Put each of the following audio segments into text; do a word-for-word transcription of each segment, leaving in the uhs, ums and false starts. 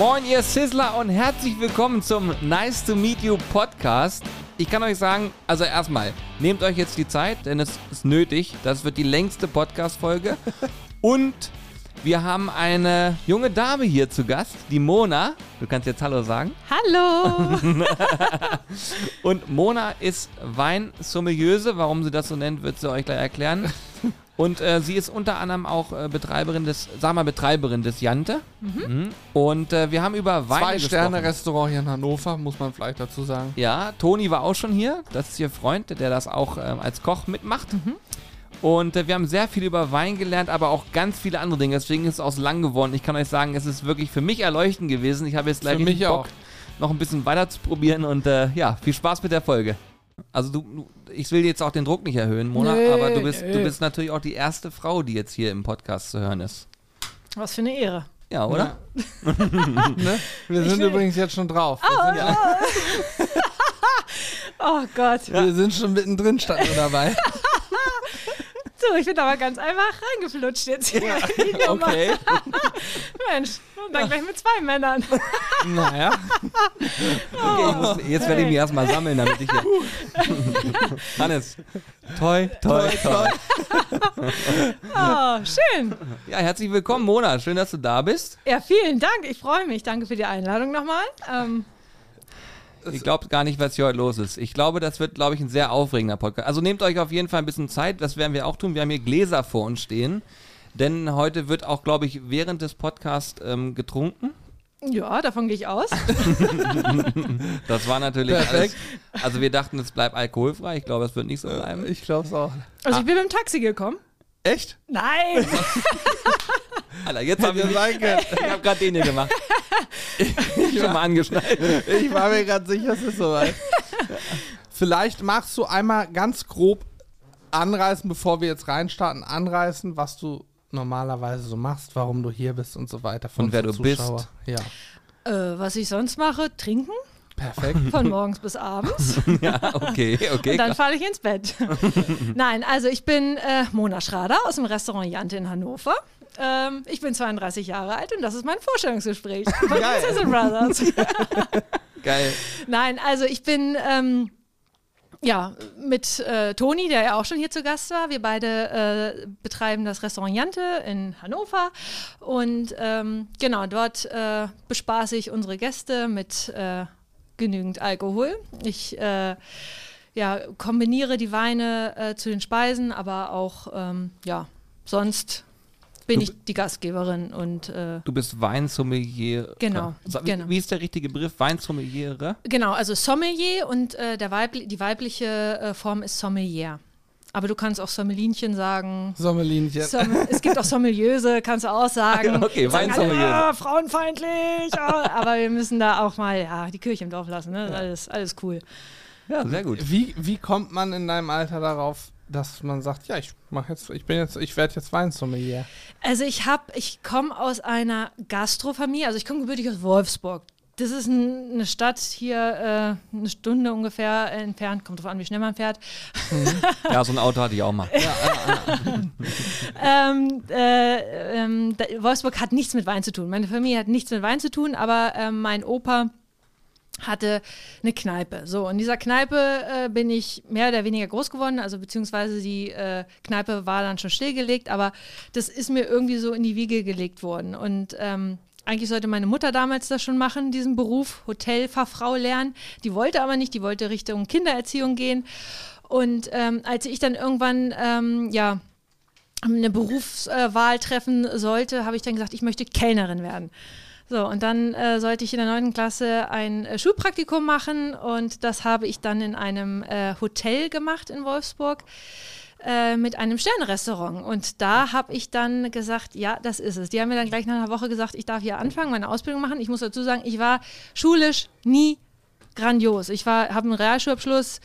Moin ihr Sizzler und herzlich willkommen zum Nice to Meet You Podcast. Ich kann euch sagen, also erstmal, nehmt euch jetzt die Zeit, denn es ist nötig. Das wird die längste Podcast-Folge. Und wir haben eine junge Dame hier zu Gast, die Mona. Du kannst jetzt Hallo sagen. Hallo! Und Mona ist Weinsommeliöse. Warum sie das so nennt, wird sie euch gleich erklären. Und äh, sie ist unter anderem auch äh, Betreiberin des, sag mal Betreiberin des Jante. Mhm. Und äh, wir haben über Weine gesprochen. Zwei-Sterne-Restaurant hier in Hannover, muss man vielleicht dazu sagen. Ja, Toni war auch schon hier. Das ist ihr Freund, der das auch äh, als Koch mitmacht. Mhm. Und äh, wir haben sehr viel über Wein gelernt, aber auch ganz viele andere Dinge. Deswegen ist es auch lang geworden. Ich kann euch sagen, es ist wirklich für mich erleuchtend gewesen. Ich habe jetzt gleich Bock, auch. noch ein bisschen weiter zu probieren. Und äh, ja, viel Spaß mit der Folge. Also du, ich will jetzt auch den Druck nicht erhöhen, Mona, nee, aber du bist, nee. du bist natürlich auch die erste Frau, die jetzt hier im Podcast zu hören ist. Was für eine Ehre. Ja, oder? Ja. Ne? Wir ich sind übrigens jetzt schon drauf. Oh, sind, ja. Oh Gott. Wir ja. sind schon mittendrin, standen wir dabei. So, ich bin aber ganz einfach reingeflutscht jetzt hier. Ja. Okay. Mensch, und dann gleich mit zwei Männern. Naja. Okay, ich muss, jetzt werde ich mich erstmal sammeln, damit ich hier. Hannes. Toi, toi, toi. Oh, schön. Ja, herzlich willkommen, Mona. Schön, dass du da bist. Ja, vielen Dank. Ich freue mich. Danke für die Einladung nochmal. Ähm, Ich glaube gar nicht, was hier heute los ist. Ich glaube, das wird, glaube ich, ein sehr aufregender Podcast. Also nehmt euch auf jeden Fall ein bisschen Zeit. Das werden wir auch tun. Wir haben hier Gläser vor uns stehen. Denn heute wird auch, glaube ich, während des Podcasts ähm, getrunken. Ja, davon gehe ich aus. Das war natürlich perfekt. Alles. Also wir dachten, es bleibt alkoholfrei. Ich glaube, es wird nicht so bleiben. Ich glaube es auch. Also ich bin ah. mit dem Taxi gekommen. Echt? Nein! Alter, jetzt haben wir sein können. Ich habe gerade den hier gemacht. Ich, ich, schon war, mal angeschnallt. Ich war mir gerade sicher, es ist soweit. Vielleicht magst du einmal ganz grob anreißen, bevor wir jetzt reinstarten, anreißen, was du normalerweise so machst, warum du hier bist und so weiter. Von und wer du Zuschauer. bist. Ja. Äh, was ich sonst mache, trinken. Perfekt. Von morgens bis abends. Ja, okay, okay. Und dann falle ich ins Bett. Nein, also ich bin äh, Mona Schrader aus dem Restaurant Jante in Hannover. Ähm, ich bin zweiunddreißig Jahre alt und das ist mein Vorstellungsgespräch von Sizzle Brothers. Geil. Nein, also ich bin ähm, ja mit äh, Toni, der ja auch schon hier zu Gast war. Wir beide äh, betreiben das Restaurant Jante in Hannover und ähm, genau, dort äh, bespaße ich unsere Gäste mit äh, genügend Alkohol. Ich äh, ja, kombiniere die Weine äh, zu den Speisen, aber auch ähm, ja, sonst bin du, ich die Gastgeberin. Und äh, du bist Weinsommelier. Genau, so, genau. Wie, wie ist der richtige Begriff? Weinsommeliere? Genau, also Sommelier und äh, der Weibli- die weibliche äh, Form ist Sommelier. Aber du kannst auch Sommelinchen sagen. Sommelinchen. Somm- es gibt auch Sommeliöse, kannst du auch sagen. Okay, Weinsommeliöse. Ah, frauenfeindlich. Ah. Aber wir müssen da auch mal ja, die Kirche im Dorf lassen. Ne? Ja. Alles, alles cool. Ja, sehr gut. Wie, wie kommt man in deinem Alter darauf, dass man sagt, ja, ich mach jetzt, ich bin jetzt, ich werde jetzt Weinsommelier? Also ich habe, ich komme aus einer Gastrofamilie. Also ich komme gebürtig aus Wolfsburg. Das ist ein, eine Stadt hier, äh, eine Stunde ungefähr entfernt. Kommt drauf an, wie schnell man fährt. Ja, so ein Auto hatte ich auch mal. ähm, äh, ähm, da, Wolfsburg hat nichts mit Wein zu tun. Meine Familie hat nichts mit Wein zu tun, aber äh, mein Opa hatte eine Kneipe. So, in dieser Kneipe äh, bin ich mehr oder weniger groß geworden, also beziehungsweise die äh, Kneipe war dann schon stillgelegt, aber das ist mir irgendwie so in die Wiege gelegt worden. Und ähm, eigentlich sollte meine Mutter damals das schon machen, diesen Beruf, Hotelfachfrau lernen. Die wollte aber nicht, die wollte Richtung Kindererziehung gehen. Und ähm, als ich dann irgendwann, ähm, ja, eine Berufswahl treffen sollte, habe ich dann gesagt, ich möchte Kellnerin werden. So, und dann äh, sollte ich in der neunten Klasse ein äh, Schulpraktikum machen und das habe ich dann in einem äh, Hotel gemacht in Wolfsburg äh, mit einem Sternenrestaurant. Und da habe ich dann gesagt, ja, das ist es. Die haben mir dann gleich nach einer Woche gesagt, ich darf hier anfangen, meine Ausbildung machen. Ich muss dazu sagen, ich war schulisch nie grandios. Ich war, habe einen Realschulabschluss.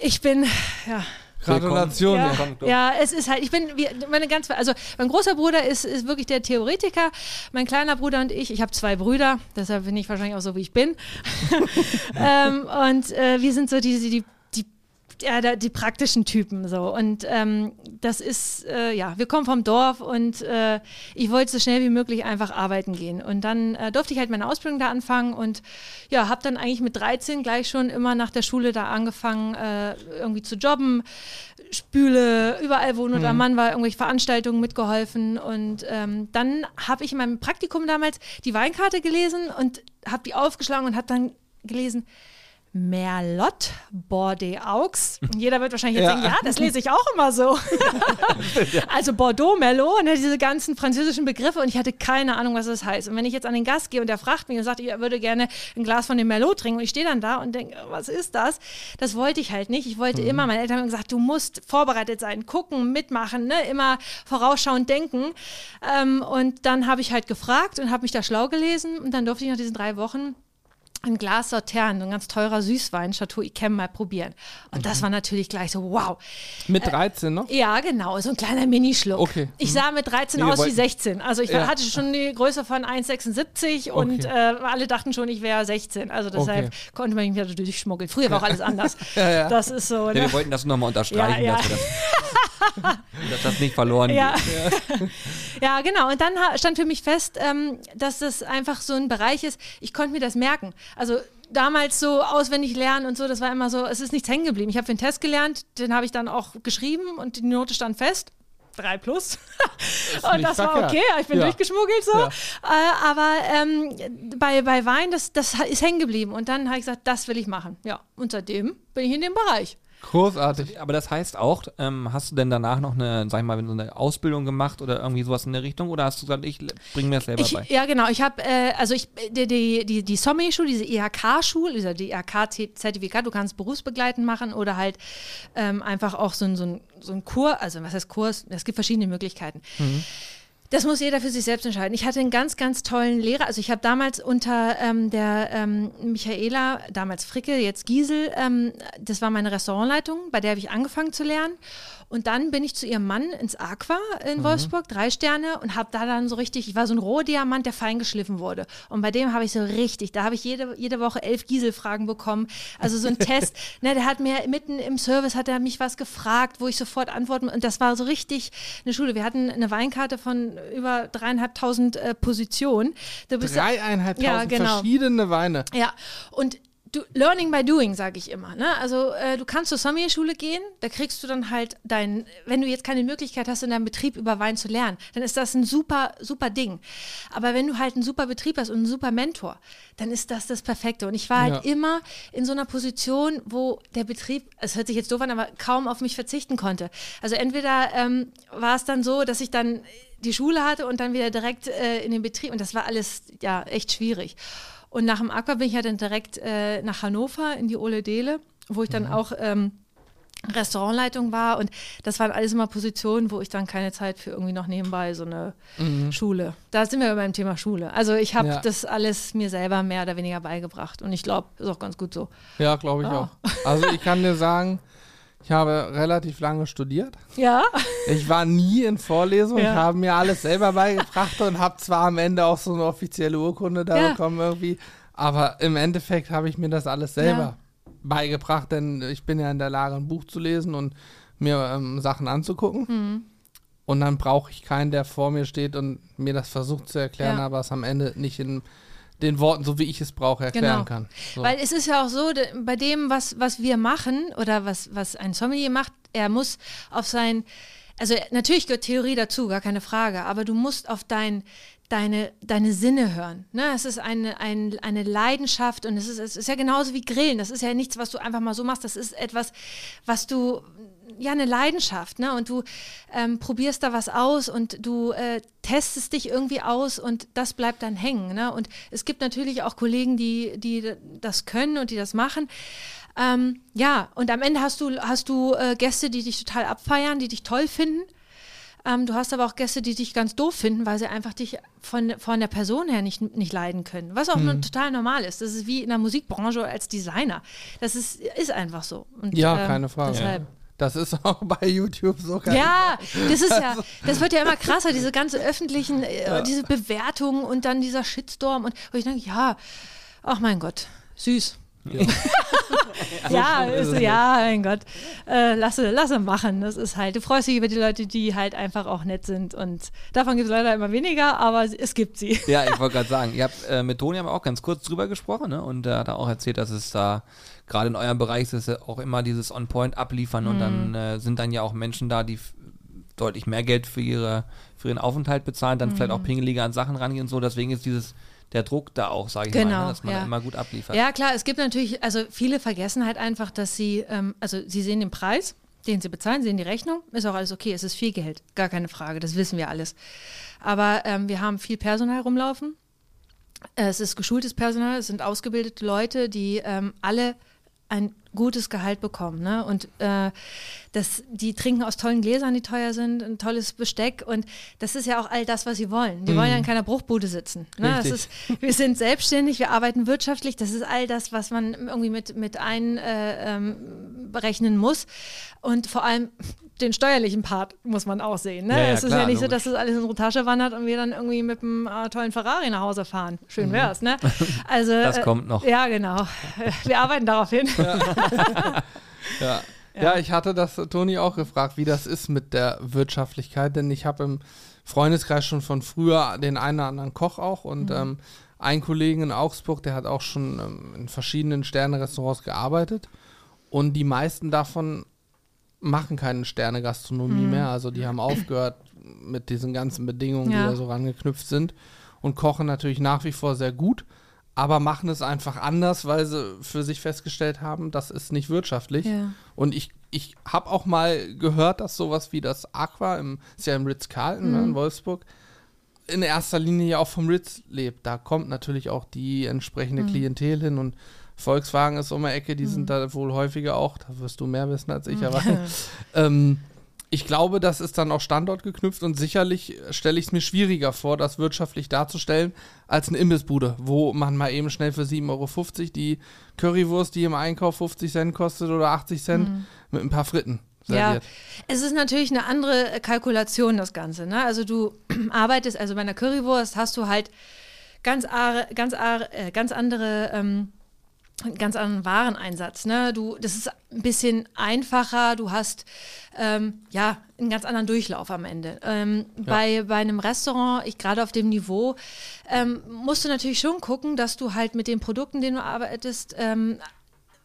Ich bin, ja... Gratulation. Ja, ja, es ist halt, ich bin, meine ganze, also mein großer Bruder ist, ist wirklich der Theoretiker, mein kleiner Bruder und ich, ich habe zwei Brüder, deshalb bin ich wahrscheinlich auch so, wie ich bin. ähm, und äh, wir sind so die, die, die ja, da, die praktischen Typen so. Und ähm, das ist, äh, ja, wir kommen vom Dorf und äh, ich wollte so schnell wie möglich einfach arbeiten gehen. Und dann äh, durfte ich halt meine Ausbildung da anfangen und ja, habe dann eigentlich mit dreizehn gleich schon immer nach der Schule da angefangen, äh, irgendwie zu jobben, Spüle, überall wo nur der Mann war, irgendwelche Veranstaltungen mitgeholfen. Und ähm, dann habe ich in meinem Praktikum damals die Weinkarte gelesen und habe die aufgeschlagen und habe dann gelesen, Merlot, Bordeaux. Und jeder wird wahrscheinlich jetzt ja. denken, ja, das lese ich auch immer so. Also Bordeaux, Merlot und diese ganzen französischen Begriffe und ich hatte keine Ahnung, was das heißt. Und wenn ich jetzt an den Gast gehe und der fragt mich und sagt, ich würde gerne ein Glas von dem Merlot trinken und ich stehe dann da und denke, was ist das? Das wollte ich halt nicht. Ich wollte mhm. immer, meine Eltern haben gesagt, du musst vorbereitet sein, gucken, mitmachen, ne? Immer vorausschauend denken. Ähm, und dann habe ich halt gefragt und habe mich da schlau gelesen und dann durfte ich nach diesen drei Wochen ein Glas Sautern, ein ganz teurer Süßwein, Chateau Yquem, mal probieren. Und mhm. das war natürlich gleich so, wow. Mit dreizehn, äh, ne? Ja, genau, so ein kleiner Minischluck. Okay. Ich sah mit dreizehn nee, aus wie sechzehn. Also ich ja. hatte schon die Größe von eins Komma sechsundsiebzig okay. und äh, alle dachten schon, ich wäre sechzehn. Also deshalb okay. konnte man mich wieder durchschmuggeln. Früher war auch alles anders. ja, ja. Das ist so. Ne? Ja, wir wollten das nochmal unterstreichen, ja, ja. dass wir das, dass das nicht verloren ja. geht. Ja. ja, genau. Und dann stand für mich fest, ähm, dass das einfach so ein Bereich ist, ich konnte mir das merken. Also damals so auswendig lernen und so, das war immer so, es ist nichts hängen geblieben. Ich habe für den Test gelernt, den habe ich dann auch geschrieben und die Note stand fest. Drei plus. Und das war okay, ich bin ja. durchgeschmuggelt so. Ja. Äh, aber ähm, bei, bei Wein, das, das ist hängen geblieben. Und dann habe ich gesagt, das will ich machen. Ja, und seitdem bin ich in dem Bereich. Großartig. Aber das heißt auch, ähm, hast du denn danach noch eine, sag ich mal, eine Ausbildung gemacht oder irgendwie sowas in der Richtung? Oder hast du gesagt, ich bringe mir das selber ich, bei? Ja, genau. Ich habe, äh, also ich, die, die, die, die Sommelier-Schule, diese I H K-Schule, dieser I H K-Zertifikat, du kannst berufsbegleitend machen oder halt ähm, einfach auch so ein, so ein, so ein Kurs, also was heißt Kurs? Es gibt verschiedene Möglichkeiten. Mhm. Das muss jeder für sich selbst entscheiden. Ich hatte einen ganz, ganz tollen Lehrer. Also ich habe damals unter ähm, der ähm, Michaela, damals Fricke, jetzt Giesel, ähm, das war meine Restaurantleitung, bei der habe ich angefangen zu lernen. Und dann bin ich zu ihrem Mann ins Aqua in mhm. Wolfsburg, drei Sterne, und habe da dann so richtig, ich war so ein Rohdiamant, der fein geschliffen wurde. Und bei dem habe ich so richtig, da habe ich jede, jede Woche elf Giesel-Fragen bekommen. Also so ein Test, ne, der hat mir mitten im Service, hat er mich was gefragt, wo ich sofort antworten, und das war so richtig eine Schule. Wir hatten eine Weinkarte von über dreieinhalbtausend äh, Positionen. Dreieinhalbtausend ja, genau. verschiedene Weine. Ja, und du, learning by doing, sage ich immer. Ne? Also äh, du kannst zur Sommelier-Schule gehen, da kriegst du dann halt dein, wenn du jetzt keine Möglichkeit hast, in deinem Betrieb über Wein zu lernen, dann ist das ein super, super Ding. Aber wenn du halt einen super Betrieb hast und einen super Mentor, dann ist das das Perfekte. Und ich war ja. halt immer in so einer Position, wo der Betrieb, es hört sich jetzt doof an, aber kaum auf mich verzichten konnte. Also entweder ähm, war es dann so, dass ich dann die Schule hatte und dann wieder direkt äh, in den Betrieb. Und das war alles, ja, echt schwierig. Und nach dem Aqua bin ich ja dann direkt äh, nach Hannover in die Ole Dele, wo ich dann mhm. auch ähm, Restaurantleitung war. Und das waren alles immer Positionen, wo ich dann keine Zeit für irgendwie noch nebenbei so eine mhm. Schule. Da sind wir beim Thema Schule. Also ich habe ja. das alles mir selber mehr oder weniger beigebracht. Und ich glaube, ist auch ganz gut so. Ja, glaube ich ah. auch. Also ich kann dir sagen, ich habe relativ lange studiert. Ja. Ich war nie in Vorlesungen. Ja. Ich habe mir alles selber beigebracht und habe zwar am Ende auch so eine offizielle Urkunde da ja. bekommen irgendwie, aber im Endeffekt habe ich mir das alles selber ja. beigebracht, denn ich bin ja in der Lage, ein Buch zu lesen und mir ähm, Sachen anzugucken. Mhm. Und dann brauche ich keinen, der vor mir steht und mir das versucht zu erklären, ja. aber es am Ende nicht in den Worten, so wie ich es brauche, erklären genau. kann. So. Weil es ist ja auch so, bei dem, was, was wir machen oder was, was ein Sommelier macht, er muss auf sein, also natürlich gehört Theorie dazu, gar keine Frage, aber du musst auf dein, deine, deine Sinne hören. Ne? Es ist eine, ein, eine Leidenschaft und es ist, es ist ja genauso wie Grillen. Das ist ja nichts, was du einfach mal so machst. Das ist etwas, was du... ja, eine Leidenschaft, ne? Und du ähm, probierst da was aus und du äh, testest dich irgendwie aus und das bleibt dann hängen, ne? Und es gibt natürlich auch Kollegen, die, die das können und die das machen. Ähm, ja, und am Ende hast du, hast du äh, Gäste, die dich total abfeiern, die dich toll finden. Ähm, du hast aber auch Gäste, die dich ganz doof finden, weil sie einfach dich von, von der Person her nicht, nicht leiden können. Was auch mhm. total normal ist. Das ist wie in der Musikbranche als Designer. Das ist, ist einfach so. Und, ja, ähm, keine Frage. Deshalb, ja. Das ist auch bei YouTube so geil. Ja, das ist ja, das wird ja immer krasser, diese ganzen öffentlichen, äh, diese Bewertungen und dann dieser Shitstorm und wo ich denke, ja, ach mein Gott, süß. Ja, ja, ist, ja, mein Gott, äh, lasse, lasse machen, das ist halt, du freust dich über die Leute, die halt einfach auch nett sind und davon gibt es leider immer weniger, aber es gibt sie. Ja, ich wollte gerade sagen, ihr habt äh, mit Toni haben wir auch ganz kurz drüber gesprochen, ne? Und er äh, hat auch erzählt, dass es da gerade in eurem Bereich ist ja auch immer dieses On-Point abliefern mhm. und dann äh, sind dann ja auch Menschen da, die f- deutlich mehr Geld für, ihre, für ihren Aufenthalt bezahlen, dann mhm. vielleicht auch pingeliger an Sachen rangehen und so, deswegen ist dieses der Druck da auch, sage ich genau, mal, ne, dass man ja. da immer gut abliefert. Ja klar, es gibt natürlich, also viele vergessen halt einfach, dass sie, ähm, also sie sehen den Preis, den sie bezahlen, sehen die Rechnung, ist auch alles okay, es ist viel Geld, gar keine Frage, das wissen wir alles. Aber ähm, wir haben viel Personal rumlaufen, es ist geschultes Personal, es sind ausgebildete Leute, die ähm, alle ein gutes Gehalt bekommen, ne? Und äh, das, die trinken aus tollen Gläsern, die teuer sind, ein tolles Besteck und das ist ja auch all das, was sie wollen. Die mm. wollen ja in keiner Bruchbude sitzen, ne? Das ist, wir sind selbstständig, wir arbeiten wirtschaftlich, das ist all das, was man irgendwie mit, mit ein äh, ähm, berechnen muss und vor allem den steuerlichen Part muss man auch sehen, ne? Ja, ja, es ist klar, ja nicht logisch. So, dass das alles in unsere Tasche wandert und wir dann irgendwie mit einem äh, tollen Ferrari nach Hause fahren. Schön wär's, ne? Also, das äh, kommt noch. Ja, genau. Wir arbeiten darauf hin. Ja. ja. Ja. ja, ich hatte das Toni auch gefragt, wie das ist mit der Wirtschaftlichkeit, denn ich habe im Freundeskreis schon von früher den einen oder anderen Koch auch und mhm. ähm, einen Kollegen in Augsburg, der hat auch schon ähm, in verschiedenen Sterne-Restaurants gearbeitet und die meisten davon machen keine Sterne-Gastronomie mhm. mehr, also die haben aufgehört mit diesen ganzen Bedingungen, ja. die da so rangeknüpft sind und kochen natürlich nach wie vor sehr gut. Aber machen es einfach anders, weil sie für sich festgestellt haben, das ist nicht wirtschaftlich. Ja. Und ich, ich habe auch mal gehört, dass sowas wie das Aqua, im, ist ja im Ritz-Carlton mhm. in Wolfsburg, in erster Linie ja auch vom Ritz lebt. Da kommt natürlich auch die entsprechende mhm. Klientel hin und Volkswagen ist um die Ecke, die mhm. sind da wohl häufiger auch, da wirst du mehr wissen als ich, aber ähm, ich glaube, das ist dann auch Standort geknüpft und sicherlich stelle ich es mir schwieriger vor, das wirtschaftlich darzustellen, als eine Imbissbude, wo man mal eben schnell für sieben Euro fünfzig die Currywurst, die im Einkauf fünfzig Cent kostet oder achtzig Cent, mhm. mit ein paar Fritten serviert. Ja, es ist natürlich eine andere Kalkulation, das Ganze, ne? Also du arbeitest, also bei einer Currywurst hast du halt ganz, are, ganz, are, äh, ganz andere... Ähm, einen ganz anderen Wareneinsatz, ne? Du, das ist ein bisschen einfacher, du hast ähm, ja einen ganz anderen Durchlauf am Ende. Ähm, ja. bei, bei einem Restaurant, ich gerade auf dem Niveau, ähm, musst du natürlich schon gucken, dass du halt mit den Produkten, denen du arbeitest, ähm,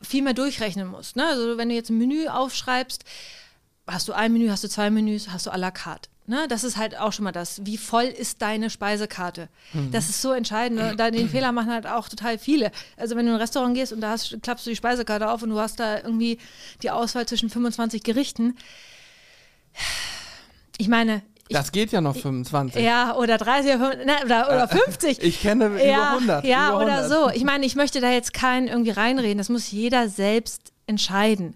viel mehr durchrechnen musst, ne? Also wenn du jetzt ein Menü aufschreibst, hast du ein Menü, hast du zwei Menüs, hast du à la carte. Ne, das ist halt auch schon mal das. Wie voll ist deine Speisekarte? Mhm. Das ist so entscheidend. Ne? Da den Fehler machen halt auch total viele. Also wenn du in ein Restaurant gehst und da hast, klappst du die Speisekarte auf und du hast da irgendwie die Auswahl zwischen fünfundzwanzig Gerichten. Ich meine... Ich, das geht ja noch fünfundzwanzig. Ja, oder dreißig oder, oder, oder fünfzig. Ich kenne über ja, hundert. Ja, über hundert. Oder so. Ich meine, ich möchte da jetzt keinen irgendwie reinreden. Das muss jeder selbst entscheiden.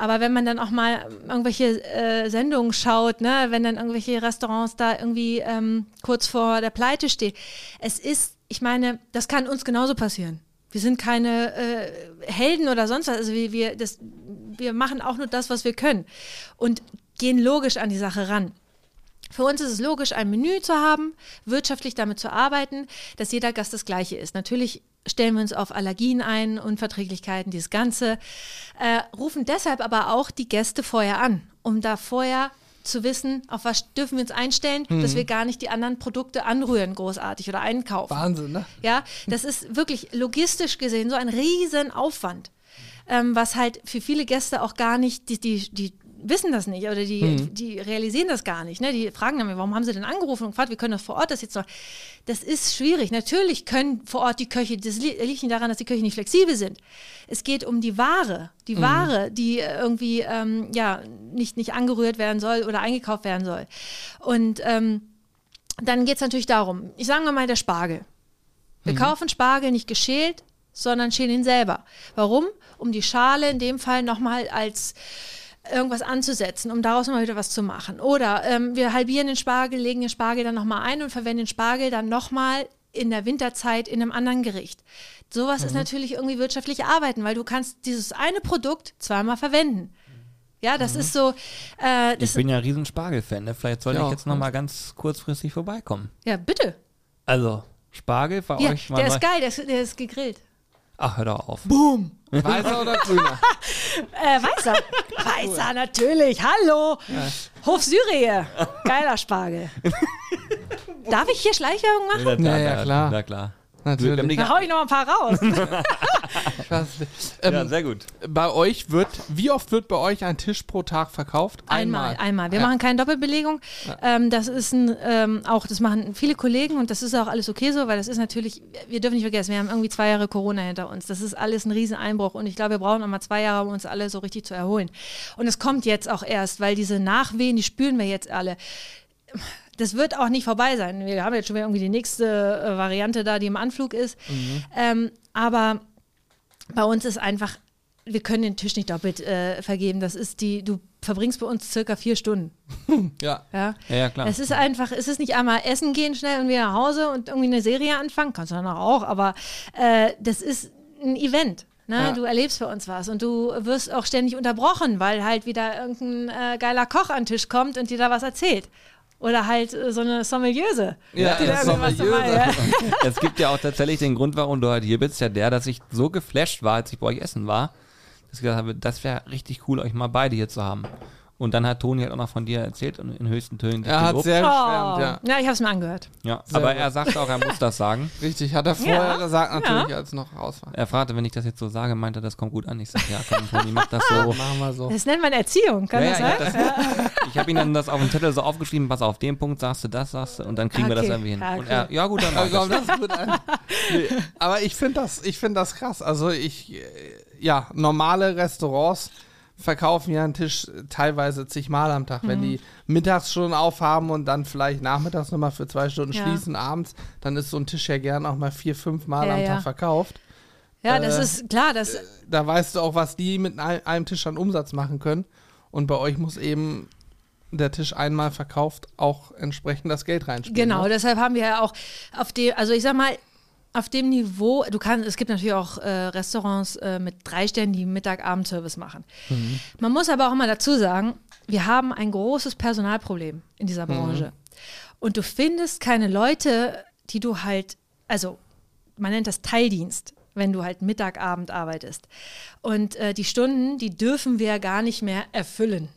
Aber wenn man dann auch mal irgendwelche äh, Sendungen schaut, ne, wenn dann irgendwelche Restaurants da irgendwie ähm, kurz vor der Pleite stehen. Es ist, ich meine, das kann uns genauso passieren. Wir sind keine äh, Helden oder sonst was. Also wir, wir, das, wir machen auch nur das, was wir können und gehen logisch an die Sache ran. Für uns ist es logisch, ein Menü zu haben, wirtschaftlich damit zu arbeiten, dass jeder Gast das Gleiche ist. Natürlich stellen wir uns auf Allergien ein, Unverträglichkeiten, dieses Ganze, äh, rufen deshalb aber auch die Gäste vorher an, um da vorher zu wissen, auf was dürfen wir uns einstellen, mhm. dass wir gar nicht die anderen Produkte anrühren großartig oder einkaufen. Wahnsinn, ne? Ja, das ist wirklich logistisch gesehen so ein riesen Aufwand, ähm, was halt für viele Gäste auch gar nicht, die, die, die wissen das nicht oder die, mhm. die realisieren das gar nicht, ne? Die fragen dann, warum haben sie denn angerufen und gefragt, wir können das vor Ort das jetzt noch. Das ist schwierig. Natürlich können vor Ort die Köche, das liegt nicht daran, dass die Köche nicht flexibel sind. Es geht um die Ware, die mhm. Ware, die irgendwie ähm, ja, nicht, nicht angerührt werden soll oder eingekauft werden soll. Und ähm, dann geht es natürlich darum, ich sage mal der Spargel. Wir mhm. kaufen Spargel nicht geschält, sondern schälen ihn selber. Warum? Um die Schale in dem Fall nochmal als irgendwas anzusetzen, um daraus mal wieder was zu machen. Oder ähm, wir halbieren den Spargel, legen den Spargel dann nochmal ein und verwenden den Spargel dann nochmal in der Winterzeit in einem anderen Gericht. Sowas mhm. ist natürlich irgendwie wirtschaftlich arbeiten, weil du kannst dieses eine Produkt zweimal verwenden. Ja, das mhm. ist so. Äh, das ich bin ja ein riesen Spargel-Fan, ne? Vielleicht sollte ja. ich jetzt nochmal ganz kurzfristig vorbeikommen. Ja, bitte. Also, Spargel bei ja, euch mal. Der ist geil, der ist, der ist gegrillt. Ach, hör doch auf. Boom! Weißer oder grüner? äh, weißer. Weißer, natürlich. Hallo. Ja. Hof Syrie. Geiler Spargel. Darf ich hier Schleichwerbung machen? Na, na, ja, na, klar. Na, klar. Natürlich. Da hau ich noch ein paar raus. ähm, ja, sehr gut. Bei euch wird, wie oft wird bei euch ein Tisch pro Tag verkauft? Einmal. Einmal. einmal. Wir ja. machen keine Doppelbelegung. Ja. Ähm, das ist ein, ähm, auch, das machen viele Kollegen und das ist auch alles okay so, weil das ist natürlich, wir dürfen nicht vergessen, wir haben irgendwie zwei Jahre Corona hinter uns. Das ist alles ein Rieseneinbruch und ich glaube, wir brauchen nochmal zwei Jahre, um uns alle so richtig zu erholen. Und es kommt jetzt auch erst, weil diese Nachwehen, die spüren wir jetzt alle. Das wird auch nicht vorbei sein. Wir haben jetzt schon wieder irgendwie die nächste äh, Variante da, die im Anflug ist. Mhm. Ähm, aber bei uns ist einfach, wir können den Tisch nicht doppelt äh, vergeben. Das ist die, du verbringst bei uns circa vier Stunden. Ja. Ja, ja klar. Es ist einfach, es ist nicht einmal essen gehen schnell und wieder nach Hause und irgendwie eine Serie anfangen. Kannst du danach auch, aber äh, das ist ein Event. Na, ja. Du erlebst für uns was und du wirst auch ständig unterbrochen, weil halt wieder irgendein äh, geiler Koch an den Tisch kommt und dir da was erzählt. Oder halt so eine Sommelieuse. Ja, ja Sommelieuse. Es gibt ja auch tatsächlich den Grund, warum du heute hier bist, ja der, dass ich so geflasht war, als ich bei euch essen war, dass ich gesagt habe, das wäre richtig cool, euch mal beide hier zu haben. Und dann hat Toni halt auch noch von dir erzählt und in höchsten Tönen. Er hat sehr geschwärmt, oh. ja. Ja, ich hab's mir angehört. Ja, sehr aber gut. Er sagt auch, er muss das sagen. Richtig, hat er vorher ja. gesagt, natürlich, ja. als noch raus war. Er fragte, wenn ich das jetzt so sage, meinte er, das kommt gut an. Ich sage, ja, komm, Toni, mach das so. Machen wir so. Das nennt man Erziehung, kann ja, das sein? Ja, ja. Ich habe ihm dann das auf dem Zettel so aufgeschrieben, pass auf, den Punkt sagst du, das sagst du und dann kriegen okay. wir das irgendwie hin. Ja, okay. Und er, ja gut, dann also, das wird ein. Nee. Aber ich finde das, ich finde das krass. Also ich, ja, normale Restaurants verkaufen ja einen Tisch teilweise zigmal am Tag. Mhm. Wenn die mittags schon aufhaben und dann vielleicht nachmittags nochmal für zwei Stunden ja. schließen, abends, dann ist so ein Tisch ja gern auch mal vier, fünf Mal ja, am ja. Tag verkauft. Ja, äh, das ist klar. Das äh, da weißt du auch, was die mit ein, einem Tisch an Umsatz machen können. Und bei euch muss eben der Tisch einmal verkauft auch entsprechend das Geld reinspielen. Genau, ne? Deshalb haben wir ja auch auf die, also ich sag mal, auf dem Niveau, du kannst, es gibt natürlich auch äh, Restaurants äh, mit drei Sternen, die Mittag-Abend-Service machen. Mhm. Man muss aber auch mal dazu sagen, wir haben ein großes Personalproblem in dieser Branche. Mhm. Und du findest keine Leute, die du halt, also man nennt das Teildienst, wenn du halt Mittag-Abend arbeitest. Und äh, die Stunden, die dürfen wir gar nicht mehr erfüllen.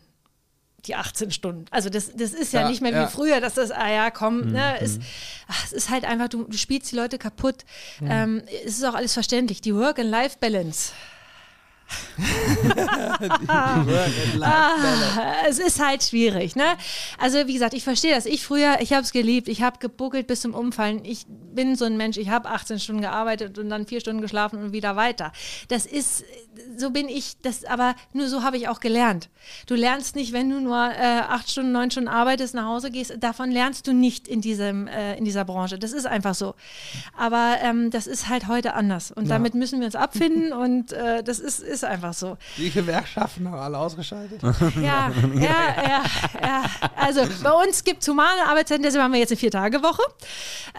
Die achtzehn Stunden. Also das, das ist ja, ja nicht mehr wie ja. früher, dass das, ah ja, komm, mhm. ne, ist, ach, es ist halt einfach, du, du spielst die Leute kaputt. Mhm. Ähm, es ist auch alles verständlich. Die Work-and-Life-Balance. ah, es ist halt schwierig, ne? Also wie gesagt, ich verstehe das. Ich früher, ich habe es geliebt, ich habe gebuckelt bis zum Umfallen. Ich bin so ein Mensch, ich habe achtzehn Stunden gearbeitet und dann vier Stunden geschlafen und wieder weiter. Das ist, so bin ich, das, aber nur so habe ich auch gelernt. Du lernst nicht, wenn du nur äh, acht Stunden, neun Stunden arbeitest, nach Hause gehst, davon lernst du nicht in, diesem, äh, in dieser Branche. Das ist einfach so. Aber ähm, das ist halt heute anders und ja. damit müssen wir uns abfinden und äh, das ist, ist einfach so. Die Gewerkschaften haben alle ausgeschaltet. Ja, ja, ja, ja. Also bei uns gibt es humane Arbeitszeiten, deshalb haben wir jetzt eine Vier-Tage-Woche.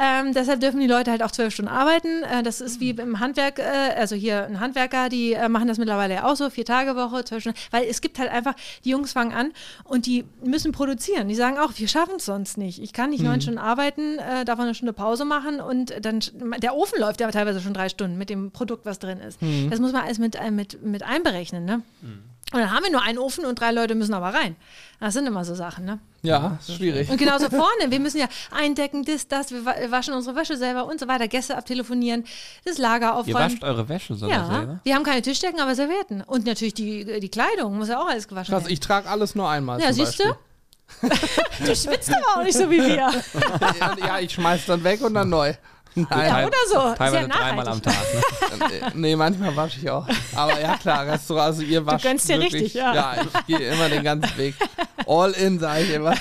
Ähm, deshalb dürfen die Leute halt auch zwölf Stunden arbeiten. Äh, das ist wie im Handwerk, äh, also hier ein Handwerker, die äh, machen das mittlerweile ja auch so, Vier-Tage-Woche, zwölf Stunden, weil es gibt halt einfach, die Jungs fangen an und die müssen produzieren. Die sagen auch, wir schaffen es sonst nicht. Ich kann nicht mhm. neun Stunden arbeiten, äh, darf man eine Stunde Pause machen und dann, der Ofen läuft ja teilweise schon drei Stunden mit dem Produkt, was drin ist. Mhm. Das muss man alles mit, äh, mit mit einberechnen, ne? Mhm. Und dann haben wir nur einen Ofen und drei Leute müssen aber rein. Das sind immer so Sachen, ne? Ja, ist schwierig. Und genauso vorne, wir müssen ja eindecken, das, das, wir waschen unsere Wäsche selber und so weiter, Gäste abtelefonieren, das Lager aufräumen. Ihr wascht eure Wäsche selber? Ja, selber? Wir haben keine Tischdecken, aber Servietten. Und natürlich die, die Kleidung, muss ja auch alles gewaschen Krass, werden. Ich trage alles nur einmal. Ja, siehst du? Du schwitzt aber auch nicht so wie wir. Ja, ich schmeiß dann weg und dann neu. Nein, ja, oder so. Teilweise ja dreimal am Tag. Ne? Nee, manchmal wasche ich auch. Aber ja klar, Restaurant, also ihr wascht. Du gönnst dir richtig, ja. Ja, ich gehe immer den ganzen Weg. All in, sage ich immer.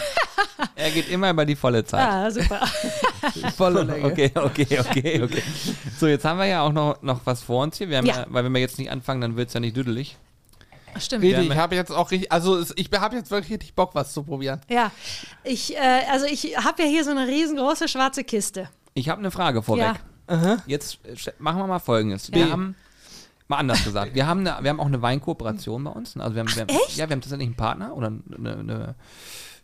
Er geht immer über die volle Zeit. Ah, super. Volle Länge. Okay, okay, okay, okay. So, jetzt haben wir ja auch noch, noch was vor uns hier. Wir haben ja. Ja, weil wenn wir jetzt nicht anfangen, dann wird es ja nicht düdelig. Stimmt. Rede, ich habe jetzt auch richtig, also ich habe jetzt wirklich richtig Bock, was zu probieren. Ja, ich, äh, also ich habe ja hier so eine riesengroße schwarze Kiste. Ich habe eine Frage vorweg. Ja. Jetzt machen wir mal Folgendes. Wir ja. haben, mal anders gesagt, wir haben, eine, wir haben auch eine Weinkooperation bei uns. Also wir haben, wir haben, Ach, echt? Ja, wir haben tatsächlich einen Partner oder eine, eine,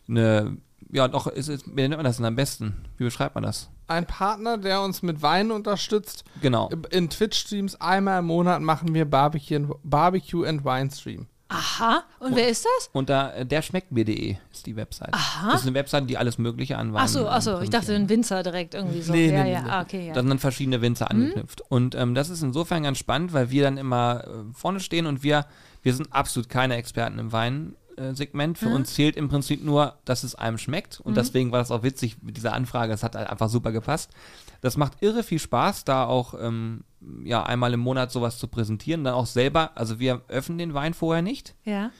eine ja, doch, ist, ist, wie nennt man das denn am besten? Wie beschreibt man das? Ein Partner, der uns mit Weinen unterstützt. Genau. In Twitch-Streams einmal im Monat machen wir Barbecue and, Barbecue and Wine-Stream. Aha, und, und wer ist das? Und da, der schmeckt mir punkt de ist die Website. Aha. Das ist eine Website, die alles Mögliche anwandt. Ach so, ach so, ich dachte ein Winzer direkt irgendwie so. Nee, ja, nee, ja, nee. Ah, okay, ja. Da sind dann verschiedene Winzer angeknüpft. Hm? Und ähm, das ist insofern ganz spannend, weil wir dann immer äh, vorne stehen und wir, wir sind absolut keine Experten im Wein-Segment. Äh, Für hm? uns zählt im Prinzip nur, dass es einem schmeckt. Und hm? deswegen war das auch witzig mit dieser Anfrage. Es hat halt einfach super gepasst. Das macht irre viel Spaß, da auch ähm, ja, einmal im Monat sowas zu präsentieren, dann auch selber, also wir öffnen den Wein vorher nicht ja.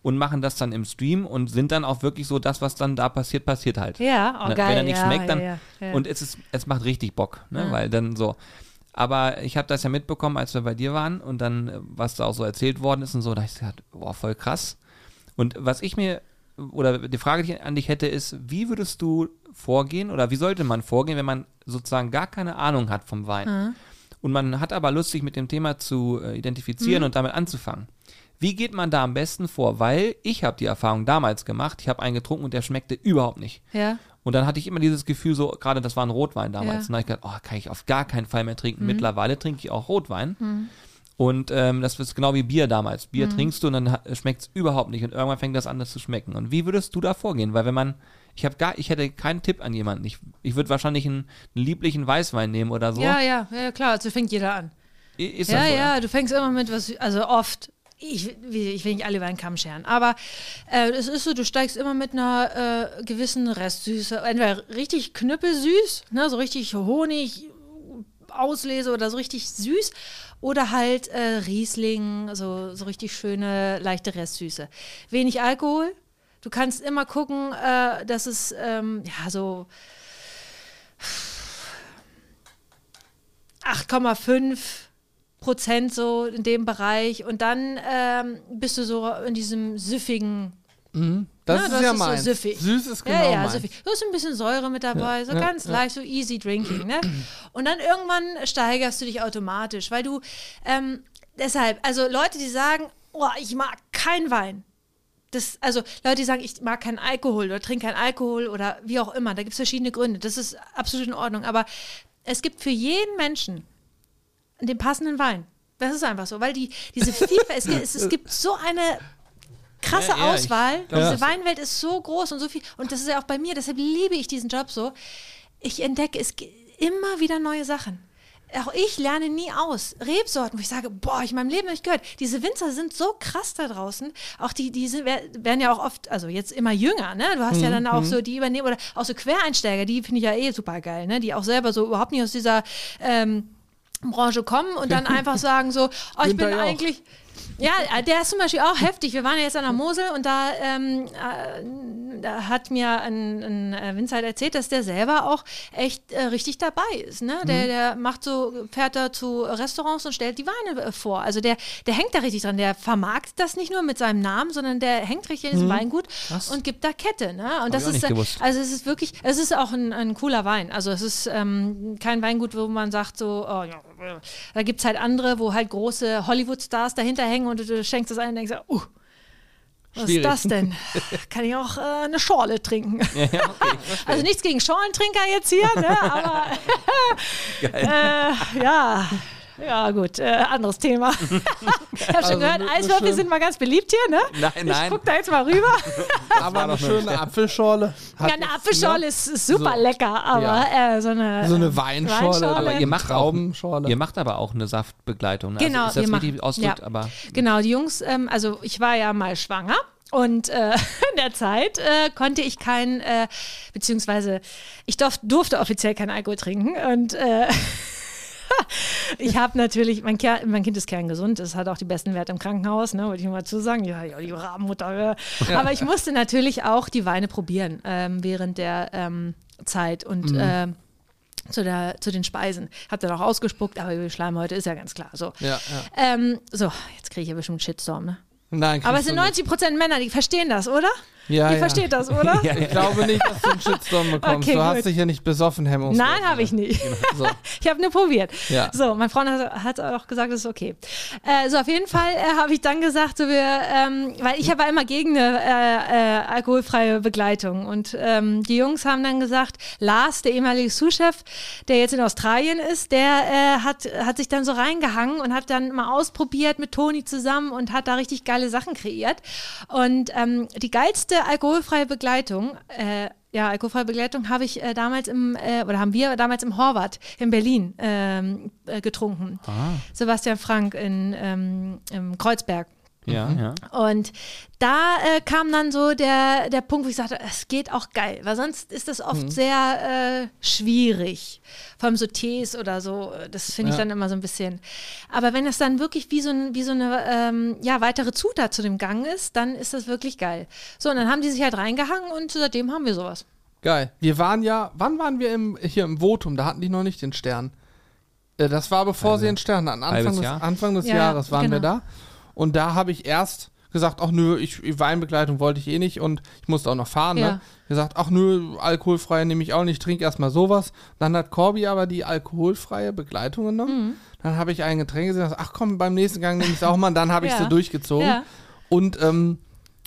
und machen das dann im Stream und sind dann auch wirklich so, das, was dann da passiert, passiert halt. Ja, oh, Na, geil. Wenn er nicht ja, schmeckt, dann, ja, ja. und es ist, es macht richtig Bock, ne, ja. weil dann so, aber ich habe das ja mitbekommen, als wir bei dir waren und dann, was da auch so erzählt worden ist und so, da habe ich gesagt, boah, voll krass. Und was ich mir, oder die Frage, die ich an dich hätte, ist, wie würdest du vorgehen oder wie sollte man vorgehen, wenn man sozusagen gar keine Ahnung hat vom Wein? Mhm. Und man hat aber Lust, sich mit dem Thema zu identifizieren mhm. und damit anzufangen. Wie geht man da am besten vor? Weil ich habe die Erfahrung damals gemacht, ich habe einen getrunken und der schmeckte überhaupt nicht. Ja. Und dann hatte ich immer dieses Gefühl, so gerade das war ein Rotwein damals. Ja. Und da habe ich gedacht, oh, kann ich auf gar keinen Fall mehr trinken. Mhm. Mittlerweile trinke ich auch Rotwein. Mhm. Und ähm, das ist genau wie Bier damals. Bier mhm. trinkst du und dann schmeckt es überhaupt nicht. Und irgendwann fängt das an, das zu schmecken. Und wie würdest du da vorgehen? Weil wenn man... Ich habe gar, ich hätte keinen Tipp an jemanden. Ich, ich würde wahrscheinlich einen, einen lieblichen Weißwein nehmen oder so. Ja, ja, ja, klar, also fängt jeder an. Ist das ja, so, ja, ja, du fängst immer mit was, also oft, ich, ich will nicht alle über den Kamm scheren, aber äh, es ist so, du steigst immer mit einer äh, gewissen Restsüße, entweder richtig knüppelsüß, ne, so richtig Honig, Auslese oder so richtig süß oder halt äh, Riesling, so, so richtig schöne, leichte Restsüße. Wenig Alkohol. Du kannst immer gucken, äh, dass es, ähm, ja, so acht Komma fünf Prozent so in dem Bereich. Und dann ähm, bist du so in diesem süffigen. Mhm. Das ja, ist das ja ist meins. So süffig. Süß ist genau ja, ja, meins. Süffig. Du hast ein bisschen Säure mit dabei, ja, so ja, ganz ja. leicht, so easy drinking. Ne? Und dann irgendwann steigerst du dich automatisch, weil du, ähm, deshalb, also Leute, die sagen, oh, ich mag keinen Wein. Das, also Leute, die sagen, ich mag keinen Alkohol oder trinke keinen Alkohol oder wie auch immer, da gibt es verschiedene Gründe, das ist absolut in Ordnung, aber es gibt für jeden Menschen den passenden Wein, das ist einfach so, weil die diese Vielfalt, es, es, es gibt so eine krasse ja, ja, Auswahl, ich, diese Weinwelt ist so groß und so viel und das ist ja auch bei mir, deshalb liebe ich diesen Job so, ich entdecke es immer wieder neue Sachen. Auch ich lerne nie aus. Rebsorten, wo ich sage, boah, ich in meinem Leben nicht gehört. Diese Winzer sind so krass da draußen. Auch die, diese werden ja auch oft, also jetzt immer jünger, ne? Du hast mhm. ja dann auch so, die übernehmen, oder auch so Quereinsteiger, die finde ich ja eh super geil, ne? Die auch selber so überhaupt nicht aus dieser ähm, Branche kommen und dann einfach sagen so, oh, ich bin eigentlich... Ja, der ist zum Beispiel auch heftig. Wir waren ja jetzt an der Mosel und da, ähm, äh, da hat mir ein, ein Winzer erzählt, dass der selber auch echt äh, richtig dabei ist. Ne? Der, mhm. der macht so, fährt da zu Restaurants und stellt die Weine vor. Also der, der hängt da richtig dran. Der vermarktet das nicht nur mit seinem Namen, sondern der hängt richtig in diesem mhm. Weingut Was? und gibt da Kette. Ne? Und das ist, also es ist wirklich, es ist auch ein, ein cooler Wein. Also es ist ähm, kein Weingut, wo man sagt so, oh, ja, da gibt es halt andere, wo halt große Hollywood-Stars dahinter hängen und du schenkst es ein und denkst, uh, was Schwierig. ist das denn? Kann ich auch äh, eine Schorle trinken? Ja, okay, also nichts gegen Schorlentrinker jetzt hier, ne? aber äh, ja, ja gut, äh, anderes Thema. Ich habe also schon gehört, Eiswürfel sind mal ganz beliebt hier, ne? Nein, nein. Ich guck da jetzt mal rüber. Aber eine schöne Apfelschorle. Ja, eine Apfelschorle ist super so, lecker, aber ja. äh, so eine... So eine Weinschorle. Weinschorle. Aber ihr macht Traubenschorle. Ihr macht aber auch eine Saftbegleitung, ne? Genau. Also ist das richtig ausdrückt, ja. aber... Genau, die Jungs, ähm, also ich war ja mal schwanger. Und äh, in der Zeit äh, konnte ich keinen, äh, beziehungsweise ich durf, durfte offiziell keinen Alkohol trinken und... Äh, ich habe natürlich, mein, Ker- mein Kind ist kerngesund, es hat auch die besten Werte im Krankenhaus, ne, wollte ich mal zu sagen, ja, ja, die Rabenmutter. Ja. Aber ich musste natürlich auch die Weine probieren ähm, während der ähm, Zeit und mhm. äh, zu, der, zu den Speisen. Hab dann auch ausgespuckt, aber über Schleimhäute ist ja ganz klar. So, ja, ja. Ähm, so jetzt kriege ich ja bestimmt einen Shitstorm, ne? Nein, aber es sind neunzig Prozent Männer, die verstehen das, oder? Ja, Ihr ja. versteht das, oder? Ja, ich glaube nicht, dass du einen Shitstorm bekommst. Okay, du gut. hast dich ja nicht besoffen, Hemmung. Nein, habe ich nicht. So. Ich habe nur probiert. Ja. So, mein Freund hat, hat auch gesagt, das ist okay. Äh, so, auf jeden Fall äh, habe ich dann gesagt, so wir, ähm, weil ich war immer gegen eine äh, äh, alkoholfreie Begleitung. Und ähm, die Jungs haben dann gesagt, Lars, der ehemalige Sous-Chef, der jetzt in Australien ist, der äh, hat, hat sich dann so reingehangen und hat dann mal ausprobiert mit Toni zusammen und hat da richtig geile Sachen kreiert. Und ähm, die geilste alkoholfreie Begleitung, äh, ja, alkoholfreie Begleitung habe ich äh, damals im, äh, oder haben wir damals im Horvath in Berlin ähm, äh, getrunken. Ah. Sebastian Frank in ähm, im Kreuzberg. Ja, mhm. ja. Und da äh, kam dann so der, der Punkt, wo ich sagte, es geht auch geil, weil sonst ist das oft mhm. sehr äh, schwierig. Vor allem so Tees oder so, das finde ich ja. dann immer so ein bisschen. Aber wenn das dann wirklich wie so, ein, wie so eine ähm, ja, weitere Zutat zu dem Gang ist, dann ist das wirklich geil. So, und dann haben die sich halt reingehangen und seitdem haben wir sowas. Geil. Wir waren ja, wann waren wir im, hier im Votum? Da hatten die noch nicht den Stern. Das war bevor also, sie den Stern hatten. Anfang des, Jahr. Anfang des ja, Jahres waren genau. wir da. Und da habe ich erst gesagt, ach nö, ich, Weinbegleitung wollte ich eh nicht und ich musste auch noch fahren. Ja. Ne? Gesagt, ach nö, alkoholfrei nehme ich auch nicht, trinke erstmal sowas. Dann hat Corby aber die alkoholfreie Begleitung genommen. Mhm. Dann habe ich ein Getränk gesehen, ach komm, beim nächsten Gang nehme ich es auch mal. Und dann habe ich ja. so durchgezogen. Ja. Und ähm,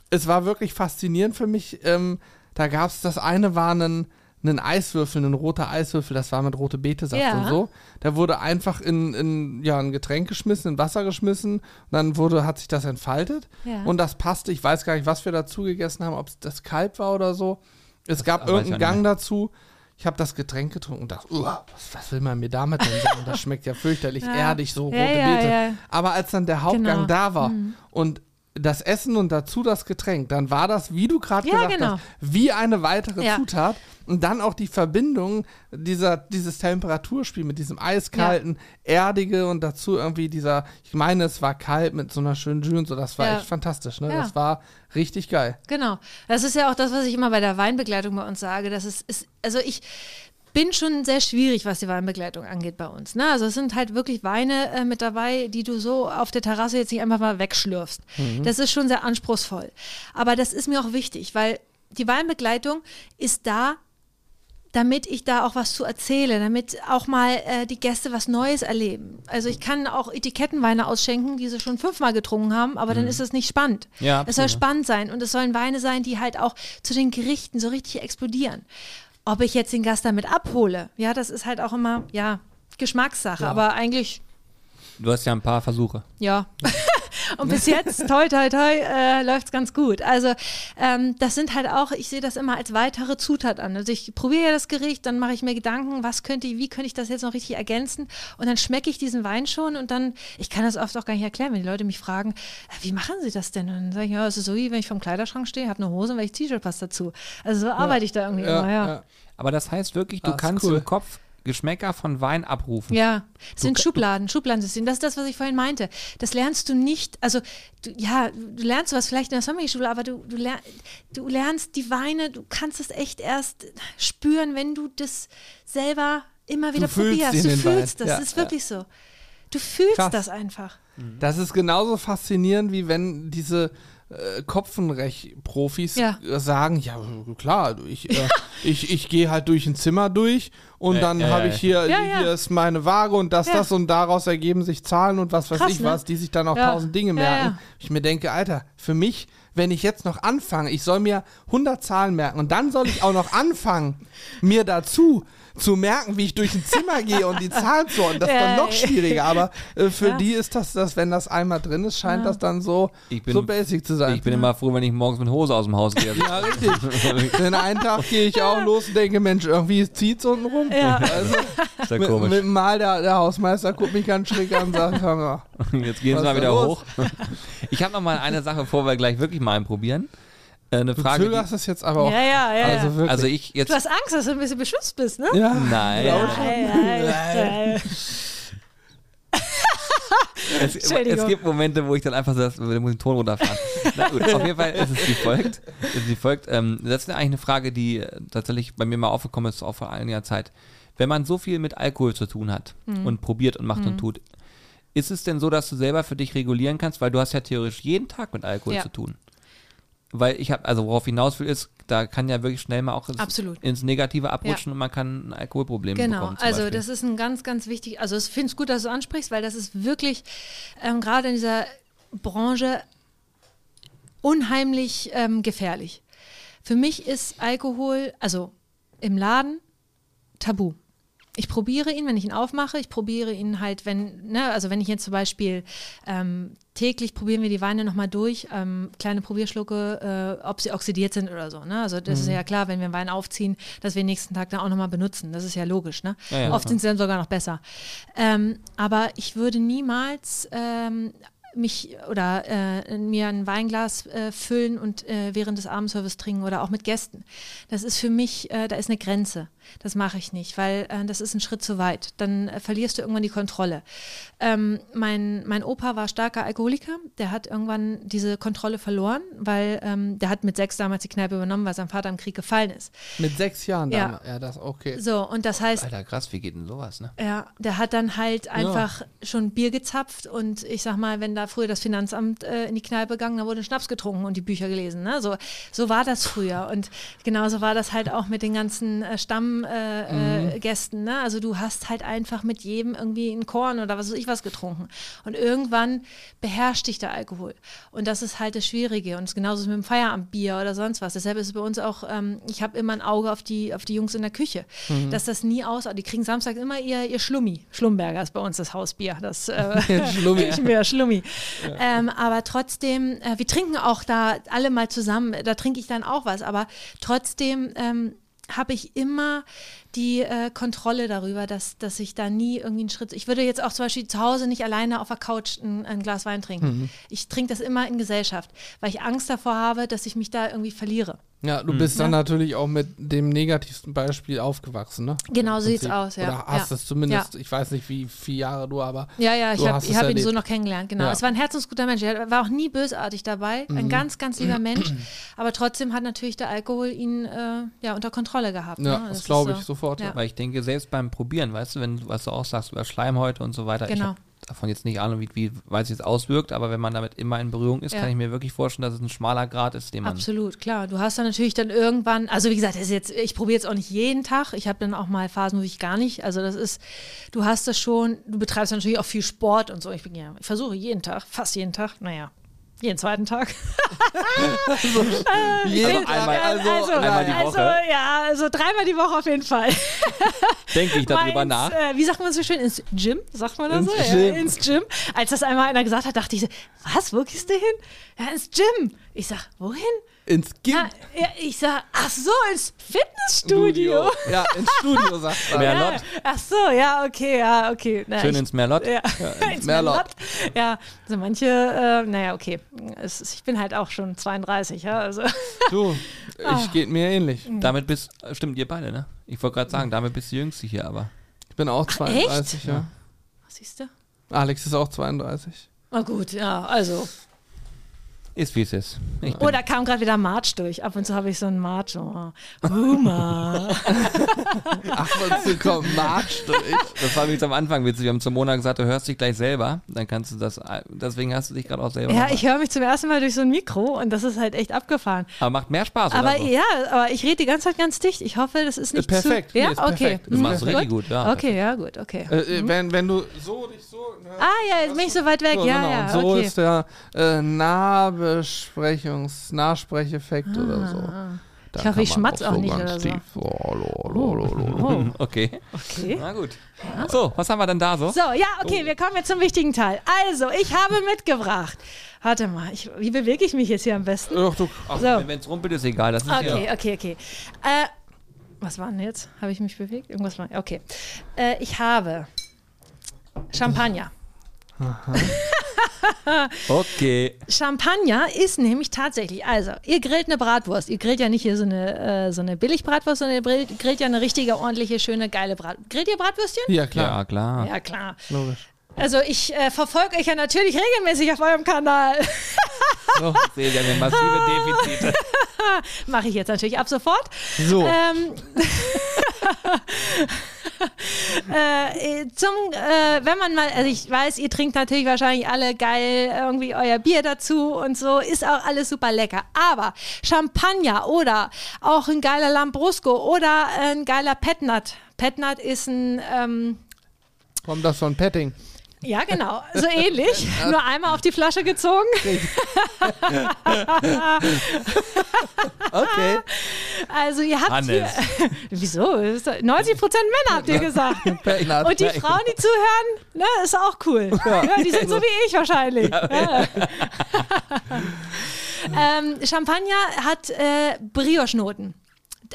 es war wirklich faszinierend für mich. Ähm, da gab es, das eine war ein einen Eiswürfel, einen roter Eiswürfel, das war mit rote Beete-Saft ja. und so. Der wurde einfach in, in ja, ein Getränk geschmissen, in Wasser geschmissen. Dann wurde, hat sich das entfaltet. Ja. Und das passte. Ich weiß gar nicht, was wir dazu gegessen haben, ob es das Kalb war oder so. Es das gab irgendeinen Gang dazu. Ich habe das Getränk getrunken und dachte, oh, was, was will man mir damit denn sagen? Das schmeckt ja fürchterlich ja. erdig, so rote ja, ja, Beete. Ja. Aber als dann der Hauptgang genau. da war mhm. und das Essen und dazu das Getränk, dann war das, wie du gerade ja, gesagt genau. hast, wie eine weitere ja. Zutat. Und dann auch die Verbindung dieser, dieses Temperaturspiel mit diesem eiskalten, ja. erdige und dazu irgendwie dieser, ich meine, es war kalt mit so einer schönen June, so, das war ja. echt fantastisch, ne? Ja. Das war richtig geil. Genau. Das ist ja auch das, was ich immer bei der Weinbegleitung bei uns sage, dass es ist, also ich bin schon sehr schwierig, was die Weinbegleitung angeht bei uns. Ne? Also es sind halt wirklich Weine äh, mit dabei, die du so auf der Terrasse jetzt nicht einfach mal wegschlürfst. Mhm. Das ist schon sehr anspruchsvoll. Aber das ist mir auch wichtig, weil die Weinbegleitung ist da, damit ich da auch was zu erzähle, damit auch mal äh, die Gäste was Neues erleben. Also ich kann auch Etikettenweine ausschenken, die sie schon fünfmal getrunken haben, aber mhm. dann ist das nicht spannend. Ja, es soll spannend sein und es sollen Weine sein, die halt auch zu den Gerichten so richtig explodieren. Ob ich jetzt den Gast damit abhole, ja, das ist halt auch immer, ja, Geschmackssache, ja. aber eigentlich... Du hast ja ein paar Versuche. Ja. Und bis jetzt, toi, toi, toi, äh, läuft's ganz gut. Also ähm, das sind halt auch, ich sehe das immer als weitere Zutat an. Also ich probiere ja das Gericht, dann mache ich mir Gedanken, was könnte ich, wie könnte ich das jetzt noch richtig ergänzen? Und dann schmecke ich diesen Wein schon und dann, ich kann das oft auch gar nicht erklären, wenn die Leute mich fragen, wie machen sie das denn? Und dann sage ich, ja, es ist so, wie wenn ich vom Kleiderschrank stehe, habe eine Hose und welches T-Shirt passt dazu. Also so arbeite ja. ich da irgendwie ja, immer, ja. ja. Aber das heißt wirklich, du ah, kannst cool. im Kopf Geschmäcker von Wein abrufen. Ja, das sind Schubladen, Schubladensystem. Das ist das, was ich vorhin meinte. Das lernst du nicht, also du, ja, du lernst was vielleicht in der Sommelier-Schule, aber du, du, lern, du lernst die Weine, du kannst es echt erst spüren, wenn du das selber immer wieder probierst. Du fühlst das, das ist wirklich so. Du fühlst das einfach. Das ist genauso faszinierend, wie wenn diese Kopfenrech-Profis ja. sagen, ja klar, ich, äh, ja. ich, ich gehe halt durch ein Zimmer durch und ja, dann ja, habe ja, ich hier, ja, ja. hier ist meine Waage und das, ja. das und daraus ergeben sich Zahlen und was weiß Krass, ich was, ne? die sich dann auch ja. tausend Dinge merken. Ja, ja. Ich mir denke, Alter, für mich, wenn ich jetzt noch anfange, ich soll mir hundert Zahlen merken und dann soll ich auch noch anfangen, mir dazu zu merken, wie ich durch ein Zimmer gehe und die Zahlen zu ordnen, das ist dann noch schwieriger. Aber äh, für ja. die ist das, das, wenn das einmal drin ist, scheint ja. das dann so, bin, so basic zu sein. Ich bin immer froh, wenn ich morgens mit Hose aus dem Haus gehe. Ja, richtig. Denn einen Tag gehe ich auch los und denke, Mensch, irgendwie zieht es unten rum. Ja. Also, ist ja mit, komisch. Mit Mal der, der Hausmeister guckt mich ganz schräg an und sagt, hör mal, jetzt gehen sie mal wieder los? hoch. Ich habe noch mal eine Sache, bevor wir gleich wirklich mal probieren. Eine Frage, du zögerst das jetzt aber auch. Ja, ja, ja. Also wirklich. Also ich jetzt, du hast Angst, dass du ein bisschen beschützt bist, ne? Ja. Nein. Ja, ja, ja, ja. es, es gibt Momente, wo ich dann einfach so, da muss ich den Ton runterfahren. Na gut, auf jeden Fall ist es wie folgt. Ist wie folgt. Ähm, das ist eigentlich eine Frage, die tatsächlich bei mir mal aufgekommen ist, auch vor einiger Zeit. Wenn man so viel mit Alkohol zu tun hat mhm. und probiert und macht mhm. und tut, ist es denn so, dass du selber für dich regulieren kannst? Weil du hast ja theoretisch jeden Tag mit Alkohol ja. zu tun. weil ich habe, also worauf hinaus will ist, da kann ja wirklich schnell mal auch Absolut. ins Negative abrutschen ja. und man kann ein Alkoholproblem genau. bekommen. Genau, also Beispiel. Das ist ein ganz, ganz wichtig, also ich finde es gut, dass du ansprichst, weil das ist wirklich ähm, gerade in dieser Branche unheimlich ähm, gefährlich. Für mich ist Alkohol, also im Laden, tabu. Ich probiere ihn, wenn ich ihn aufmache, ich probiere ihn halt, wenn, ne, also wenn ich jetzt zum Beispiel ähm, täglich probieren wir die Weine nochmal durch, ähm, kleine Probierschlucke, äh, ob sie oxidiert sind oder so. Ne? Also das mhm. ist ja klar, wenn wir einen Wein aufziehen, dass wir den nächsten Tag dann auch nochmal benutzen. Das ist ja logisch. Ne? Ja, ja, Oft ja. sind sie dann sogar noch besser. Ähm, aber ich würde niemals ähm, mich oder äh, mir ein Weinglas äh, füllen und äh, während des Abendservice trinken oder auch mit Gästen. Das ist für mich, äh, da ist eine Grenze. Das mache ich nicht, weil äh, das ist ein Schritt zu weit. Dann äh, verlierst du irgendwann die Kontrolle. Ähm, mein, mein Opa war starker Alkoholiker. Der hat irgendwann diese Kontrolle verloren, weil ähm, der hat mit sechs damals die Kneipe übernommen, weil sein Vater im Krieg gefallen ist. Mit sechs Jahren ja. damals? Ja, das okay. So, und das heißt… Alter, krass, wie geht denn sowas, ne? Ja, der hat dann halt einfach ja. schon Bier gezapft und ich sag mal, wenn da früher das Finanzamt äh, in die Kneipe gegangen, da wurde Schnaps getrunken und die Bücher gelesen. Ne? So, so war das früher und genauso war das halt auch mit den ganzen äh, Stamm Äh, mhm. Gästen, ne? Also du hast halt einfach mit jedem irgendwie einen Korn oder was weiß ich was getrunken und irgendwann beherrscht dich der Alkohol und das ist halt das Schwierige und es ist genauso mit dem Feierabendbier oder sonst was, deshalb ist es bei uns auch, ähm, ich habe immer ein Auge auf die, auf die Jungs in der Küche, mhm. dass das nie aus, die kriegen samstags immer ihr, ihr Schlummi, Schlumberger ist bei uns das Hausbier, das äh, Schlummi, mehr Schlummi. Ja. Ähm, aber trotzdem, äh, wir trinken auch da alle mal zusammen, da trinke ich dann auch was, aber trotzdem ähm, habe ich immer die äh, Kontrolle darüber, dass, dass ich da nie irgendwie einen Schritt… Ich würde jetzt auch zum Beispiel zu Hause nicht alleine auf der Couch ein, ein Glas Wein trinken. Mhm. Ich trinke das immer in Gesellschaft, weil ich Angst davor habe, dass ich mich da irgendwie verliere. Ja, du mhm. bist dann ja. natürlich auch mit dem negativsten Beispiel aufgewachsen, ne? Genau, so sieht's aus, ja. Oder hast ja. es zumindest, ja. ich weiß nicht, wie viele Jahre du, aber Ja, ja, ich habe hab ihn so noch kennengelernt, genau. Ja. Es war ein herzensguter Mensch, er war auch nie bösartig dabei, mhm. ein ganz, ganz lieber Mensch, aber trotzdem hat natürlich der Alkohol ihn äh, ja, unter Kontrolle gehabt. Ja, ne? das, das glaube ich so. sofort. Ja. Weil ich denke, selbst beim Probieren, weißt du, wenn was du auch sagst über Schleimhäute und so weiter, genau. ich habe davon jetzt nicht Ahnung, wie, wie weit es jetzt auswirkt, aber wenn man damit immer in Berührung ist, ja. kann ich mir wirklich vorstellen, dass es ein schmaler Grat ist, den man… Absolut, klar. Du hast dann natürlich dann irgendwann, also wie gesagt, das ist jetzt, ich probiere jetzt auch nicht jeden Tag, ich habe dann auch mal Phasen, wo ich gar nicht, also das ist, du hast das schon, du betreibst natürlich auch viel Sport und so, ich, bin, ja, ich versuche jeden Tag, fast jeden Tag, naja. Jeden zweiten Tag. also, jeden einmal, also, also, einmal die Woche. Also, ja, also dreimal die Woche auf jeden Fall. Denke ich darüber ins, nach. Äh, wie sagt man so schön? Ins Gym, sagt man das so? Gym. Ja, ins Gym. Als das einmal einer gesagt hat, dachte ich, was, wo gehst du hin? Ja, ins Gym. Ich sag, wohin? Ins Gym. Ja, ich sag, ach so, ins Fitnessstudio. Studio. Ja, ins Studio, sagt man. Merlot. Ja, ach so, ja, okay, ja, okay. Na, schön ich, ins Merlot. Ja, ja ins, ins Merlot. Merlot. Ja, also manche, äh, naja, okay. Es, ich bin halt auch schon zweiunddreißig, ja, also. Du, ich oh. geht mir ähnlich. Mhm. Damit bist, stimmt, ihr beide, ne? Ich wollte gerade sagen, damit bist du jüngste hier, aber. Ich bin auch zweiunddreißig, ach, ja. Was siehst du? Alex ist auch zweiunddreißig. Na gut, ja, also. Ist wie es ist. Oh, da kam gerade wieder March durch. Ab und zu habe ich so einen March. Oh. Boomer. Ab und zu kommt March durch. Das war übrigens am Anfang witzig. Wir haben zum Monat gesagt, du hörst dich gleich selber. Dann kannst du das. Deswegen hast du dich gerade auch selber. Ja, ich höre mich zum ersten Mal durch so ein Mikro und das ist halt echt abgefahren. Aber macht mehr Spaß. Aber oder so. Ja, aber ich rede die ganze Zeit ganz dicht. Ich hoffe, das ist nicht perfekt. Zu. Nee, ja, ist okay. Perfekt. Du machst richtig gut. gut ja. Okay, ja gut, okay. Äh, mhm. wenn, wenn du so dich so. Hörst, ah ja, bin ich so weit weg. So, ja, genau. ja. Und so okay. ist der äh, Narbe. Besprechungs-, Nachsprecheffekt ah, oder so. Da ich hoffe, ich schmatze auch, so auch nicht oder so. Oh, lo, lo, lo, lo. Oh. Okay. okay. Na gut. Ja. So, was haben wir denn da so? So, ja, okay, oh. wir kommen jetzt zum wichtigen Teil. Also, ich habe mitgebracht. Warte mal, ich, wie bewege ich mich jetzt hier am besten? Ach, du, ach, so. Wenn es rumpelt, ist egal. Das ist okay, ja. okay, okay. Äh, was war denn jetzt? Habe ich mich bewegt? Irgendwas war. Okay. Äh, ich habe Champagner. Aha. Okay. Champagner ist nämlich tatsächlich, also ihr grillt eine Bratwurst, ihr grillt ja nicht hier so eine, äh, so eine Billigbratwurst, sondern ihr grillt, grillt ja eine richtige, ordentliche, schöne, geile Bratwurst. Grillt ihr Bratwürstchen? Ja, klar. Ja, klar. Ja, klar. Logisch. Also ich äh, verfolge euch ja natürlich regelmäßig auf eurem Kanal. So, seht ihr, massive Defizite. Mache ich jetzt natürlich ab sofort. So. Ähm, äh, zum, äh, wenn man mal, also ich weiß, ihr trinkt natürlich wahrscheinlich alle geil irgendwie euer Bier dazu und so, ist auch alles super lecker. Aber Champagner oder auch ein geiler Lambrusco oder ein geiler Petnat. Petnat ist ein... Ähm, kommt das von Petting? Ja, genau. So ähnlich. Nur einmal auf die Flasche gezogen. Okay. Also ihr habt Hannes. Hier... Wieso? neunzig Prozent Männer habt ihr gesagt. Und die Frauen, die zuhören, ne, ist auch cool. Ja. Ja, die sind so wie ich wahrscheinlich. Ja, ja. ähm, Champagner hat äh, Brioche-Noten.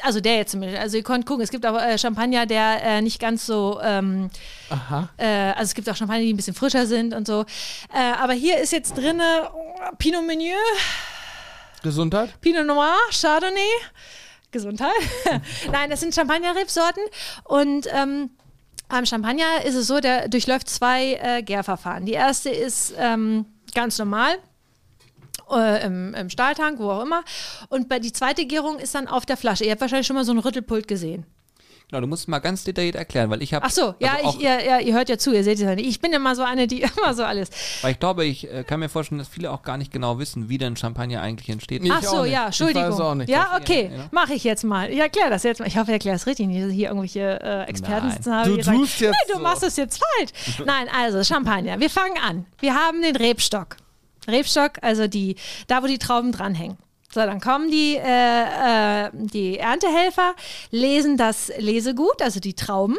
Also der jetzt zumindest. Also ihr könnt gucken, es gibt auch äh, Champagner, der äh, nicht ganz so, ähm, Aha. Äh, also es gibt auch Champagner, die ein bisschen frischer sind und so. Äh, aber hier ist jetzt drin oh, Pinot Meunier. Gesundheit. Pinot Noir, Chardonnay. Gesundheit. Nein, das sind Champagner-Rebsorten. Und ähm, beim Champagner ist es so, der durchläuft zwei äh, Gärverfahren. Die erste ist ähm, ganz normal. Im, im Stahltank, wo auch immer. Und bei die zweite Gärung ist dann auf der Flasche. Ihr habt wahrscheinlich schon mal so ein Rüttelpult gesehen. Genau, du musst es mal ganz detailliert erklären, weil ich habe... Ach so, also ja, ich, ihr, ja, ihr hört ja zu, ihr seht es ja nicht. Ich bin ja mal so eine, die immer so alles... Weil ich glaube, ich äh, kann mir vorstellen, dass viele auch gar nicht genau wissen, wie denn Champagner eigentlich entsteht. Nee, Ach so, ja, Entschuldigung. Ich weiß auch nicht. Ja, okay, ja, ja. Mache ich jetzt mal. Ich erkläre das jetzt mal. Ich hoffe, ich erkläre es richtig, nicht, dass ich hier irgendwelche äh, Experten sitzen habe. Du gesagt, tust jetzt nee, du so. Machst es jetzt falsch. Nein, also Champagner. Wir fangen an. Wir haben den Rebstock. Rebstock, also die, da wo die Trauben dranhängen. So, dann kommen die, äh, äh, die Erntehelfer, lesen das Lesegut, also die Trauben,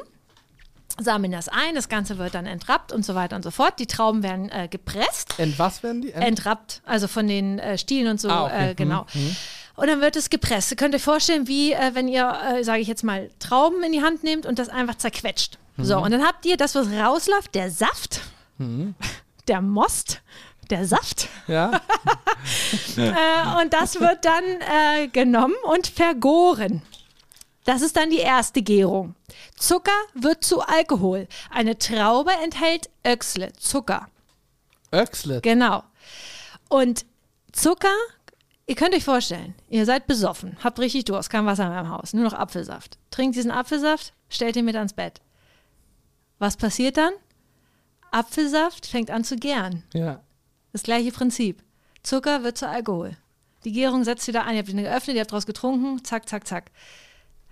sammeln das ein, das Ganze wird dann entrappt und so weiter und so fort. Die Trauben werden äh, gepresst. Ent was werden die? Ent- entrappt, also von den äh, Stielen und so, ah, okay. äh, genau. Mhm. Und dann wird es gepresst. Ihr könnt euch vorstellen, wie äh, wenn ihr, äh, sage ich jetzt mal, Trauben in die Hand nehmt und das einfach zerquetscht. Mhm. So, und dann habt ihr das, was rausläuft, der Saft, mhm. der Most, der Saft. Ja. äh, und das wird dann äh, genommen und vergoren. Das ist dann die erste Gärung. Zucker wird zu Alkohol. Eine Traube enthält Öchsle, Zucker. Öchsle? Genau. Und Zucker, ihr könnt euch vorstellen, ihr seid besoffen, habt richtig Durst, kein Wasser mehr im Haus, nur noch Apfelsaft. Trinkt diesen Apfelsaft, stellt ihn mit ans Bett. Was passiert dann? Apfelsaft fängt an zu gären. Ja. Das gleiche Prinzip. Zucker wird zu Alkohol. Die Gärung setzt wieder ein. Ihr habt ihn geöffnet, ihr habt draus getrunken. Zack, zack, zack.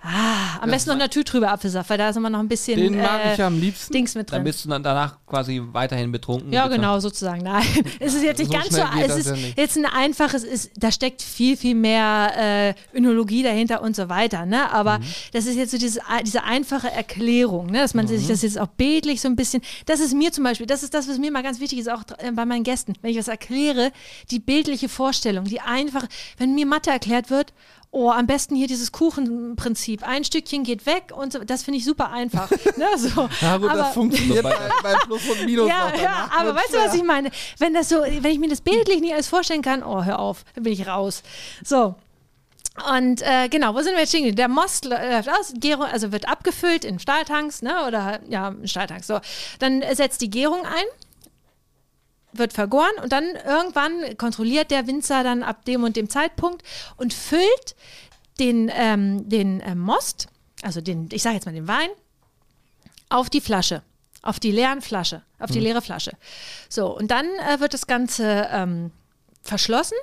Ah, am das besten noch eine Tüte drüber Apfelsaft, weil da ist immer noch ein bisschen den mag äh, ich am liebsten. Dings mit drin. Dann bist du dann danach quasi weiterhin betrunken. Ja, bitte. Genau, sozusagen. Nein, es ist jetzt nicht so ganz so, es ist ja jetzt ein einfaches, ist, da steckt viel, viel mehr äh, Önologie dahinter und so weiter. Ne? Aber mhm. das ist jetzt so dieses, diese einfache Erklärung, ne? Dass man mhm. sich das jetzt auch bildlich so ein bisschen, das ist mir zum Beispiel, das ist das, was mir mal ganz wichtig ist, auch bei meinen Gästen, wenn ich was erkläre, die bildliche Vorstellung, die einfache, wenn mir Mathe erklärt wird, oh, am besten hier dieses Kuchenprinzip. Ein Stückchen geht weg und so. Das finde ich super einfach. Ne, so. Ja, gut, aber das funktioniert bei, bei Plus und Minus. Ja, ja, aber weißt du, was ich meine? Wenn das so, wenn ich mir das bildlich nicht alles vorstellen kann, oh, hör auf, dann bin ich raus. So. Und äh, genau, wo sind wir jetzt stehen? Der Most läuft aus, Gärung, also wird abgefüllt in Stahltanks, ne? Oder ja, in Stahltanks. So. Dann setzt die Gärung ein. Wird vergoren und dann irgendwann kontrolliert der Winzer dann ab dem und dem Zeitpunkt und füllt den, ähm, den äh, Most, also den, ich sage jetzt mal den Wein, auf die Flasche, auf die leeren Flasche, auf die leere Flasche. So, und dann äh, wird das Ganze ähm, verschlossen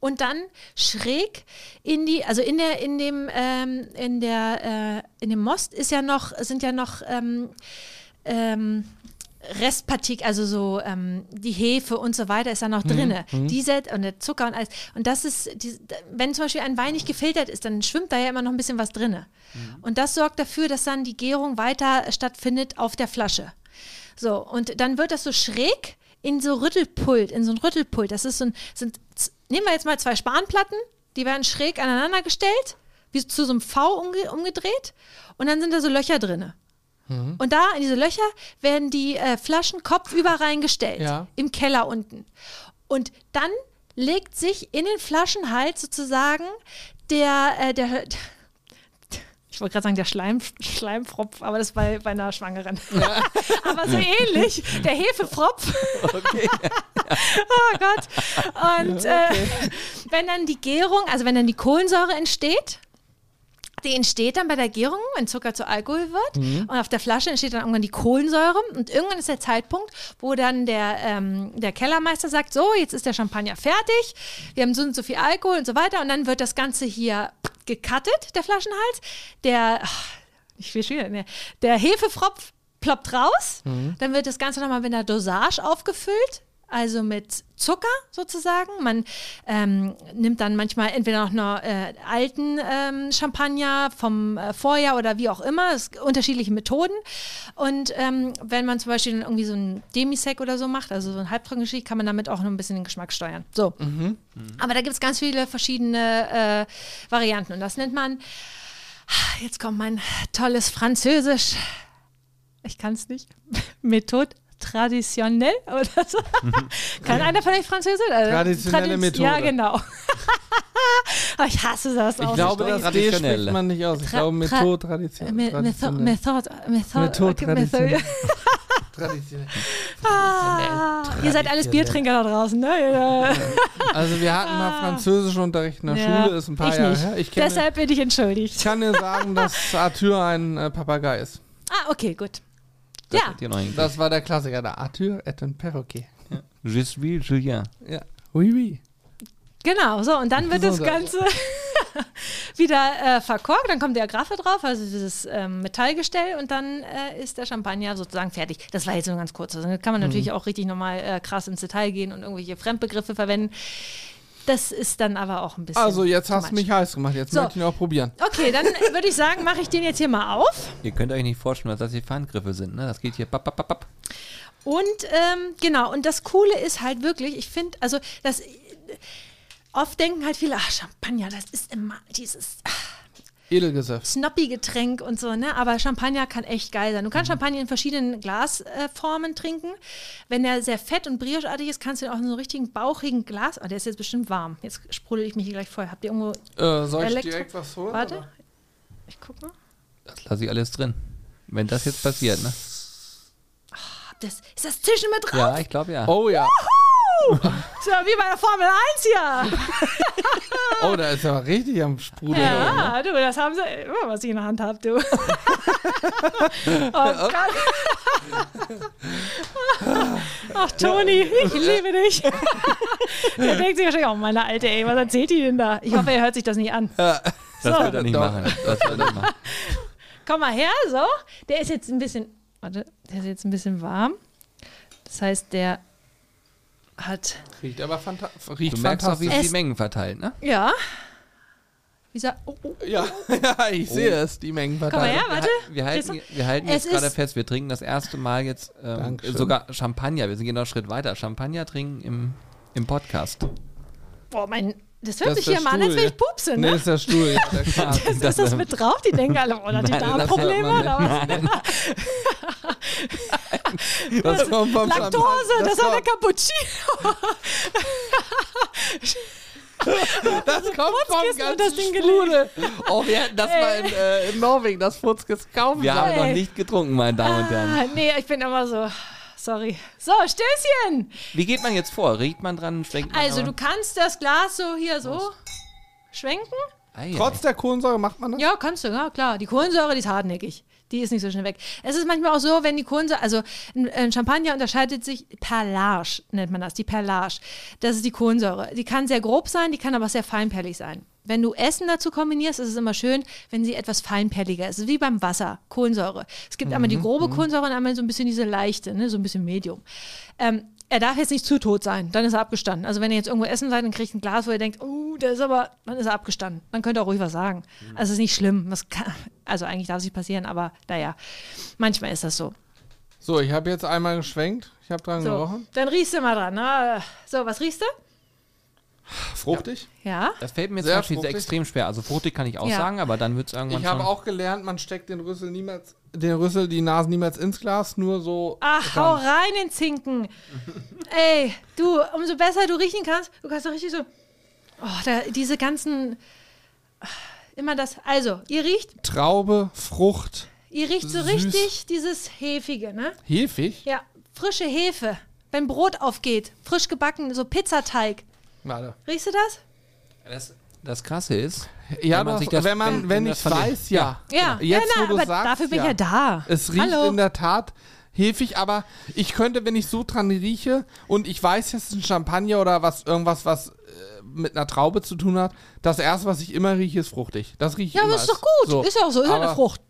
und dann schräg in die, also in der, in dem, ähm, in der, äh, in dem Most ist ja noch, sind ja noch, ähm, ähm, Restpartikel, also so ähm, die Hefe und so weiter ist da noch drinne. Mhm. Diese und der Zucker und alles. Und das ist, die, wenn zum Beispiel ein Wein nicht gefiltert ist, dann schwimmt da ja immer noch ein bisschen was drinne. Mhm. Und das sorgt dafür, dass dann die Gärung weiter stattfindet auf der Flasche. So, und dann wird das so schräg in so Rüttelpult, in so ein Rüttelpult. Das ist so ein, sind, nehmen wir jetzt mal zwei Spanplatten, die werden schräg aneinander gestellt, wie zu so einem V umge- umgedreht und dann sind da so Löcher drinne. Und da, in diese Löcher, werden die äh, Flaschen kopfüber reingestellt, ja. Im Keller unten. Und dann legt sich in den Flaschenhals sozusagen der, äh, der ich wollte gerade sagen, der Schleim, Schleimfropf, aber das bei, bei einer Schwangeren. Ja. Aber so ähnlich, der Hefepfropf. Okay. Oh Gott. Und ja, okay. äh, wenn dann die Gärung, also wenn dann die Kohlensäure entsteht, die entsteht dann bei der Gärung, wenn Zucker zu Alkohol wird. Mhm. Und auf der Flasche entsteht dann irgendwann die Kohlensäure. Und irgendwann ist der Zeitpunkt, wo dann der, ähm, der Kellermeister sagt, so, jetzt ist der Champagner fertig, wir haben so und so viel Alkohol und so weiter. Und dann wird das Ganze hier gecuttet, der Flaschenhals. Der, ich will schwierig mehr, der Hefefropf ploppt raus. Mhm. Dann wird das Ganze nochmal mit einer Dosage aufgefüllt. Also mit Zucker sozusagen. Man ähm, nimmt dann manchmal entweder noch einen äh, alten ähm, Champagner vom äh, Vorjahr oder wie auch immer. Es gibt unterschiedliche Methoden. Und ähm, wenn man zum Beispiel dann irgendwie so einen Demisec oder so macht, also so ein Halbtrockengeschick, kann man damit auch noch ein bisschen den Geschmack steuern. So. Mhm. Mhm. Aber da gibt es ganz viele verschiedene äh, Varianten. Und das nennt man, jetzt kommt mein tolles Französisch, ich kann es nicht, Methode. Traditionell oder so. Kann einer vielleicht Französisch? Also traditionelle Tradiz- Methode. Ja, genau. Aber ich hasse das auch. Ich glaube, das D spricht man nicht aus. Ich Tra- glaube, Methode, Tradition. Methode, Methode, Tradition. Traditionell. Ah, traditionell. Ihr seid alles Biertrinker da draußen, ne? Also wir hatten mal Französischunterricht in der ja, Schule, ist ein paar ich Jahre nicht. her. Ich kenne, Deshalb bin ich entschuldigt. Ich kann dir sagen, dass Arthur ein äh, Papagei ist. Ah, okay, gut. Das, ja. das war der Klassiker, der Arthur et un Perroquet. Ja. Je suis Julien. Ja. Oui, oui. Genau, so, und dann wird das Ganze wieder äh, verkorkt, dann kommt der Graffe drauf, also dieses ähm, Metallgestell, und dann äh, ist der Champagner sozusagen fertig. Das war jetzt nur ganz kurz. Also, da kann man mhm. natürlich auch richtig nochmal äh, krass ins Detail gehen und irgendwelche Fremdbegriffe verwenden. Das ist dann aber auch ein bisschen... Also jetzt hast du mich heiß gemacht, jetzt so. Möchte ich ihn auch probieren. Okay, dann würde ich sagen, mache ich den jetzt hier mal auf. Ihr könnt euch nicht vorstellen, dass das hier Pfanngriffe sind, ne? Das geht hier papp, papp, papp, papp. Und ähm, genau, und das Coole ist halt wirklich, ich finde, also das... Oft denken halt viele, ach Champagner, das ist immer dieses... Ach. Edelgesöff. Snoppy-Getränk und so, ne? Aber Champagner kann echt geil sein. Du kannst mhm. Champagner in verschiedenen Glasformen äh, trinken. Wenn der sehr fett und briocheartig ist, kannst du ihn auch in so einem richtigen bauchigen Glas. Oh, der ist jetzt bestimmt warm. Jetzt sprudel ich mich hier gleich voll. Habt ihr irgendwo. Äh, soll Elektro- ich direkt was holen? Warte. Oder? Ich guck mal. Das lasse ich alles drin. Wenn das jetzt passiert, ne? Oh, das, ist das Zischen mit drauf? Ja, ich glaube ja. Oh ja. Woohoo! So, wie bei der Formel eins hier. Oh, da ist ja richtig am Sprudel. Ja, oder? Du, das haben sie immer, was ich in der Hand habe, du. Oh, ach, Toni, ich liebe dich. Der denkt sich wahrscheinlich, oh, meine Alte, ey, was erzählt die denn da? Ich hoffe, er hört sich das nicht an. Das so. Wird er nicht machen. Das wird er nicht machen. Komm mal her, so. Der ist jetzt ein bisschen, warte, der ist jetzt ein bisschen warm. Das heißt, der... hat. Riecht aber fanta- riecht fantastisch. Du merkst auch, wie es die Mengen verteilt, ne? Ja. Wie sa- oh, oh, oh. Ja, ja, ich oh. sehe es, die Mengen verteilt. Komm mal her, warte. Wir, wir halten, wir halten jetzt gerade fest, wir trinken das erste Mal jetzt ähm, sogar Champagner. Wir sind genau einen Schritt weiter. Champagner trinken im, im Podcast. Boah, mein... Das hört das sich hier mal an, als will ich pupsen, ne? Nee, ist der Stuhl, ja, der Kram. Das, ist das, das mit drauf? Die denken alle, oh, hat die Darmprobleme oder was? Nein. Das das kommt vom Laktose, das, das war der Cappuccino. Das kommt vom ganzen Sprudel. Oh, wir hätten das ey. mal in, äh, in Norwegen, das Furzkissen kaufen. Wir haben ey. noch nicht getrunken, meine Damen und Herren. Ah, nee, ich bin immer so... Sorry. So, Stößchen! Wie geht man jetzt vor? Riecht man dran? Schwenkt man? Also, du kannst das Glas so hier so Prost. schwenken. Eieiei. Trotz der Kohlensäure macht man das? Ja, kannst du, ja, klar. Die Kohlensäure, die ist hartnäckig. Die ist nicht so schnell weg. Es ist manchmal auch so, wenn die Kohlensäure, also ein Champagner unterscheidet sich, Perlage nennt man das, die Perlage. Das ist die Kohlensäure. Die kann sehr grob sein, die kann aber sehr feinperlig sein. Wenn du Essen dazu kombinierst, ist es immer schön, wenn sie etwas feinperliger ist. Es ist wie beim Wasser, Kohlensäure. Es gibt mhm. einmal die grobe Kohlensäure und einmal so ein bisschen diese leichte, ne? So ein bisschen Medium. Ähm, er darf jetzt nicht zu tot sein, dann ist er abgestanden. Also wenn ihr jetzt irgendwo essen seid und kriegt ein Glas, wo ihr denkt, oh, der ist aber, dann ist er abgestanden. Dann könnt ihr auch ruhig was sagen. Mhm. Also es ist nicht schlimm. Das kann, also eigentlich darf es nicht passieren, aber naja, manchmal ist das so. So, ich habe jetzt einmal geschwenkt. Ich habe dran so, gerochen. Dann riechst du mal dran. Na, so, was riechst du? Fruchtig? Ja. Das fällt mir jetzt sehr, sehr extrem schwer. Also fruchtig kann ich auch ja. sagen, aber dann wird es irgendwann Ich habe auch gelernt, man steckt den Rüssel niemals, den Rüssel, die Nase niemals ins Glas, nur so... Ach, hau rein in Zinken. Ey, du, umso besser du riechen kannst, du kannst doch richtig so... Oh, da, diese ganzen... Immer das... Also, ihr riecht... Traube, Frucht, ihr riecht so süß. Richtig dieses Hefige, ne? Hefig? Ja, frische Hefe. Wenn Brot aufgeht, frisch gebacken, so Pizzateig. Warte. Riechst du das? das Das Krasse ist, ja, wenn man, sich das, wenn, man wenn ich weiß, ja. Ja, genau. Jetzt, ja, na, wo du aber sagst, dafür bin ich ja, ja da. Es riecht Hallo. in der Tat heftig, aber ich könnte, wenn ich so dran rieche und ich weiß, es ist ein Champagner oder was, irgendwas, was äh, mit einer Traube zu tun hat, das erste, was ich immer rieche, ist fruchtig. Das rieche ich ja, immer. Ja, aber ist doch gut. So. Ist ja auch so, ist ja eine Frucht.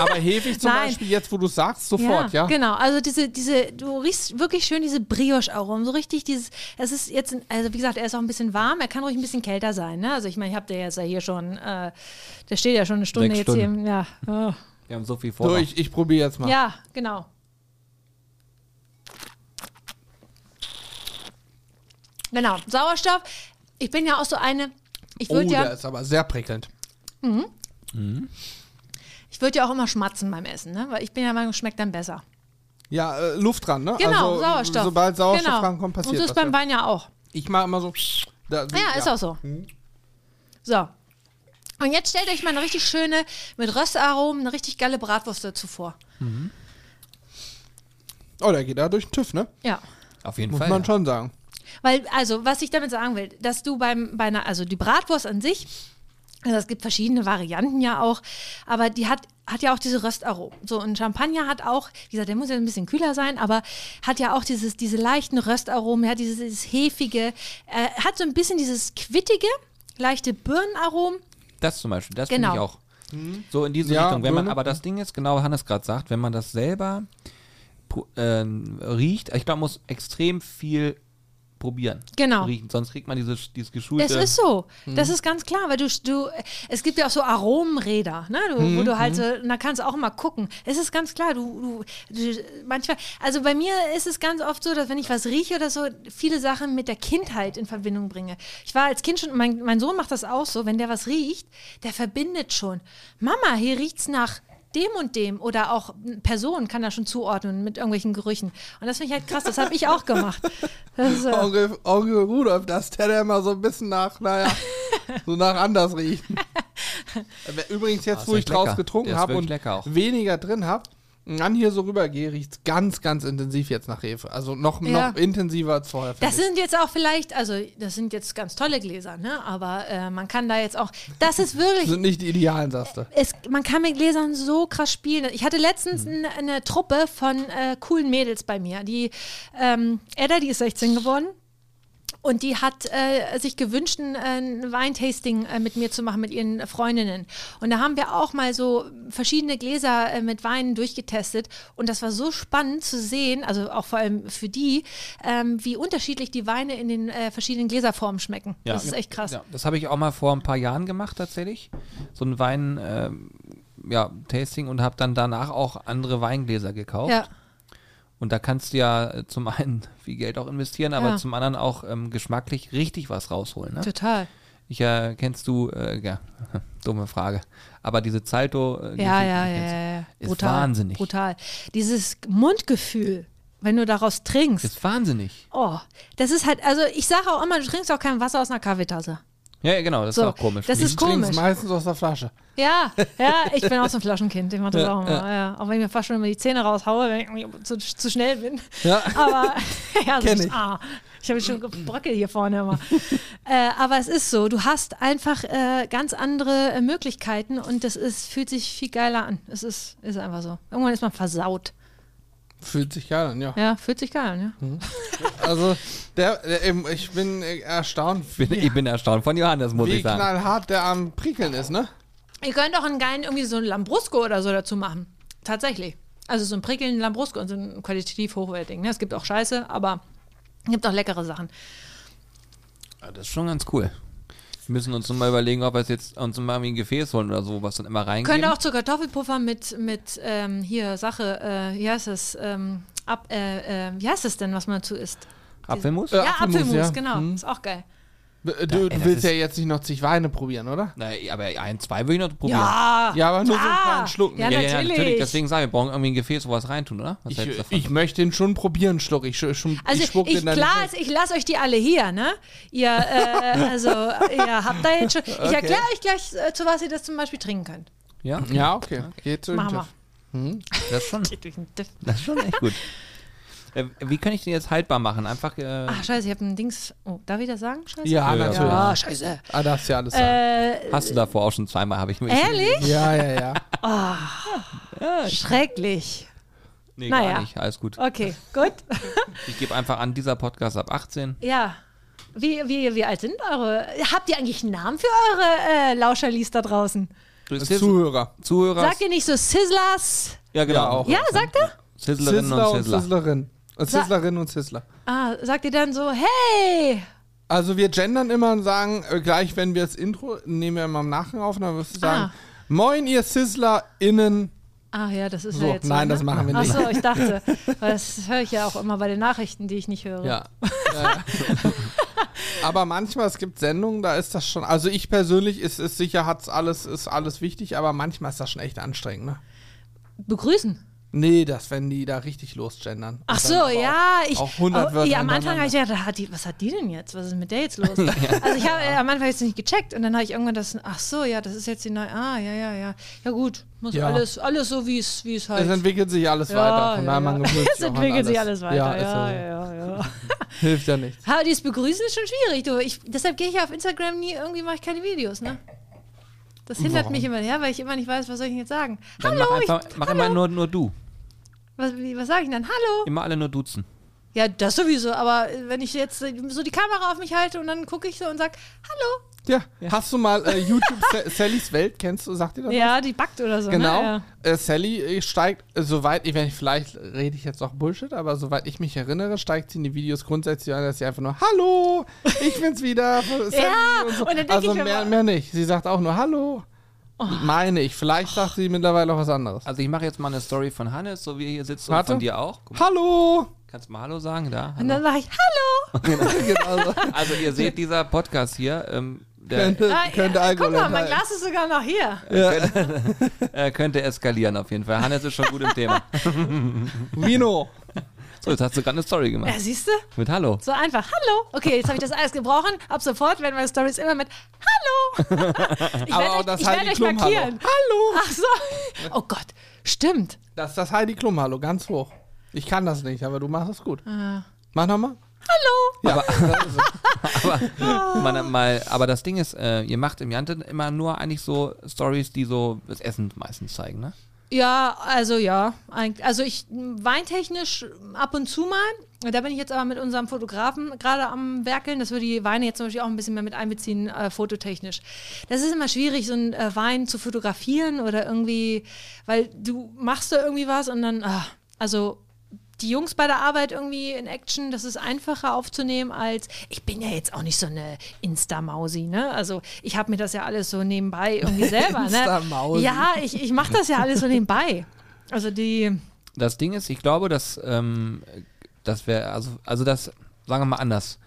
Aber heftig zum Nein. Beispiel, jetzt wo du sagst, sofort, ja, ja? Genau, also diese, diese, du riechst wirklich schön diese Brioche-Aromen, so richtig dieses, es ist jetzt, also wie gesagt, er ist auch ein bisschen warm, er kann ruhig ein bisschen kälter sein, ne? Also ich meine, ich habe den jetzt ja hier schon, äh, der steht ja schon eine Stunde Sechs jetzt Stunden. hier. Ja. Oh. Wir haben so viel vor. So, ich, ich probiere jetzt mal. Ja, genau. Genau, Sauerstoff, ich bin ja auch so eine, ich würde oh, ja... Oh, der ist aber sehr prickelnd. Mhm. Mhm. Ich würde ja auch immer schmatzen beim Essen, ne? Weil ich bin ja der Meinung, es schmeckt dann besser. Ja, äh, Luft dran, ne? Genau, also, Sauerstoff. Sobald Sauerstoff genau. rankommt, passiert das. Und so ist beim Wein ja auch. Ich mache immer so... Da, ja, ja, ist auch so. Mhm. So. Und jetzt stellt euch mal eine richtig schöne, mit Röstaromen, eine richtig geile Bratwurst dazu vor. Mhm. Oh, der geht da durch den TÜV, ne? Ja. Auf jeden Muss Fall. Muss man ja. schon sagen. Weil, also, was ich damit sagen will, dass du beim, bei einer, also die Bratwurst an sich... Also es gibt verschiedene Varianten ja auch, aber die hat, hat ja auch diese Röstaromen. So, und Champagner hat auch, wie gesagt, der muss ja ein bisschen kühler sein, aber hat ja auch dieses, diese leichten Röstaromen, ja, dieses, dieses Hefige, äh, hat so ein bisschen dieses Quittige, leichte Birnenaromen. Das zum Beispiel, das genau. finde ich auch. Mhm. So in diese ja, Richtung. Wenn man, aber das Ding ist, genau, Hannes gerade sagt, wenn man das selber äh, riecht, ich glaube, man muss extrem viel probieren. Genau. Riechen, sonst kriegt man dieses, dieses geschulte... Das ist so. Mhm. Das ist ganz klar, weil du, du, es gibt ja auch so Aromenräder, ne, du, mhm. wo du halt, mhm. da kannst du auch mal gucken. Es ist ganz klar, du, du, du, manchmal, also bei mir ist es ganz oft so, dass wenn ich was rieche oder so, viele Sachen mit der Kindheit in Verbindung bringe. Ich war als Kind schon, mein, mein Sohn macht das auch so, wenn der was riecht, der verbindet schon. Mama, hier riecht's nach dem und dem oder auch Personen kann er schon zuordnen mit irgendwelchen Gerüchen. Und das finde ich halt krass, das habe ich auch gemacht. Das, äh Onkel, Onkel Rudolf, das der ja immer so ein bisschen nach, naja, so nach anders riechen. Übrigens jetzt, wo ich lecker. draus getrunken habe und weniger drin habe, dann hier so rübergehe, riecht es ganz, ganz intensiv jetzt nach Hefe. Also noch, ja. noch intensiver als vorher. Das sind jetzt auch vielleicht, also das sind jetzt ganz tolle Gläser, ne? Aber äh, man kann da jetzt auch, das ist wirklich... Das sind nicht die idealen, sagst du. Es, man kann mit Gläsern so krass spielen. Ich hatte letztens hm. eine, eine Truppe von äh, coolen Mädels bei mir. Die ähm, Edda, die ist sechzehn geworden. Und die hat äh, sich gewünscht, ein äh, Weintasting äh, mit mir zu machen, mit ihren Freundinnen. Und da haben wir auch mal so verschiedene Gläser äh, mit Weinen durchgetestet. Und das war so spannend zu sehen, also auch vor allem für die, ähm, wie unterschiedlich die Weine in den äh, verschiedenen Gläserformen schmecken. Ja, das ist echt krass. Ja, das habe ich auch mal vor ein paar Jahren gemacht tatsächlich. So ein Wein, äh, ja, Tasting und habe dann danach auch andere Weingläser gekauft. Ja. Und da kannst du ja zum einen viel Geld auch investieren, aber ja. zum anderen auch ähm, geschmacklich richtig was rausholen. Ne? Total. Ich äh, kennst du, äh, ja, dumme Frage, aber diese Zalto äh, ja, ja, ja, ja, ja. ist brutal, wahnsinnig. Brutal. Dieses Mundgefühl, wenn du daraus trinkst. Ist wahnsinnig. Oh, das ist halt, also ich sage auch immer, du trinkst auch kein Wasser aus einer Kaffeetasse. Ja, ja, genau, das so, ist auch komisch. Das ist komisch. Du trinkst meistens aus der Flasche. Ja, ja, ich bin auch so ein Flaschenkind, ich mache das ja, auch immer. Ja. Ja. Auch wenn ich mir fast schon immer die Zähne raushaue, wenn ich zu, zu schnell bin. Ja. Aber ja, so, ich, ah, ich habe schon gebröckelt hier vorne immer. äh, aber es ist so, du hast einfach äh, ganz andere äh, Möglichkeiten und das ist, fühlt sich viel geiler an. Es ist, ist einfach so. Irgendwann ist man versaut. Fühlt sich geil an, ja. Ja, fühlt sich geil an, ja. Mhm. Also, der, der, ich bin erstaunt. Bin, ja. Ich bin erstaunt von Johannes, muss Wie ich sagen. Wie knallhart der am Prickeln ist, ne? Ihr könnt auch einen geilen, irgendwie so einen Lambrusco oder so dazu machen. Tatsächlich. Also so einen prickelnden Lambrusco und so ein qualitativ hochwertigen. Ne? Es gibt auch Scheiße, aber es gibt auch leckere Sachen. Ja, das ist schon ganz cool. Wir müssen uns nochmal überlegen, ob wir es jetzt uns mal irgendwie ein Gefäß holen oder so, was dann immer reingehen. Könnt ihr auch zu Kartoffelpuffer mit, mit ähm, hier, Sache, äh, wie heißt das, ähm, ab, äh, äh, wie heißt das denn, was man dazu isst? Apfelmus? Äh, ja, Apfelmus, Apfelmus ja. genau. Hm. Ist auch geil. Du, du ja, ey, willst ja jetzt nicht noch zig Weine probieren, oder? Nein, aber ein, zwei will ich noch probieren. Ja, ja aber nur ja. so einen kleinen Schluck. Ja, ja, ja, natürlich. natürlich. Deswegen sage ich, wir brauchen irgendwie ein Gefäß, wo was reintun, oder? Was ich, ich möchte ihn schon probieren, Schluck. Ich, schon, also ich, ich, ich, ich lasse euch die alle hier, ne? Ihr, äh, also, ihr habt da jetzt schon... Ich okay. erkläre euch gleich, äh, zu was ihr das zum Beispiel trinken könnt. Ja, okay. Ja, okay. okay. Geht durch den TÜV. Hm? Das schon. Geht durch den TÜV. Das ist schon echt gut. Äh, wie kann ich den jetzt haltbar machen? Einfach. Äh Ach, scheiße, ich habe ein Dings. Oh, darf ich das sagen? Scheiße. Ja, ja, natürlich. Ja, scheiße. Ah, darfst ja alles sagen. Äh, Hast du davor auch schon zweimal, habe ich mir. Ehrlich? Ja, ja, ja. Oh, ja. Schrecklich. Nee, naja. Gar nicht. Alles gut. Okay, gut. Ich gebe einfach an, dieser Podcast ab achtzehn. Ja. Wie, wie, wie alt sind eure? Habt ihr eigentlich einen Namen für eure äh, Lauscherlis da draußen? Zuhörer. Zuhörer. Sagt ihr nicht so Sizzlers? Ja, genau. Ja, auch. Ja, sagt ihr? Sizzlerinnen und Sizzler. Sizzlerinnen und Sizzlerin und Sizzler. Ah, sagt ihr dann so, hey! Also wir gendern immer und sagen, gleich wenn wir das Intro, nehmen wir immer im Nachhinein auf, dann wirst du sagen, ah. Moin ihr SizzlerInnen. Ah ja, das ist so, ja jetzt nein, so, ne? Das machen wir nicht. Ach so, ich dachte, das höre ich ja auch immer bei den Nachrichten, die ich nicht höre. Ja. Aber manchmal, es gibt Sendungen, da ist das schon, also ich persönlich, ist, ist sicher, hat's alles, ist alles wichtig, aber manchmal ist das schon echt anstrengend, ne? Begrüßen? Nee, das, wenn die da richtig losgendern. Ach so, ja. Auch, ich, auch hundert Wörter. Ja, am Anfang habe ich gedacht, hat die, was hat die denn jetzt? Was ist mit der jetzt los? Also ich habe ja. Am Anfang jetzt nicht gecheckt und dann habe ich irgendwann das, ach so, ja, das ist jetzt die neue, ah, ja, ja, ja. Ja gut, muss ja. alles alles so, wie es wie es halt. Es entwickelt sich alles ja, weiter. Von ja, ja. Man es entwickelt alles. sich alles weiter, ja, ja, ja, ja, ja. Hilft ja nichts. Aber dieses Begrüßen ist schon schwierig, du. Ich, deshalb gehe ich ja auf Instagram nie, irgendwie mache ich keine Videos, ne? Das hindert Warum? mich immer, ja, weil ich immer nicht weiß, was soll ich denn jetzt sagen. Dann hallo, mach, einfach, ich, mach hallo. immer nur, nur du. Was, was sage ich denn? Hallo? Immer alle nur duzen. Ja, das sowieso, aber wenn ich jetzt so die Kamera auf mich halte und dann gucke ich so und sage, hallo. Ja, ja, hast du mal äh, YouTube Sallys Welt, kennst du, sagt ihr das? Ja, was? Die backt oder so. Genau, ne? Ja. äh, Sally steigt, äh, soweit ich, wenn ich, vielleicht rede ich jetzt auch Bullshit, aber soweit ich mich erinnere, steigt sie in die Videos grundsätzlich an, dass sie einfach nur, hallo, ich bin's wieder, Sally ja, und so. Und dann also ich mehr, mehr nicht, sie sagt auch nur, hallo. Oh. Meine ich, vielleicht sagt sie oh. mittlerweile auch was anderes. Also ich mache jetzt mal eine Story von Hannes, so wie er hier sitzt und Warte. von dir auch. Guck. Hallo! Kannst du mal Hallo sagen? Da, hallo. Und dann sage ich, hallo! Genau. Also ihr seht, dieser Podcast hier, ähm, der könnte, ah, könnte ja, Alkohol guck mal, mein Glas ist sogar noch hier. Ja. Könnte, äh, könnte eskalieren auf jeden Fall. Hannes ist schon gut im Thema. Vino. So, jetzt hast du gerade eine Story gemacht. Ja, siehst du? Mit Hallo. So einfach, hallo. Okay, jetzt habe ich das alles gebrochen. Ab sofort werden meine Stories immer mit Hallo. Ich werde euch, das ich werde euch Klum markieren. Hallo. Hallo. Ach so. Oh Gott, stimmt. Das ist das Heidi Klum Hallo, ganz hoch. Ich kann das nicht, aber du machst es gut. Ah. Mach nochmal. Hallo! Ja, aber, aber, man, mal, aber das Ding ist, äh, ihr macht im Jante immer nur eigentlich so Stories, die so das Essen meistens zeigen, ne? Ja, also ja. Also ich weintechnisch ab und zu mal. Da bin ich jetzt aber mit unserem Fotografen gerade am Werkeln, dass wir die Weine jetzt zum Beispiel auch ein bisschen mehr mit einbeziehen, äh, fototechnisch. Das ist immer schwierig, so einen äh, Wein zu fotografieren oder irgendwie, weil du machst da irgendwie was und dann, ach, also... Die Jungs bei der Arbeit irgendwie in Action, das ist einfacher aufzunehmen als, ich bin ja jetzt auch nicht so eine Insta-Mausi, ne? Also ich habe mir das ja alles so nebenbei irgendwie selber, ne? Ja, ich, ich mache das ja alles so nebenbei. Also die... Das Ding ist, ich glaube, dass, ähm, das wäre, also, also das, sagen wir mal anders.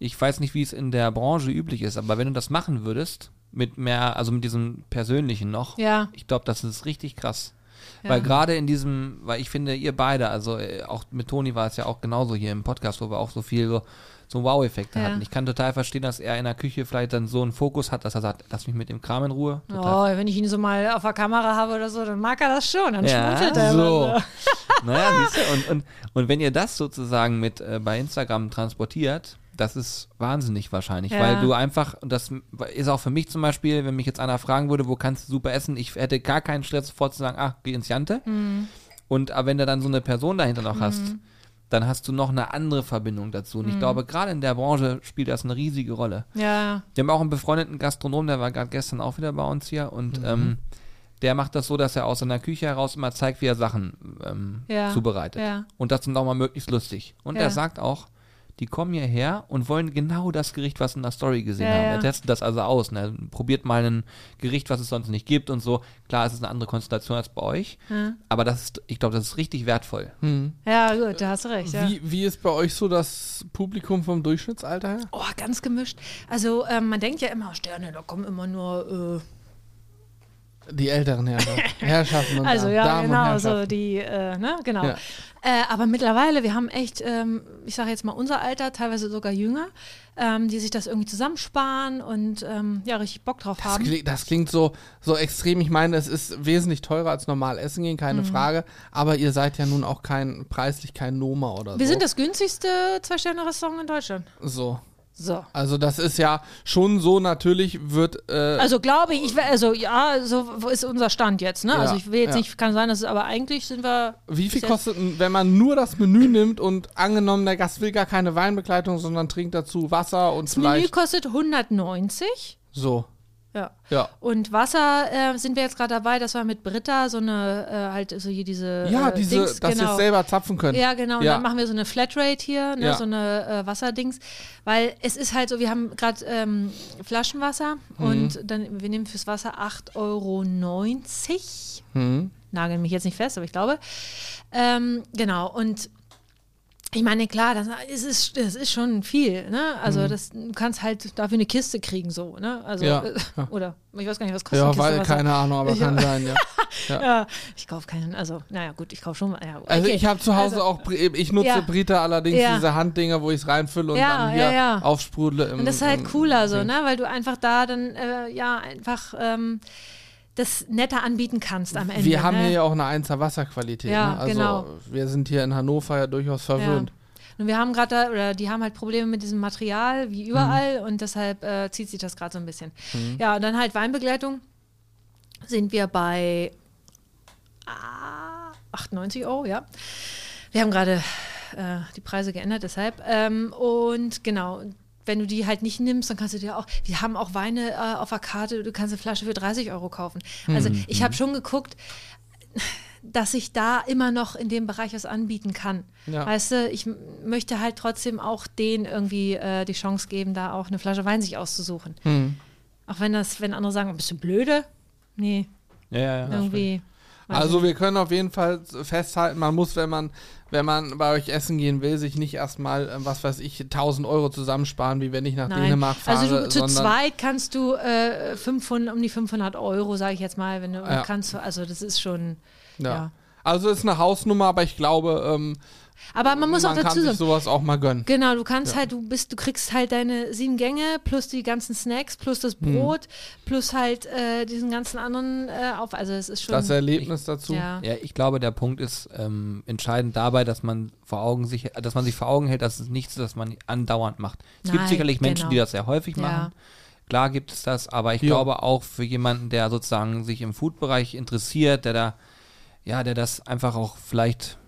Ich weiß nicht, wie es in der Branche üblich ist, aber wenn du das machen würdest, mit mehr, also mit diesem Persönlichen noch, ja. Ich glaube, das ist richtig krass. Ja. Weil gerade in diesem, weil ich finde, ihr beide, also auch mit Toni war es ja auch genauso hier im Podcast, wo wir auch so viel so, so Wow-Effekte ja. hatten. Ich kann total verstehen, dass er in der Küche vielleicht dann so einen Fokus hat, dass er sagt, lass mich mit dem Kram in Ruhe. Total. Oh, wenn ich ihn so mal auf der Kamera habe oder so, dann mag er das schon, dann ja, schmunzelt er. So. Naja, siehst du, und, und, und wenn ihr das sozusagen mit äh, bei Instagram transportiert, das ist wahnsinnig wahrscheinlich, ja. Weil du einfach, und das ist auch für mich zum Beispiel, wenn mich jetzt einer fragen würde, wo kannst du super essen, ich hätte gar keinen Stress sofort zu sagen, ach, geh ins Jante. Mhm. Und wenn du dann so eine Person dahinter noch mhm. hast, dann hast du noch eine andere Verbindung dazu. Und mhm. ich glaube, gerade in der Branche spielt das eine riesige Rolle. Ja. Wir haben auch einen befreundeten Gastronom, der war gerade gestern auch wieder bei uns hier und mhm. ähm, der macht das so, dass er aus seiner Küche heraus immer zeigt, wie er Sachen ähm, ja. zubereitet. Ja. Und das dann auch mal möglichst lustig. Und ja. er sagt auch, die kommen hierher und wollen genau das Gericht, was in der Story gesehen ja, haben. Ja. Er testet das also aus. Ne? Probiert mal ein Gericht, was es sonst nicht gibt und so. Klar, es ist eine andere Konstellation als bei euch. Ja. Aber das ist, ich glaube, das ist richtig wertvoll. Hm. Ja, gut, da hast du recht. Ja. Wie, wie ist bei euch so das Publikum vom Durchschnittsalter her? Oh, ganz gemischt. Also ähm, man denkt ja immer, Sterne, da kommen immer nur... Äh Die älteren Herrschaften. Herrschaften und also ja, Damen genau, und so die, äh, ne, genau. Ja. Äh, aber mittlerweile, wir haben echt, ähm, ich sage jetzt mal unser Alter, teilweise sogar jünger, ähm, die sich das irgendwie zusammensparen und ähm, ja, richtig Bock drauf das haben. Klingt, das klingt so, so extrem. Ich meine, es ist wesentlich teurer als normal essen gehen, keine mhm. Frage. Aber ihr seid ja nun auch kein preislich kein Noma oder wir so. Wir sind das günstigste Zwei-Sterne-Restaurant in Deutschland. So. So. Also das ist ja schon so, natürlich wird... Äh, also glaube ich, ich, also ja, so ist unser Stand jetzt, ne? Ja, also ich will jetzt ja. nicht, kann sein, dass es, aber eigentlich sind wir... Wie viel kostet, wenn man nur das Menü nimmt und angenommen, der Gast will gar keine Weinbegleitung, sondern trinkt dazu Wasser und das vielleicht... Das Menü kostet hundertneunzig. So. Ja. ja. Und Wasser äh, sind wir jetzt gerade dabei, dass wir mit Britta so eine, äh, halt so hier diese. Ja, äh, diese, Dings, dass genau. wir es selber zapfen können. Ja, genau. Und ja. dann machen wir so eine Flatrate hier, ne, ja. so eine äh, Wasserdings. Weil es ist halt so, wir haben gerade ähm, Flaschenwasser mhm. und dann, wir nehmen fürs Wasser acht Euro neunzig. Mhm. Nageln mich jetzt nicht fest, aber ich glaube. Ähm, genau. Und ich meine, klar, das ist, das ist schon viel, ne? Also mhm. das, du kannst halt dafür eine Kiste kriegen, so, ne? Also ja. äh, oder ich weiß gar nicht, was kostet ja, eine Kiste. Ja, weil keine Ahnung, aber ich kann sein, ja. ja. ja. Ich kaufe keinen, also naja gut, ich kaufe schon mal. Ja, okay. Also ich habe zu Hause also, auch, ich nutze ja. Brita allerdings ja. diese Handdinger, wo ich es reinfülle und ja, dann hier ja, ja. aufsprudle. Im, und das ist halt im, cooler so, okay. ne? Weil du einfach da dann, äh, ja, einfach... Ähm, das netter anbieten kannst am Ende. Wir haben ne? hier ja auch eine Einser Wasserqualität. Ja, ne? Also genau. wir sind hier in Hannover ja durchaus verwöhnt. Ja. Und wir haben gerade, oder die haben halt Probleme mit diesem Material, wie überall, mhm. und deshalb äh, zieht sich das gerade so ein bisschen. Mhm. Ja, und dann halt Weinbegleitung sind wir bei achtundneunzig Euro, ja. Wir haben gerade äh, die Preise geändert, deshalb. Ähm, und genau, wenn du die halt nicht nimmst, dann kannst du dir auch, wir haben auch Weine äh, auf der Karte, du kannst eine Flasche für dreißig Euro kaufen. Also mhm. ich habe schon geguckt, dass ich da immer noch in dem Bereich was anbieten kann. Ja. Weißt du, ich möchte halt trotzdem auch denen irgendwie äh, die Chance geben, da auch eine Flasche Wein sich auszusuchen. Mhm. Auch wenn das, wenn andere sagen, ein bisschen blöde, nee. Ja, ja, ja. Irgendwie. Also wir können auf jeden Fall festhalten, man muss, wenn man wenn man bei euch essen gehen will, sich nicht erstmal, was weiß ich, tausend Euro zusammensparen, wie wenn ich nach Nein. Dänemark fahre. Also du, zu zweit kannst du äh, fünfhundert, um die fünfhundert Euro, sage ich jetzt mal, wenn du ja. kannst, also das ist schon, ja. ja. Also ist eine Hausnummer, aber ich glaube, ähm, aber man muss man auch dazu sagen, kann sich sowas auch mal gönnen. Genau, du kannst ja. halt, du bist, du kriegst halt deine sieben Gänge plus die ganzen Snacks plus das Brot mhm. plus halt äh, diesen ganzen anderen äh, auf. Also es ist schon das Erlebnis ich, dazu. Ja. ja, ich glaube, der Punkt ist ähm, entscheidend dabei, dass man vor Augen sich, dass man sich vor Augen hält, dass es nichts, das man andauernd macht. Es Nein, gibt sicherlich Menschen, genau. die das sehr häufig ja. machen. Klar gibt es das, aber ich ja. glaube auch für jemanden, der sozusagen sich im Food-Bereich interessiert, der da, ja, der das einfach auch vielleicht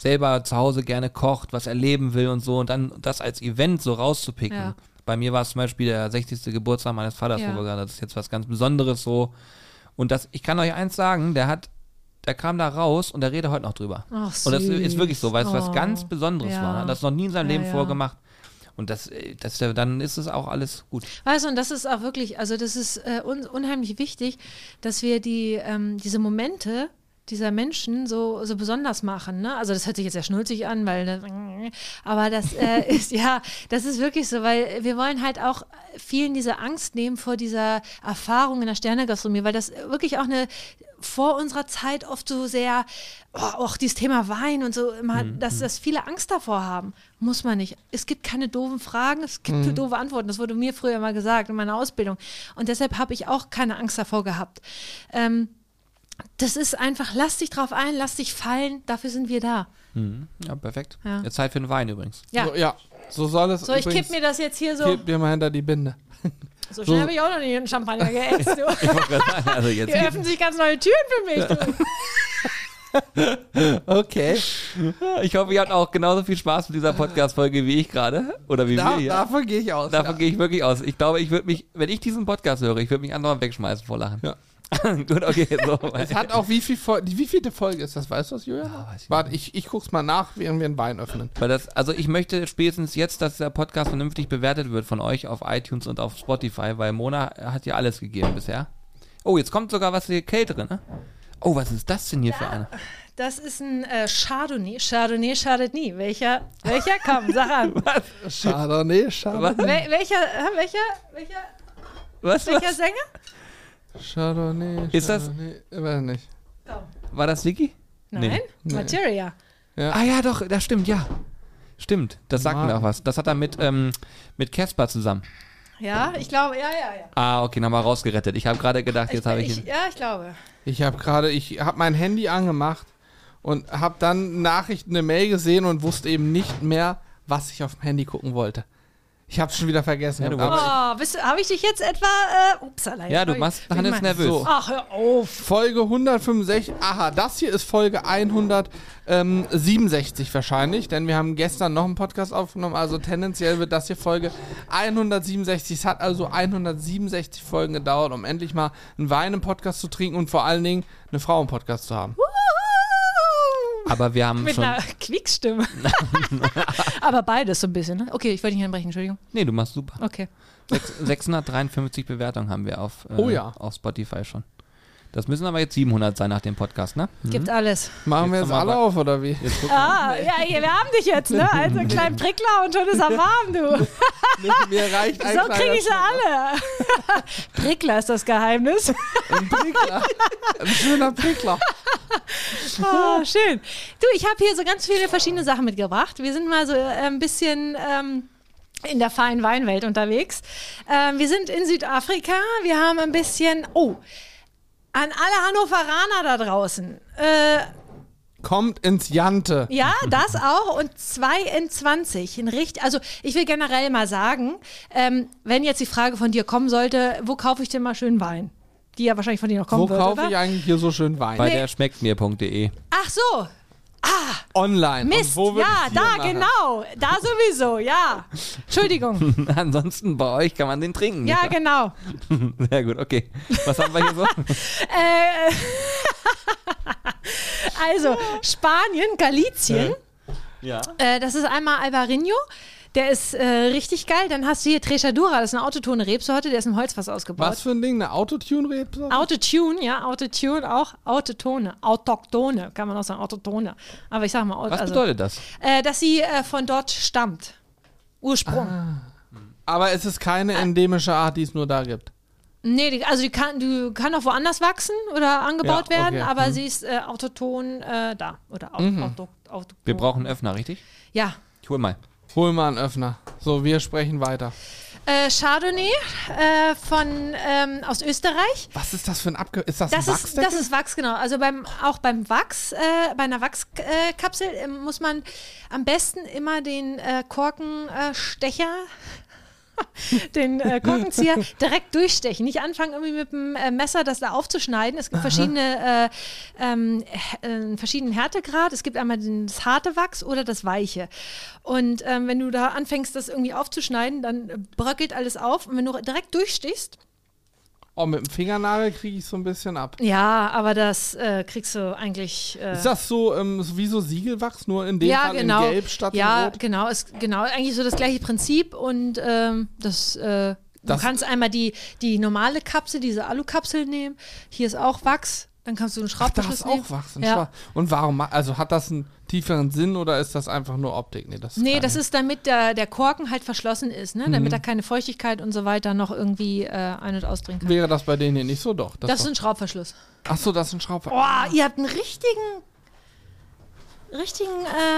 selber zu Hause gerne kocht, was erleben will und so und dann das als Event so rauszupicken. Ja. Bei mir war es zum Beispiel der sechzigste Geburtstag meines Vaters, ja. wo wir gesagt haben, das ist jetzt was ganz Besonderes so. Und das, ich kann euch eins sagen, der hat, der kam da raus und der redet heute noch drüber. Ach, süß. Und das ist wirklich so, weil es oh. was ganz Besonderes ja. war. Er hat das noch nie in seinem ja, Leben ja. vorgemacht. Und das, das, dann ist es auch alles gut. Weißt du, und das ist auch wirklich, also das ist äh, un, unheimlich wichtig, dass wir die, ähm, diese Momente dieser Menschen so, so besonders machen, ne? Also das hört sich jetzt ja schnulzig an, weil das, aber das äh, ist ja, das ist wirklich so, weil wir wollen halt auch vielen diese Angst nehmen vor dieser Erfahrung in der Sternegastronomie, weil das wirklich auch eine vor unserer Zeit oft so sehr, oh, auch dieses Thema Wein und so, immer, mhm. dass, dass viele Angst davor haben. Muss man nicht. Es gibt keine doofen Fragen, es gibt mhm. doofe Antworten. Das wurde mir früher mal gesagt in meiner Ausbildung. Und deshalb habe ich auch keine Angst davor gehabt. Ähm, Das ist einfach, lass dich drauf ein, lass dich fallen, dafür sind wir da. Mhm. Ja, perfekt. Ja. Jetzt Zeit für den Wein übrigens. Ja, so, ja. so soll es. So, ich kipp mir das jetzt hier so. Kipp dir mal hinter die Binde. So schnell so. habe ich auch noch nicht einen Champagner geätzt. Du. Ich wollte gerade sagen, also jetzt hier öffnen sich ganz neue Türen für mich. Okay. Ich hoffe, ihr habt auch genauso viel Spaß mit dieser Podcast-Folge wie ich gerade. Oder wie da, wir hier. Davon gehe ich aus. Davon ja. gehe ich wirklich aus. Ich glaube, ich würde mich, wenn ich diesen Podcast höre, ich würde mich anderen wegschmeißen vor Lachen. Ja. Gut, okay. So, es hat auch, wie viel Fol- die, wie viele Folge ist das? Weißt du das, Julian? Ja, weiß ich Warte, ich, ich guck's mal nach, während wir einen Wein öffnen. Weil das, also ich möchte spätestens jetzt, dass der Podcast vernünftig bewertet wird von euch auf iTunes und auf Spotify, weil Mona hat ja alles gegeben bisher. Oh, jetzt kommt sogar was hier kältere, ne? Oh, was ist das denn hier ja, für eine? Das ist ein äh, Chardonnay. Chardonnay schadet nie. Welcher? Welcher? Komm, sag an. Was? Chardonnay schadet nie. Welcher? Welcher? Welcher? Was? Welcher was? Sänger? Chardonnay. Ist das? Ich weiß nicht. War das Vicky? Nein, nee. Materia. Ja. Ah ja, doch, das stimmt, ja. Stimmt, das sagt Mann. mir auch was. Das hat er mit ähm, mit Caspar zusammen. Ja, ich glaube, ja, ja, ja. Ah, okay, nochmal rausgerettet. Ich habe gerade gedacht, jetzt habe ich, ich ihn. Ja, ich glaube. Ich habe gerade, ich habe mein Handy angemacht und habe dann Nachrichten, eine Mail gesehen und wusste eben nicht mehr, was ich auf dem Handy gucken wollte. Ich habe es schon wieder vergessen. Ja, oh, habe ich dich jetzt etwa... Äh, upsala, ja, du machst ich, Hannes nervös. So. Ach, hör auf. Folge hundertfünfundsechzig. Aha, das hier ist Folge hundertsiebenundsechzig wahrscheinlich, denn wir haben gestern noch einen Podcast aufgenommen, also tendenziell wird das hier Folge hundertsiebenundsechzig. Es hat also hundertsiebenundsechzig Folgen gedauert, um endlich mal einen Wein im Podcast zu trinken und vor allen Dingen eine Frau im Podcast zu haben. Aber wir haben mit schon einer Quiekstimme. Aber beides so ein bisschen. Ne? Okay, ich wollte nicht einbrechen, Entschuldigung. Nee, du machst super. Okay. sechshundertdreiundfünfzig Bewertungen haben wir auf, äh, oh ja. auf Spotify schon. Das müssen aber jetzt siebenhundert sein nach dem Podcast, ne? Mhm. Gibt alles. Machen wir jetzt, jetzt alle auf, oder wie? Ah, ja, wir haben dich jetzt, ne? Also einen kleinen Prickler und schon ist er warm, du. Nicht, mir reicht ein so kriege ich sie alle. Prickler ist das Geheimnis. Ein Prickler. Ein schöner Prickler. Oh, schön. Du, ich habe hier so ganz viele verschiedene Sachen mitgebracht. Wir sind mal so ein bisschen... Ähm, in der feinen Weinwelt unterwegs. Ähm, wir sind in Südafrika. Wir haben ein bisschen... Oh, an alle Hannoveraner da draußen. Äh, Kommt ins Jante. Ja, das auch. Und zweiundzwanzig. In Richt- also ich will generell mal sagen, ähm, wenn jetzt die Frage von dir kommen sollte, wo kaufe ich denn mal schön Wein? Die ja wahrscheinlich von dir noch kommen wo wird, Wo kaufe oder? ich eigentlich hier so schön Wein? Bei nee. der schmecktmir.de. Ach so. Ah, online. Mist, wo ja, da nachher? genau, da sowieso, ja. Entschuldigung. Ansonsten bei euch kann man den trinken. Ja, ja. genau. Sehr gut, okay. Was haben wir hier so? äh, also, Spanien, Galicien. Ja. Äh, das ist einmal Albarino. Der ist äh, richtig geil. Dann hast du hier Trechadura, das ist eine Autotune-Rebsorte, der ist im Holzfass ausgebaut. Was für ein Ding, eine Autotune-Rebsorte? Autotune, ja, Autotune auch. Autotone, Autochtone, kann man auch sagen, Autotone. Aber ich sag mal... Aut- Was also, bedeutet das? Äh, dass sie äh, von dort stammt. Ursprung. Ah. Aber es ist keine endemische Art, die es nur da gibt? Nee, die, also die kann, die kann auch woanders wachsen oder angebaut ja, okay. werden, aber hm. sie ist äh, autoton äh, da. Oder au- mhm. auto- auto- Wir brauchen einen Öffner, richtig? Ja. Ich hol mal. Hol mal einen Öffner. So, wir sprechen weiter. Äh, Chardonnay äh, von, ähm, aus Österreich. Was ist das für ein Abge... Ist das, das ein Wachs? Das ist Wachs, genau. Also beim, auch beim Wachs, äh, bei einer Wachskapsel äh, muss man am besten immer den äh, Korkenstecher... Äh, den äh, Korkenzieher direkt durchstechen. Nicht anfangen, irgendwie mit dem äh, Messer das da aufzuschneiden. Es gibt verschiedene, äh, ähm, äh, verschiedenen Härtegrad. Es gibt einmal das harte Wachs oder das weiche. Und ähm, wenn du da anfängst, das irgendwie aufzuschneiden, dann bröckelt alles auf. Und wenn du direkt durchstichst, oh, mit dem Fingernagel kriege ich so ein bisschen ab. Ja, aber das äh, kriegst du eigentlich... Äh ist das so ähm, wie so Siegelwachs, nur in dem ja, Fall genau. in Gelb statt ja, in Rot? Ja, genau, ist genau. Eigentlich so das gleiche Prinzip und ähm, das, äh, das... Du kannst einmal die, die normale Kapsel, diese Alukapsel nehmen. Hier ist auch Wachs. Dann kannst du einen Schraubverschluss nehmen. Ach, da ist auch Wachs. Und, ja. und warum, also hat das einen tieferen Sinn oder ist das einfach nur Optik? Nee, das ist, nee, das ist damit der, der Korken halt verschlossen ist, ne? Mhm. Damit er keine Feuchtigkeit und so weiter noch irgendwie äh, ein- und ausdringen kann. Wäre das bei denen hier nicht so? Doch. Das, das ist ein Schraubverschluss. Ach so, das ist ein Schraubverschluss. Boah, ihr habt ein richtigen, richtigen,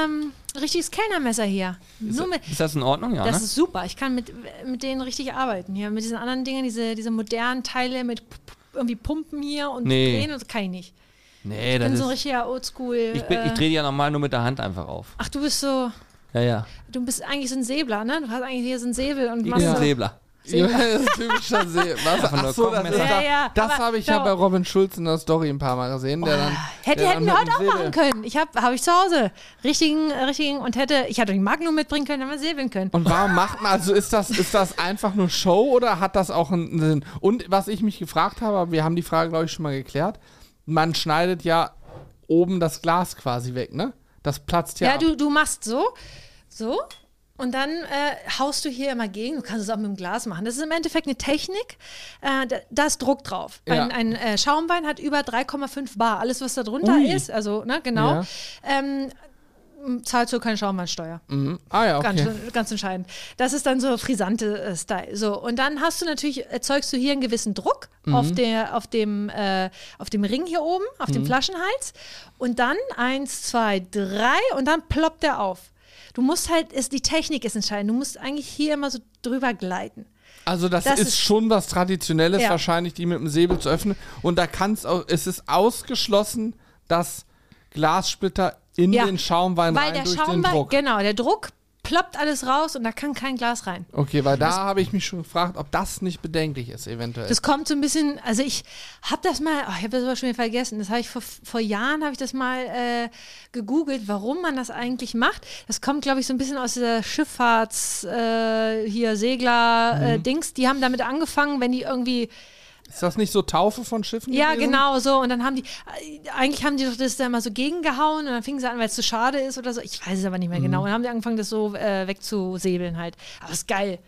ähm, richtiges Kellnermesser hier. Ist, nur mit, ist das in Ordnung? Ja, das ne? ist super. Ich kann mit, mit denen richtig arbeiten. Hier, mit diesen anderen Dingen, diese, diese modernen Teile mit... irgendwie pumpen hier und nee. drehen, das kann ich nicht. Nee, ich das bin so ein richtiger Oldschool. Ich, bin, ich drehe ja normal nur mit der Hand einfach auf. Ach, du bist so... Ja, ja. Du bist eigentlich so ein Säbler, ne? Du hast eigentlich hier so einen Säbel und machst... Ich bin ein Säbler. Säbler. Ja, das ist typischer Säbler. Ach so, das, ja, ja, das habe ich ja bei Robin Schulz in der Story ein paar Mal gesehen. Der oh, dann, hätte, der hätten wir heute auch Säbel. machen können. Ich habe hab ich zu Hause. Richtigen, richtigen und hätte... Ich hätte den Magnum mitbringen können, dann wir säbeln können. Und warum macht man... Also ist das, ist das einfach nur Show oder hat das auch einen Sinn? Und was ich mich gefragt habe, wir haben die Frage, glaube ich, schon mal geklärt. Man schneidet ja oben das Glas quasi weg, ne? Das platzt ja Ja, ab. Du, du machst so, so... Und dann äh, haust du hier immer gegen. Du kannst es auch mit dem Glas machen. Das ist im Endeffekt eine Technik. Äh, da, da ist Druck drauf. Ja. Ein, ein äh, Schaumwein hat über drei Komma fünf Bar. Alles, was da drunter Ui. ist, also ne, genau, ja. ähm, zahlst du keine Schaumannsteuer. Mhm. Ah ja, okay. Ganz, ganz entscheidend. Das ist dann so frisante äh, Style. So, und dann hast du natürlich, erzeugst du hier einen gewissen Druck mhm. auf, der, auf, dem, äh, auf dem Ring hier oben, auf mhm. dem Flaschenhals. Und dann eins, zwei, drei und dann ploppt der auf. Du musst halt, ist, die Technik ist entscheidend. Du musst eigentlich hier immer so drüber gleiten. Also das, das ist, ist schon was Traditionelles, ja. wahrscheinlich, die mit dem Säbel zu öffnen. Und da kann's auch, es ist ausgeschlossen, dass Glassplitter in ja, den Schaumwein rein der durch Schaumwein, den Druck. Genau, der Druck ploppt alles raus und da kann kein Glas rein. Okay, weil da habe ich mich schon gefragt, ob das nicht bedenklich ist eventuell. Das kommt so ein bisschen, also ich habe das mal, oh, ich habe das aber schon wieder vergessen, das habe ich vor, vor Jahren, habe ich das mal äh, gegoogelt, warum man das eigentlich macht. Das kommt, glaube ich, so ein bisschen aus dieser Schifffahrts, äh, hier Segler-Dings, mhm. äh, die haben damit angefangen, wenn die irgendwie... Ist das nicht so Taufe von Schiffen? Ja, gewesen? Genau so. Und dann haben die, eigentlich haben die doch das da mal so gegengehauen und dann fingen sie an, weil es zu schade ist oder so. Ich weiß es aber nicht mehr mhm. genau. Und dann haben die angefangen, das so äh, wegzusäbeln halt. Aber ist geil.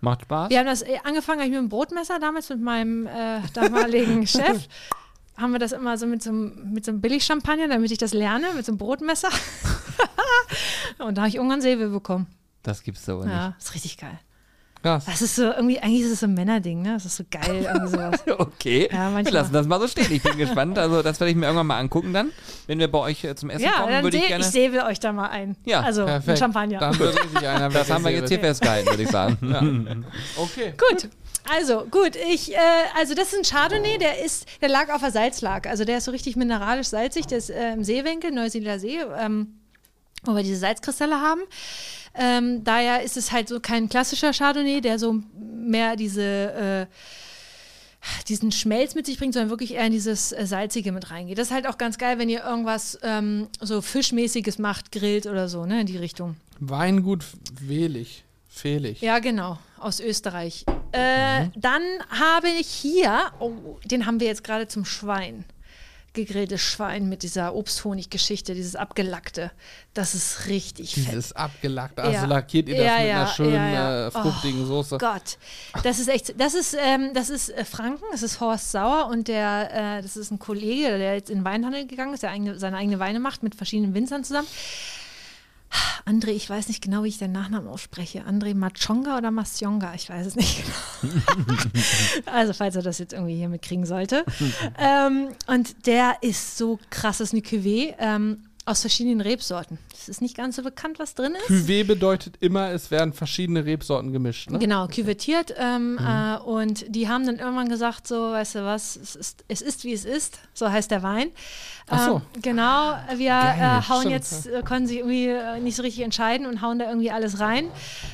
Macht Spaß. Wir haben das äh, angefangen hab ich mit dem Brotmesser, damals mit meinem äh, damaligen Chef. Haben wir das immer so mit so einem, mit so einem Billig-Champagner, damit ich das lerne, mit so einem Brotmesser. Und da habe ich irgendwann Säbel bekommen. Das gibt's so nicht. Ja, ist richtig geil. Das ist so irgendwie, eigentlich ist es so ein Männerding, ne? Das ist so geil, irgendwie sowas. Okay, ja, wir lassen das mal so stehen. Ich bin gespannt. Also das werde ich mir irgendwann mal angucken dann, wenn wir bei euch äh, zum Essen ja, kommen. Ja, dann ich, gerne... ich säbel euch da mal ein. Ja, also perfekt. Ein Champagner. Dann würde ich einer, das haben wir jetzt hier festgehalten, würde ich sagen. Ja. Okay. Gut. Also, gut, ich, äh, also das ist ein Chardonnay, der ist, der lag auf der Salzlag. Also der ist so richtig mineralisch salzig, der ist äh, im Seewinkel, Neusiedler See, ähm, wo wir diese Salzkristalle haben. Ähm, daher ist es halt so kein klassischer Chardonnay, der so mehr diese, äh, diesen Schmelz mit sich bringt, sondern wirklich eher in dieses äh, Salzige mit reingeht. Das ist halt auch ganz geil, wenn ihr irgendwas ähm, so Fischmäßiges macht, grillt oder so, ne, in die Richtung. Weingut Welig, Fehlig. Ja, genau, aus Österreich. Äh, mhm. Dann habe ich hier, oh, den haben wir jetzt gerade zum Schwein. Gegrilltes Schwein mit dieser Obsthonig-Geschichte, dieses abgelackte, das ist richtig dieses fett. Dieses abgelackte, also ja. lackiert ihr das ja, mit ja, einer schönen, ja, ja. Äh, fruchtigen oh, Soße. Gott, das ist echt, das ist, ähm, das ist äh, Franken, das ist Horst Sauer und der, äh, das ist ein Kollege, der jetzt in den Weinhandel gegangen ist, der eigene, seine eigene Weine macht mit verschiedenen Winzern zusammen. André, ich weiß nicht genau, wie ich den Nachnamen ausspreche. André Machonga oder Masjonga, ich weiß es nicht genau. Also, falls er das jetzt irgendwie hier mitkriegen sollte. ähm, und der ist so krass, das ist eine Cuvée ähm, aus verschiedenen Rebsorten. Es ist nicht ganz so bekannt, was drin ist. Cuvée bedeutet immer, es werden verschiedene Rebsorten gemischt, ne? Genau, cuvetiert. Ähm, mhm. äh, und die haben dann irgendwann gesagt, so, weißt du was, es ist, es ist wie es ist, so heißt der Wein. Ähm, Ach so. Genau, wir Geil, äh, hauen stimmt, jetzt, äh, können sich irgendwie äh, nicht so richtig entscheiden und hauen da irgendwie alles rein,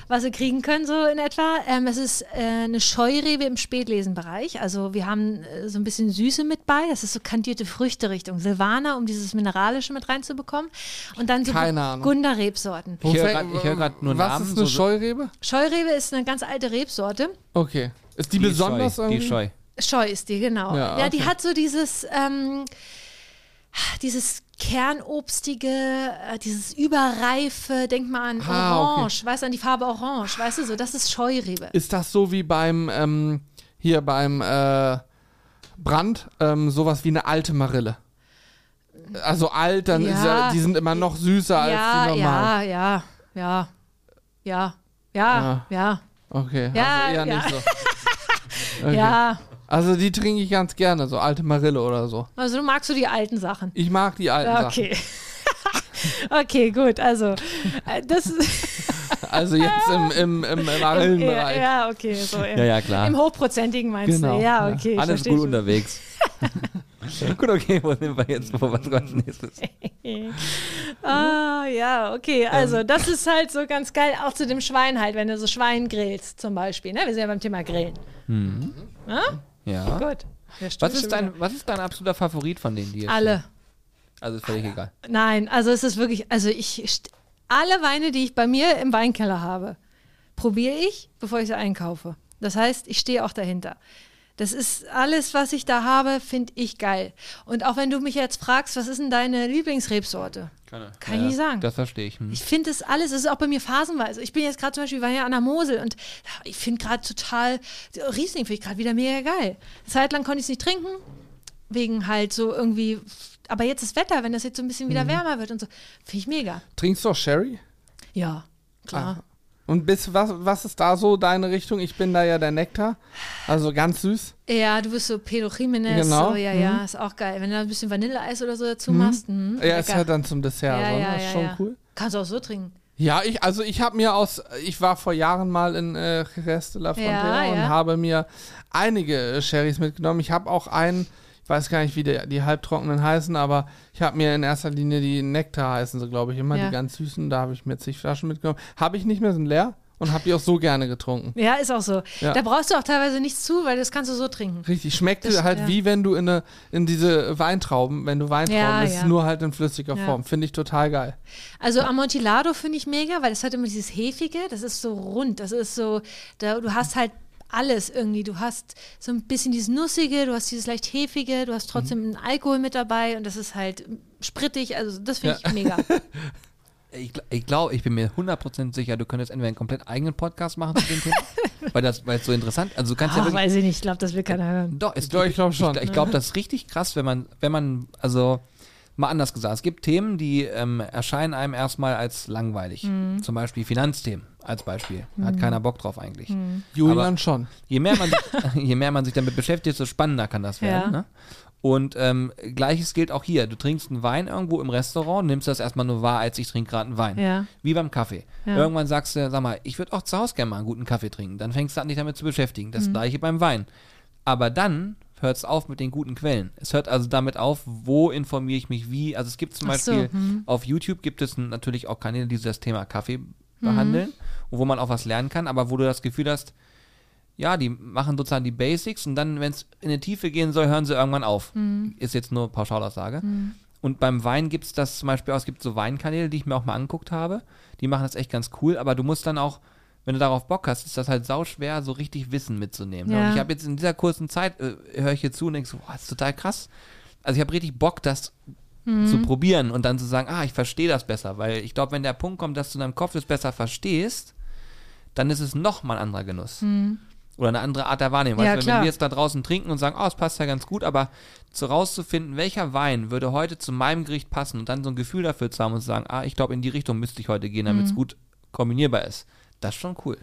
was sie kriegen können, so in etwa. Ähm, es ist äh, eine Scheurebe im Spätlesenbereich, also wir haben äh, so ein bisschen Süße mit bei, das ist so kandierte Früchte Richtung Silvaner, um dieses Mineralische mit reinzubekommen und dann so Burgunder-Rebsorten. Ich höre gerade nur Was Namen, ist eine so Scheurebe? Scheurebe ist eine ganz alte Rebsorte. Okay. Ist die, die besonders? Scheu, die Scheu. Scheu ist die, genau. Ja, okay. Ja, die hat so dieses... Ähm, dieses Kernobstige, dieses Überreife, denk mal an ah, Orange, okay. weißt du, an die Farbe Orange, weißt du, so, das ist Scheurebe. Ist das so wie beim, ähm, hier beim äh, Brand, ähm, sowas wie eine alte Marille? Also alt, dann ja. ist ja, die sind immer noch süßer ja, als die normalen. Ja, ja, ja, ja, ja, ja. Okay, ja, also eher ja. nicht so. Okay. Ja. Also die trinke ich ganz gerne, so alte Marille oder so. Also du magst du die alten Sachen? Ich mag die alten ja, okay. Sachen. Okay, gut, also äh, das Also jetzt im, im, im Marillenbereich. Ja, okay. So im, ja, ja, klar. Im Hochprozentigen meinst genau. du? Ja, okay. Ja. Alles gut schon. Unterwegs. Gut, okay, wo sind wir jetzt? Wo, was kommt als nächstes? Ah, ja, okay. Also ähm. das ist halt so ganz geil, auch zu dem Schwein halt, wenn du so Schwein grillst zum Beispiel. Ne? Wir sind ja beim Thema Grillen. Mhm. Ja? Ja. Gut. Was ist, dein, was ist dein absoluter Favorit von denen, die hier Alle. Stehen? Also ist völlig Alle. Egal. Nein, also es ist wirklich, also ich, alle Weine, die ich bei mir im Weinkeller habe, probiere ich, bevor ich sie einkaufe. Das heißt, ich stehe auch dahinter. Das ist alles, was ich da habe, finde ich geil. Und auch wenn du mich jetzt fragst, was ist denn deine Lieblingsrebsorte? Keine. Kann ja, ich nicht sagen. Das verstehe ich. Hm. Ich finde das alles, es ist auch bei mir phasenweise. Ich bin jetzt gerade zum Beispiel, wir waren ja an der Mosel und ich finde gerade total, Riesling finde ich gerade wieder mega geil. Eine Zeit lang konnte ich es nicht trinken, wegen halt so irgendwie aber jetzt das Wetter, wenn das jetzt so ein bisschen wieder mhm. wärmer wird und so, finde ich mega. Trinkst du auch Sherry? Ja, klar. Ah. Und bis, was, was ist da so deine Richtung? Ich bin da ja der Nektar, also ganz süß. Ja, du bist so Pedro Jimenez, genau. So, ja, mhm. ja, ist auch geil. Wenn du da ein bisschen Vanilleeis oder so dazu mhm. machst. Mh, ja, lecker. Ist halt dann zum Dessert, ja, so, ja, das ist ja, schon ja. cool. Kannst du auch so trinken. Ja, ich, also ich habe mir aus, ich war vor Jahren mal in äh, Jerez de la Frontera ja, und ja. habe mir einige Sherrys mitgenommen. Ich habe auch einen, ich weiß gar nicht, wie die, die halbtrockenen heißen, aber ich habe mir in erster Linie die Nektar heißen, so glaube ich immer, ja. die ganz süßen, da habe ich mir zig Flaschen mitgenommen. Habe ich nicht mehr, sind leer und habe die auch so gerne getrunken. Ja, ist auch so. Ja. Da brauchst du auch teilweise nichts zu, weil das kannst du so trinken. Richtig, schmeckt das, halt ja. wie wenn du in, eine, in diese Weintrauben, wenn du Weintrauben, ja, ist ja. nur halt in flüssiger ja. Form. Finde ich total geil. Also ja. Amontillado finde ich mega, weil das hat immer dieses Hefige, das ist so rund, das ist so, da, du hast halt alles irgendwie. Du hast so ein bisschen dieses Nussige, du hast dieses leicht Hefige, du hast trotzdem mhm. einen Alkohol mit dabei und das ist halt sprittig. Also das finde ja. ich mega. Ich, ich glaube, ich bin mir hundert Prozent sicher, du könntest entweder einen komplett eigenen Podcast machen zu dem Thema, weil das weil es so interessant also du kannst oh, ja wirklich, weiß ich nicht, ich glaube, das will keiner hören. Doch, es, ich glaube glaub schon. Ich, ich glaube, das ist richtig krass, wenn man, wenn man, also mal anders gesagt, es gibt Themen, die ähm, erscheinen einem erstmal als langweilig. Mhm. Zum Beispiel Finanzthemen als Beispiel. Da hat mhm. keiner Bock drauf eigentlich. Mhm. Julian schon. Je mehr, man sich, je mehr man sich damit beschäftigt, desto spannender kann das werden. Ja. Ne? Und ähm, gleiches gilt auch hier. Du trinkst einen Wein irgendwo im Restaurant, nimmst das erstmal nur wahr, als ich trinke gerade einen Wein. Ja. Wie beim Kaffee. Ja. Irgendwann sagst du, sag mal, ich würde auch zu Hause gerne mal einen guten Kaffee trinken. Dann fängst du an, dich damit zu beschäftigen. Das mhm. gleiche beim Wein. Aber dann hört es auf mit den guten Quellen. Es hört also damit auf, wo informiere ich mich wie. Also es gibt zum Ach Beispiel, so, hm. auf YouTube gibt es natürlich auch Kanäle, die das Thema Kaffee behandeln mhm. und wo man auch was lernen kann, aber wo du das Gefühl hast, ja, die machen sozusagen die Basics und dann, wenn es in die Tiefe gehen soll, hören sie irgendwann auf. Mhm. Ist jetzt nur Pauschalaussage. Mhm. Und beim Wein gibt es das zum Beispiel auch, es gibt so Weinkanäle, die ich mir auch mal angeguckt habe. Die machen das echt ganz cool, aber du musst dann auch, wenn du darauf Bock hast, ist das halt sauschwer, so richtig Wissen mitzunehmen. Ja. Und ich habe jetzt in dieser kurzen Zeit, äh, höre ich hier zu und denke so, boah, das ist total krass. Also ich habe richtig Bock, das mhm. zu probieren und dann zu sagen, ah, ich verstehe das besser. Weil ich glaube, wenn der Punkt kommt, dass du in deinem Kopf das besser verstehst, dann ist es nochmal ein anderer Genuss. Mhm. Oder eine andere Art der Wahrnehmung. Ja, also, wenn wir jetzt da draußen trinken und sagen, oh, es passt ja ganz gut, aber zu rauszufinden, welcher Wein würde heute zu meinem Gericht passen und dann so ein Gefühl dafür zu haben und zu sagen, ah, ich glaube, in die Richtung müsste ich heute gehen, damit es mhm. gut kombinierbar ist. Das ist schon cool.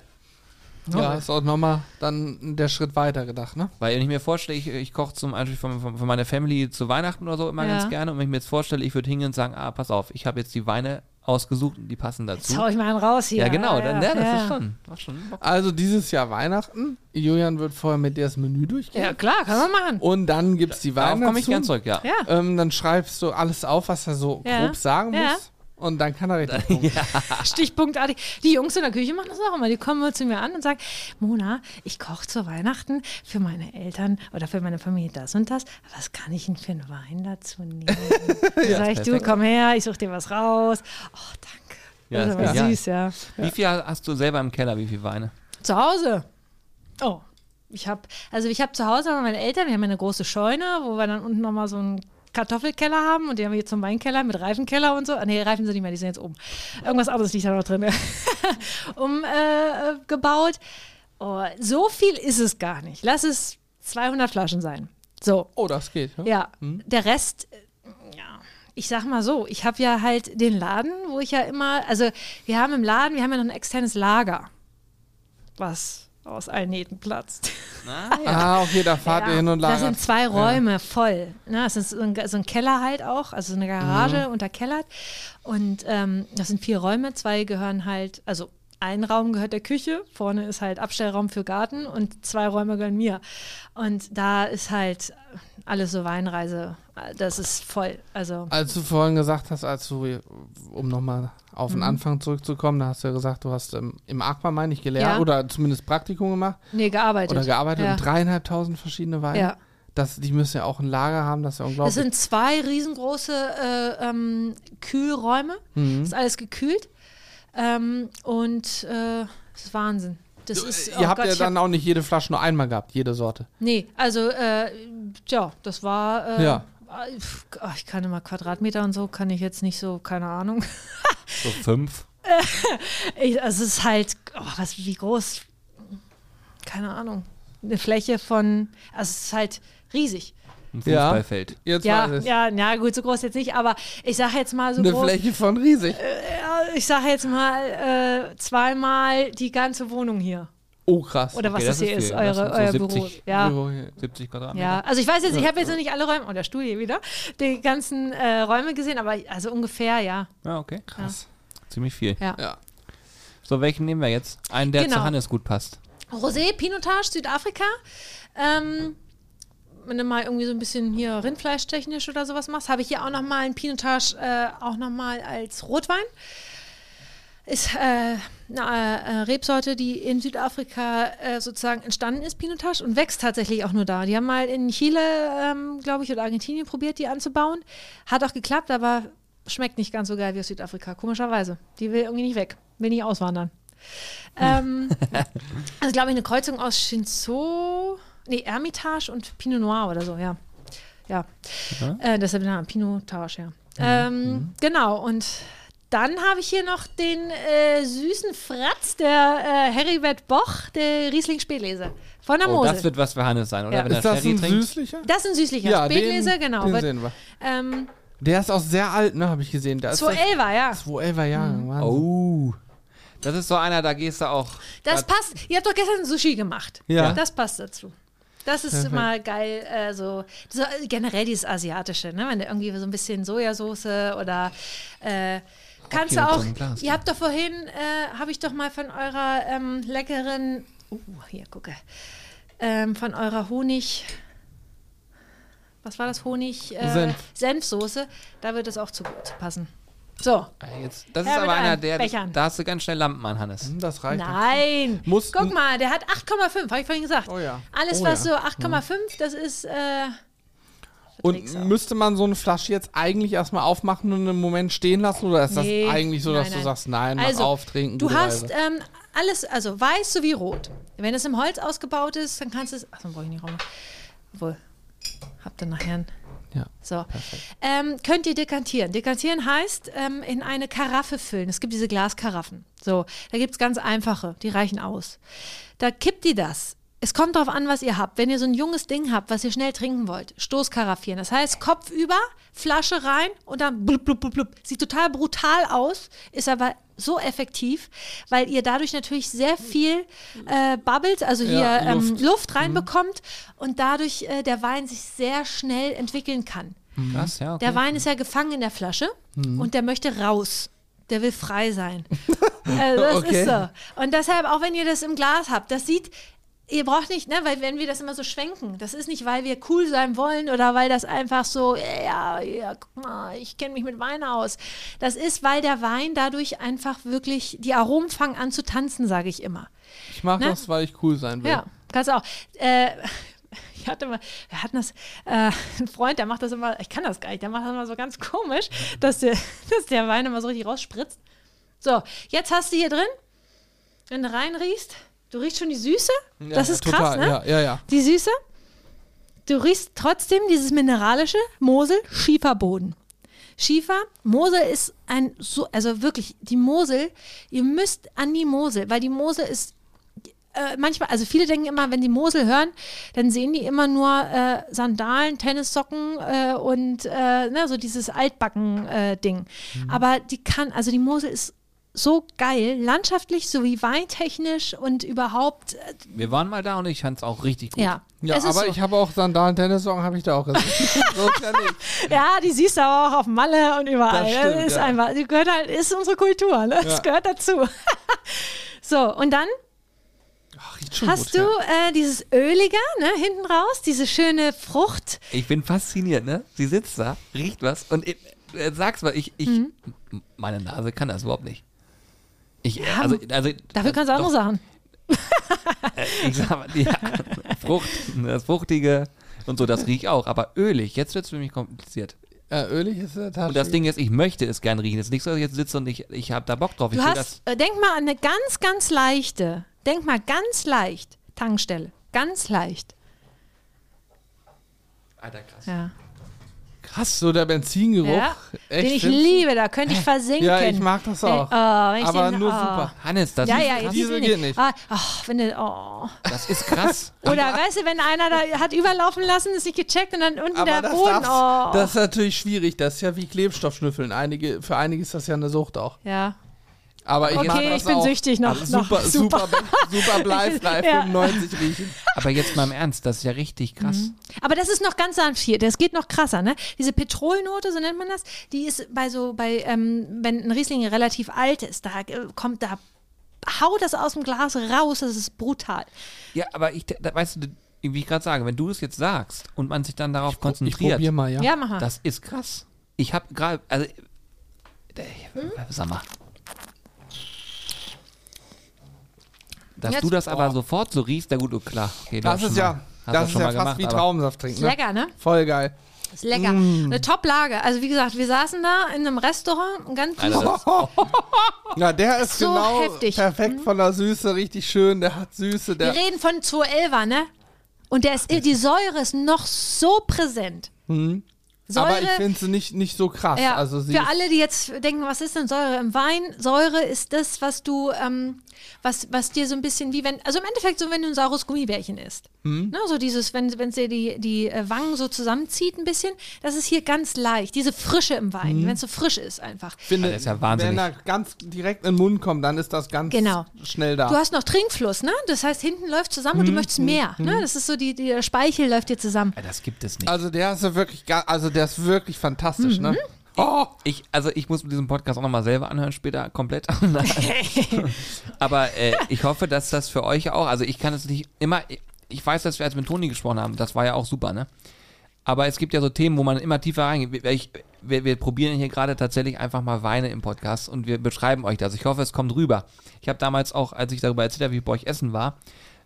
Ja, ja. Ist auch nochmal dann der Schritt weiter gedacht, ne? Weil wenn ich mir vorstelle, ich, ich koche zum Beispiel von, von, von meiner Family zu Weihnachten oder so immer ja. ganz gerne und wenn ich mir jetzt vorstelle, ich würde hingehen und sagen, ah, pass auf, ich habe jetzt die Weine ausgesucht und die passen dazu. Jetzt hau ich mal einen raus hier. Ja, genau, ja, dann, ja, das ja. ist schon, das schon also dieses Jahr Weihnachten, Julian wird vorher mit dir das Menü durchgehen. Ja, klar, kann man machen. Und dann gibt es die Weine dazu. Darauf komme ich gern zurück, ja. ja. Ähm, dann schreibst du alles auf, was er so ja. grob sagen ja. muss. Und dann kann er richtig ja. stichpunktartig. Die Jungs in der Küche machen das auch immer. Die kommen mal zu mir an und sagen, Mona, ich koche zu Weihnachten für meine Eltern oder für meine Familie das und das. Was kann ich denn für einen Wein dazu nehmen? Dann ja, sage ich, du, komm her, ich suche dir was raus. Oh, danke. Ja, das ist aber ja. süß, ja. Wie viel hast du selber im Keller, wie viele Weine? Zu Hause. Oh, ich habe, also ich habe zu Hause aber meine Eltern, wir haben eine große Scheune, wo wir dann unten nochmal so ein Kartoffelkeller haben und die haben wir jetzt zum Weinkeller mit Reifenkeller und so. Ah, nee, Reifen sind nicht mehr, die sind jetzt oben. Irgendwas anderes liegt da noch drin. Umgebaut. Äh, oh, so viel ist es gar nicht. Lass es zweihundert Flaschen sein. So. Oh, das geht. Ja. ja. Hm. Der Rest, ja. Ich sag mal so, ich habe ja halt den Laden, wo ich ja immer, also wir haben im Laden, wir haben ja noch ein externes Lager. Was aus allen Nähten platzt. Ah, ja. ah okay, da fahrt ja, ihr hin und lagert. Das sind zwei Räume ja. voll. Ne? Das ist so ein, so ein Keller halt auch, also eine Garage mhm. unterkellert. Und ähm, das sind vier Räume, zwei gehören halt, also ein Raum gehört der Küche, vorne ist halt Abstellraum für Garten und zwei Räume gehören mir. Und da ist halt alles so Weinreise, das ist voll. Also als du vorhin gesagt hast, als du, um nochmal auf den mhm. Anfang zurückzukommen, da hast du ja gesagt, du hast ähm, im Aqua, meine ich, gelernt ja. oder zumindest Praktikum gemacht. Nee, gearbeitet. Oder gearbeitet ja. und dreieinhalbtausend verschiedene Weine. Ja. Das, die müssen ja auch ein Lager haben, das ist ja unglaublich. Das sind zwei riesengroße äh, ähm, Kühlräume, mhm. das ist alles gekühlt. Ähm, und äh, das ist Wahnsinn. Das du, ist, oh ihr habt Gott, ja dann hab auch nicht jede Flasche nur einmal gehabt, jede Sorte. Nee, also äh, ja, das war äh, ja. Oh, ich kann immer Quadratmeter und so, kann ich jetzt nicht so, keine Ahnung. So fünf? ich, also es ist halt, oh, was, wie groß, keine Ahnung, eine Fläche von, also es ist halt riesig. ein Fußballfeld. Ja, jetzt ja, weiß ich. Ja, na gut, so groß jetzt nicht, aber ich sage jetzt mal so eine groß. Eine Fläche von riesig. Äh, ich sage jetzt mal äh, zweimal die ganze Wohnung hier. Oh, krass. Oder was okay, das, das hier ist, ist eure, das euer so Büro. Ja. siebzig Quadratmeter. Ja, also ich weiß jetzt, ich habe jetzt noch nicht alle Räume, oder oh, Stuhl hier wieder, die ganzen äh, Räume gesehen, aber also ungefähr, ja. Ja, okay. Krass. Ja. Ziemlich viel. Ja. ja. So, welchen nehmen wir jetzt? Einen, der genau. zu Hannes gut passt. Rosé, Pinotage, Südafrika. Ähm, wenn du mal irgendwie so ein bisschen hier rindfleischtechnisch oder sowas machst, habe ich hier auch nochmal einen Pinotage, äh, auch nochmal als Rotwein. Ist äh, eine äh, Rebsorte, die in Südafrika äh, sozusagen entstanden ist, Pinotage, und wächst tatsächlich auch nur da. Die haben mal in Chile, ähm, glaube ich, oder Argentinien probiert, die anzubauen. Hat auch geklappt, aber schmeckt nicht ganz so geil wie aus Südafrika, komischerweise. Die will irgendwie nicht weg, will nicht auswandern. Ähm, also, glaube ich, eine Kreuzung aus Shinzo, nee, Hermitage und Pinot Noir oder so, ja. Ja, ja. Äh, deshalb der Name, Pinotage, ja. Mhm. Ähm, mhm. Genau, und dann habe ich hier noch den äh, süßen Fratz, der äh, Heribert Boch, der Riesling Spätlese von der oh, Mosel. Das wird was für Hannes sein, oder? Ja. Wenn ist das Sherry ein trinkt? Süßlicher? Das ist ein süßlicher, ja, Spätlese, den, genau. Den aber, sehen wir. Ähm, der ist auch sehr alt, ne, habe ich gesehen. zweihundertelfer, ja. zweihundertelfer Jahre, mhm. Wahnsinn. Oh. Das ist so einer, da gehst du auch. Das passt. Ihr habt doch gestern Sushi gemacht. Ja. Das passt dazu. Das ist Perfekt. Immer geil. Äh, so. Das ist generell dieses Asiatische, ne? Wenn du irgendwie so ein bisschen Sojasauce oder äh, kannst du auch. Glas, ihr habt doch vorhin, äh, habe ich doch mal von eurer ähm, leckeren. Uh, hier gucke. Ähm, von eurer Honig. Was war das? Honig? Äh, Senf. Senfsoße. Da wird es auch zu, zu passen. So. Jetzt, das Herr ist aber einer, der. Bechern. Da hast du ganz schnell Lampen an, Hannes. Das reicht. Nein. Muss, Guck mal, der hat acht Komma fünf, habe ich vorhin gesagt. Oh ja. Alles, oh was ja. so acht Komma fünf, das ist. Äh, und müsste man so eine Flasche jetzt eigentlich erstmal aufmachen und einen Moment stehen lassen? Oder ist nee. das eigentlich so, dass nein, nein. du sagst, nein, mach also, auf, trinken? Du hast ähm, alles, also weiß sowie rot. Wenn es im Holz ausgebaut ist, dann kannst du es. Ach, dann brauche ich nicht raus. Obwohl, habt ihr nachher einen. Ja, so. Ähm, könnt ihr dekantieren. Dekantieren heißt, ähm, in eine Karaffe füllen. Es gibt diese Glaskaraffen. So, da gibt es ganz einfache, die reichen aus. Da kippt ihr das. Es kommt darauf an, was ihr habt. Wenn ihr so ein junges Ding habt, was ihr schnell trinken wollt, Stoßkaraffieren. Das heißt, Kopf über, Flasche rein und dann blub, blub, blub, blub. Sieht total brutal aus, ist aber so effektiv, weil ihr dadurch natürlich sehr viel äh, Bubbles, also hier ja, Luft. Ähm, Luft reinbekommt mhm. und dadurch äh, der Wein sich sehr schnell entwickeln kann. Krass, ja, okay. Der Wein ist ja gefangen in der Flasche mhm. und der möchte raus. Der will frei sein. äh, das okay. ist so. Und deshalb, auch wenn ihr das im Glas habt, das sieht... Ihr braucht nicht, ne, weil wenn wir das immer so schwenken, das ist nicht, weil wir cool sein wollen oder weil das einfach so, ja, ja, guck mal, ich kenne mich mit Wein aus. Das ist, weil der Wein dadurch einfach wirklich, die Aromen fangen an zu tanzen, sage ich immer. Ich mache ne? das, weil ich cool sein will. Ja, kannst du auch. Äh, ich hatte mal, wir hatten das, äh, ein Freund, der macht das immer, ich kann das gar nicht, der macht das immer so ganz komisch, dass der, dass der Wein immer so richtig rausspritzt. So, jetzt hast du hier drin, wenn du reinriechst, du riechst schon die Süße, ja, das ist total, krass, ne? Ja, ja, ja. Die Süße, du riechst trotzdem dieses mineralische Mosel, Schieferboden. Schiefer, Mosel ist ein, so, also wirklich, die Mosel, ihr müsst an die Mosel, weil die Mosel ist äh, manchmal, also viele denken immer, wenn die Mosel hören, dann sehen die immer nur äh, Sandalen, Tennissocken äh, und äh, ne, so dieses Altbacken-Ding. Äh, mhm. Aber die kann, also die Mosel ist so geil, landschaftlich sowie weintechnisch und überhaupt. Wir waren mal da und ich fand es auch richtig gut. Ja, ja, aber so. Ich habe auch Sandalen-Tennissocken, habe ich da auch gesehen. Ja, die siehst du aber auch auf Malle und überall. Das stimmt, das ist ja. einfach, die gehört halt, ist unsere Kultur, ne? Das ja. gehört dazu. So, und dann Ach, riecht schon hast gut, du ja. äh, dieses Ölige, ne, hinten raus, diese schöne Frucht. Ich bin fasziniert, ne? Sie sitzt da, riecht was und ich, äh, sag's mal, ich, ich mhm. meine Nase kann das überhaupt nicht. Ich, ja, also, also, dafür kannst du andere Sachen. Ich sag mal, ja, Frucht, das Fruchtige und so, das rieche ich auch. Aber ölig, jetzt wird es für mich kompliziert. Ja, ölig ist in der Tasche. Und das Ding ist, ich möchte es gern riechen. Es ist nicht so, dass ich jetzt sitze und ich, ich habe da Bock drauf. Ich du hast, das denk mal an eine ganz, ganz leichte, denk mal ganz leicht, Tankstelle, ganz leicht. Alter, krass. Ja. Krass, so der Benzingeruch. Ja, echt, den ich liebe, da könnte ich versinken. Ja, ich mag das auch. Äh, oh, ich aber den, nur oh. super. Hannes, das ja, ist ja, krass. Diese geht nicht. Ah, ach, wenn du, oh. Das ist krass. Oder aber, weißt du, wenn einer da hat überlaufen lassen, ist nicht gecheckt und dann unten aber der das Boden. Oh. Das ist natürlich schwierig. Das ist ja wie Klebstoffschnüffeln. Einige, für einige ist das ja eine Sucht auch. Ja. Aber ich okay, mag das ich bin auch. süchtig noch. Also super, noch super, super, super Bleifrei ja. fünfundneunzig riechen. Aber jetzt mal im Ernst, das ist ja richtig krass. Mhm. Aber das ist noch ganz sanft hier, das geht noch krasser, ne? Diese Petrolnote, so nennt man das, die ist bei so, bei, ähm, wenn ein Riesling relativ alt ist, da äh, kommt da, hau das aus dem Glas raus, das ist brutal. Ja, aber ich, da, weißt du, wie ich gerade sage, wenn du das jetzt sagst und man sich dann darauf ich, konzentriert. Ich probier mal, ja. Ja, mach mal. Das ist krass. Ich hab gerade, also, hm? sag mal. Dass jetzt, du das aber oh. sofort so riechst, na gut, klar. Okay, das ist ja, mal, das ist ja fast gemacht, wie Traubensaft trinken. Ne? Ist lecker, ne? Voll geil. Ist lecker. Mm. Eine Top-Lage. Also wie gesagt, wir saßen da in einem Restaurant, ein ganz Alter, oh. Ja, der ist so genau heftig. Perfekt mhm. von der Süße, richtig schön. Der hat Süße. Der wir reden von zwei elfer, ne? Und der ist, die Säure ist noch so präsent. Mhm. Säure, aber ich finde sie nicht, nicht so krass. Ja, also sie für alle, die jetzt denken, was ist denn Säure im Wein? Säure ist das, was du, ähm, was, was dir so ein bisschen wie wenn, also im Endeffekt so, wenn du ein saures Gummibärchen isst. Mhm. Ne, so dieses, wenn es dir die, die Wangen so zusammenzieht ein bisschen, das ist hier ganz leicht. Diese Frische im Wein, mhm. wenn es so frisch ist einfach. Ich finde, das ist ja wahnsinnig. Wenn er ganz direkt in den Mund kommt, dann ist das ganz genau. schnell da. Du hast noch Trinkfluss, ne? Das heißt, hinten läuft zusammen mhm. und du möchtest mehr. Mhm. Ne? Das ist so, die, die, der Speichel läuft dir zusammen. Ja, das gibt es nicht. Also der ist ja wirklich, also der Das ist wirklich fantastisch, mhm. ne? Oh, ich, also ich muss diesen Podcast auch nochmal selber anhören später, komplett. Aber äh, ich hoffe, dass das für euch auch, also ich kann es nicht immer, ich weiß, dass wir als mit Toni gesprochen haben, das war ja auch super, ne? Aber es gibt ja so Themen, wo man immer tiefer reingeht. Ich, wir, wir probieren hier gerade tatsächlich einfach mal Weine im Podcast und wir beschreiben euch das. Ich hoffe, es kommt rüber. Ich habe damals auch, als ich darüber erzählt habe, wie ich bei euch essen war,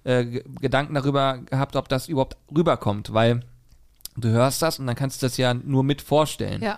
äh, Gedanken darüber gehabt, ob das überhaupt rüberkommt, weil du hörst das und dann kannst du das ja nur mit vorstellen. Ja.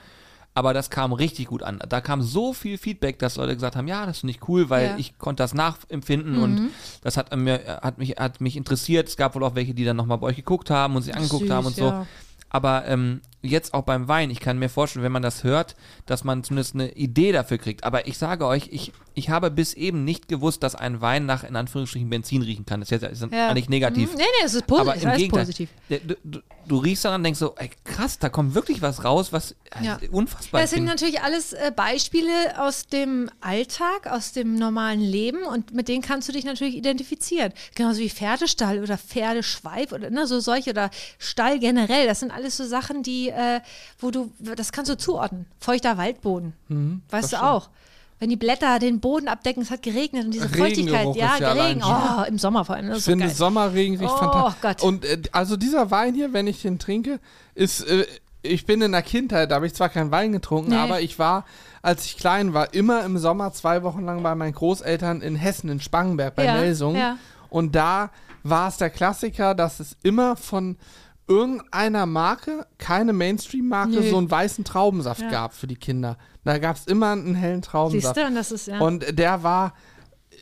Aber das kam richtig gut an. Da kam so viel Feedback, dass Leute gesagt haben, ja, das finde ich cool, weil ja. ich konnte das nachempfinden mhm. und das hat, mir, hat, mich, hat mich interessiert. Es gab wohl auch welche, die dann nochmal bei euch geguckt haben und sich angeguckt Süß, haben und ja. so. Aber ähm, jetzt auch beim Wein, ich kann mir vorstellen, wenn man das hört, dass man zumindest eine Idee dafür kriegt. Aber ich sage euch, ich, ich habe bis eben nicht gewusst, dass ein Wein nach, in Anführungsstrichen, Benzin riechen kann. Das ist jetzt ja. eigentlich negativ. Nee, nee, es ist positiv. Aber im das Gegenteil, positiv. Du, du, du riechst daran und denkst so, ey, krass, da kommt wirklich was raus, was ja. unfassbar ist. Das sind natürlich alles äh, Beispiele aus dem Alltag, aus dem normalen Leben und mit denen kannst du dich natürlich identifizieren. Genauso wie Pferdestall oder Pferdeschweif oder ne, so solche oder Stall generell. Das sind alles so Sachen, die, äh, wo du, das kannst du zuordnen. Feuchter Waldboden, mhm, weißt du auch. Wenn die Blätter den Boden abdecken, es hat geregnet und diese Feuchtigkeit, ja, ja Regen, oh, im Sommer vor allem. Das ich ist finde, geil. Sommerregen riecht oh, fantastisch. Gott. Und äh, also dieser Wein hier, wenn ich den trinke, ist, äh, ich bin in der Kindheit, da habe ich zwar keinen Wein getrunken, nee. aber ich war, als ich klein war, immer im Sommer zwei Wochen lang bei meinen Großeltern in Hessen, in Spangenberg, bei ja, Melsungen. Ja. Und da war es der Klassiker, dass es immer von irgendeiner Marke, keine Mainstream-Marke, Nö. so einen weißen Traubensaft ja. gab für die Kinder. Da gab es immer einen hellen Traubensaft. Siehste, und das ist, ja. Und der war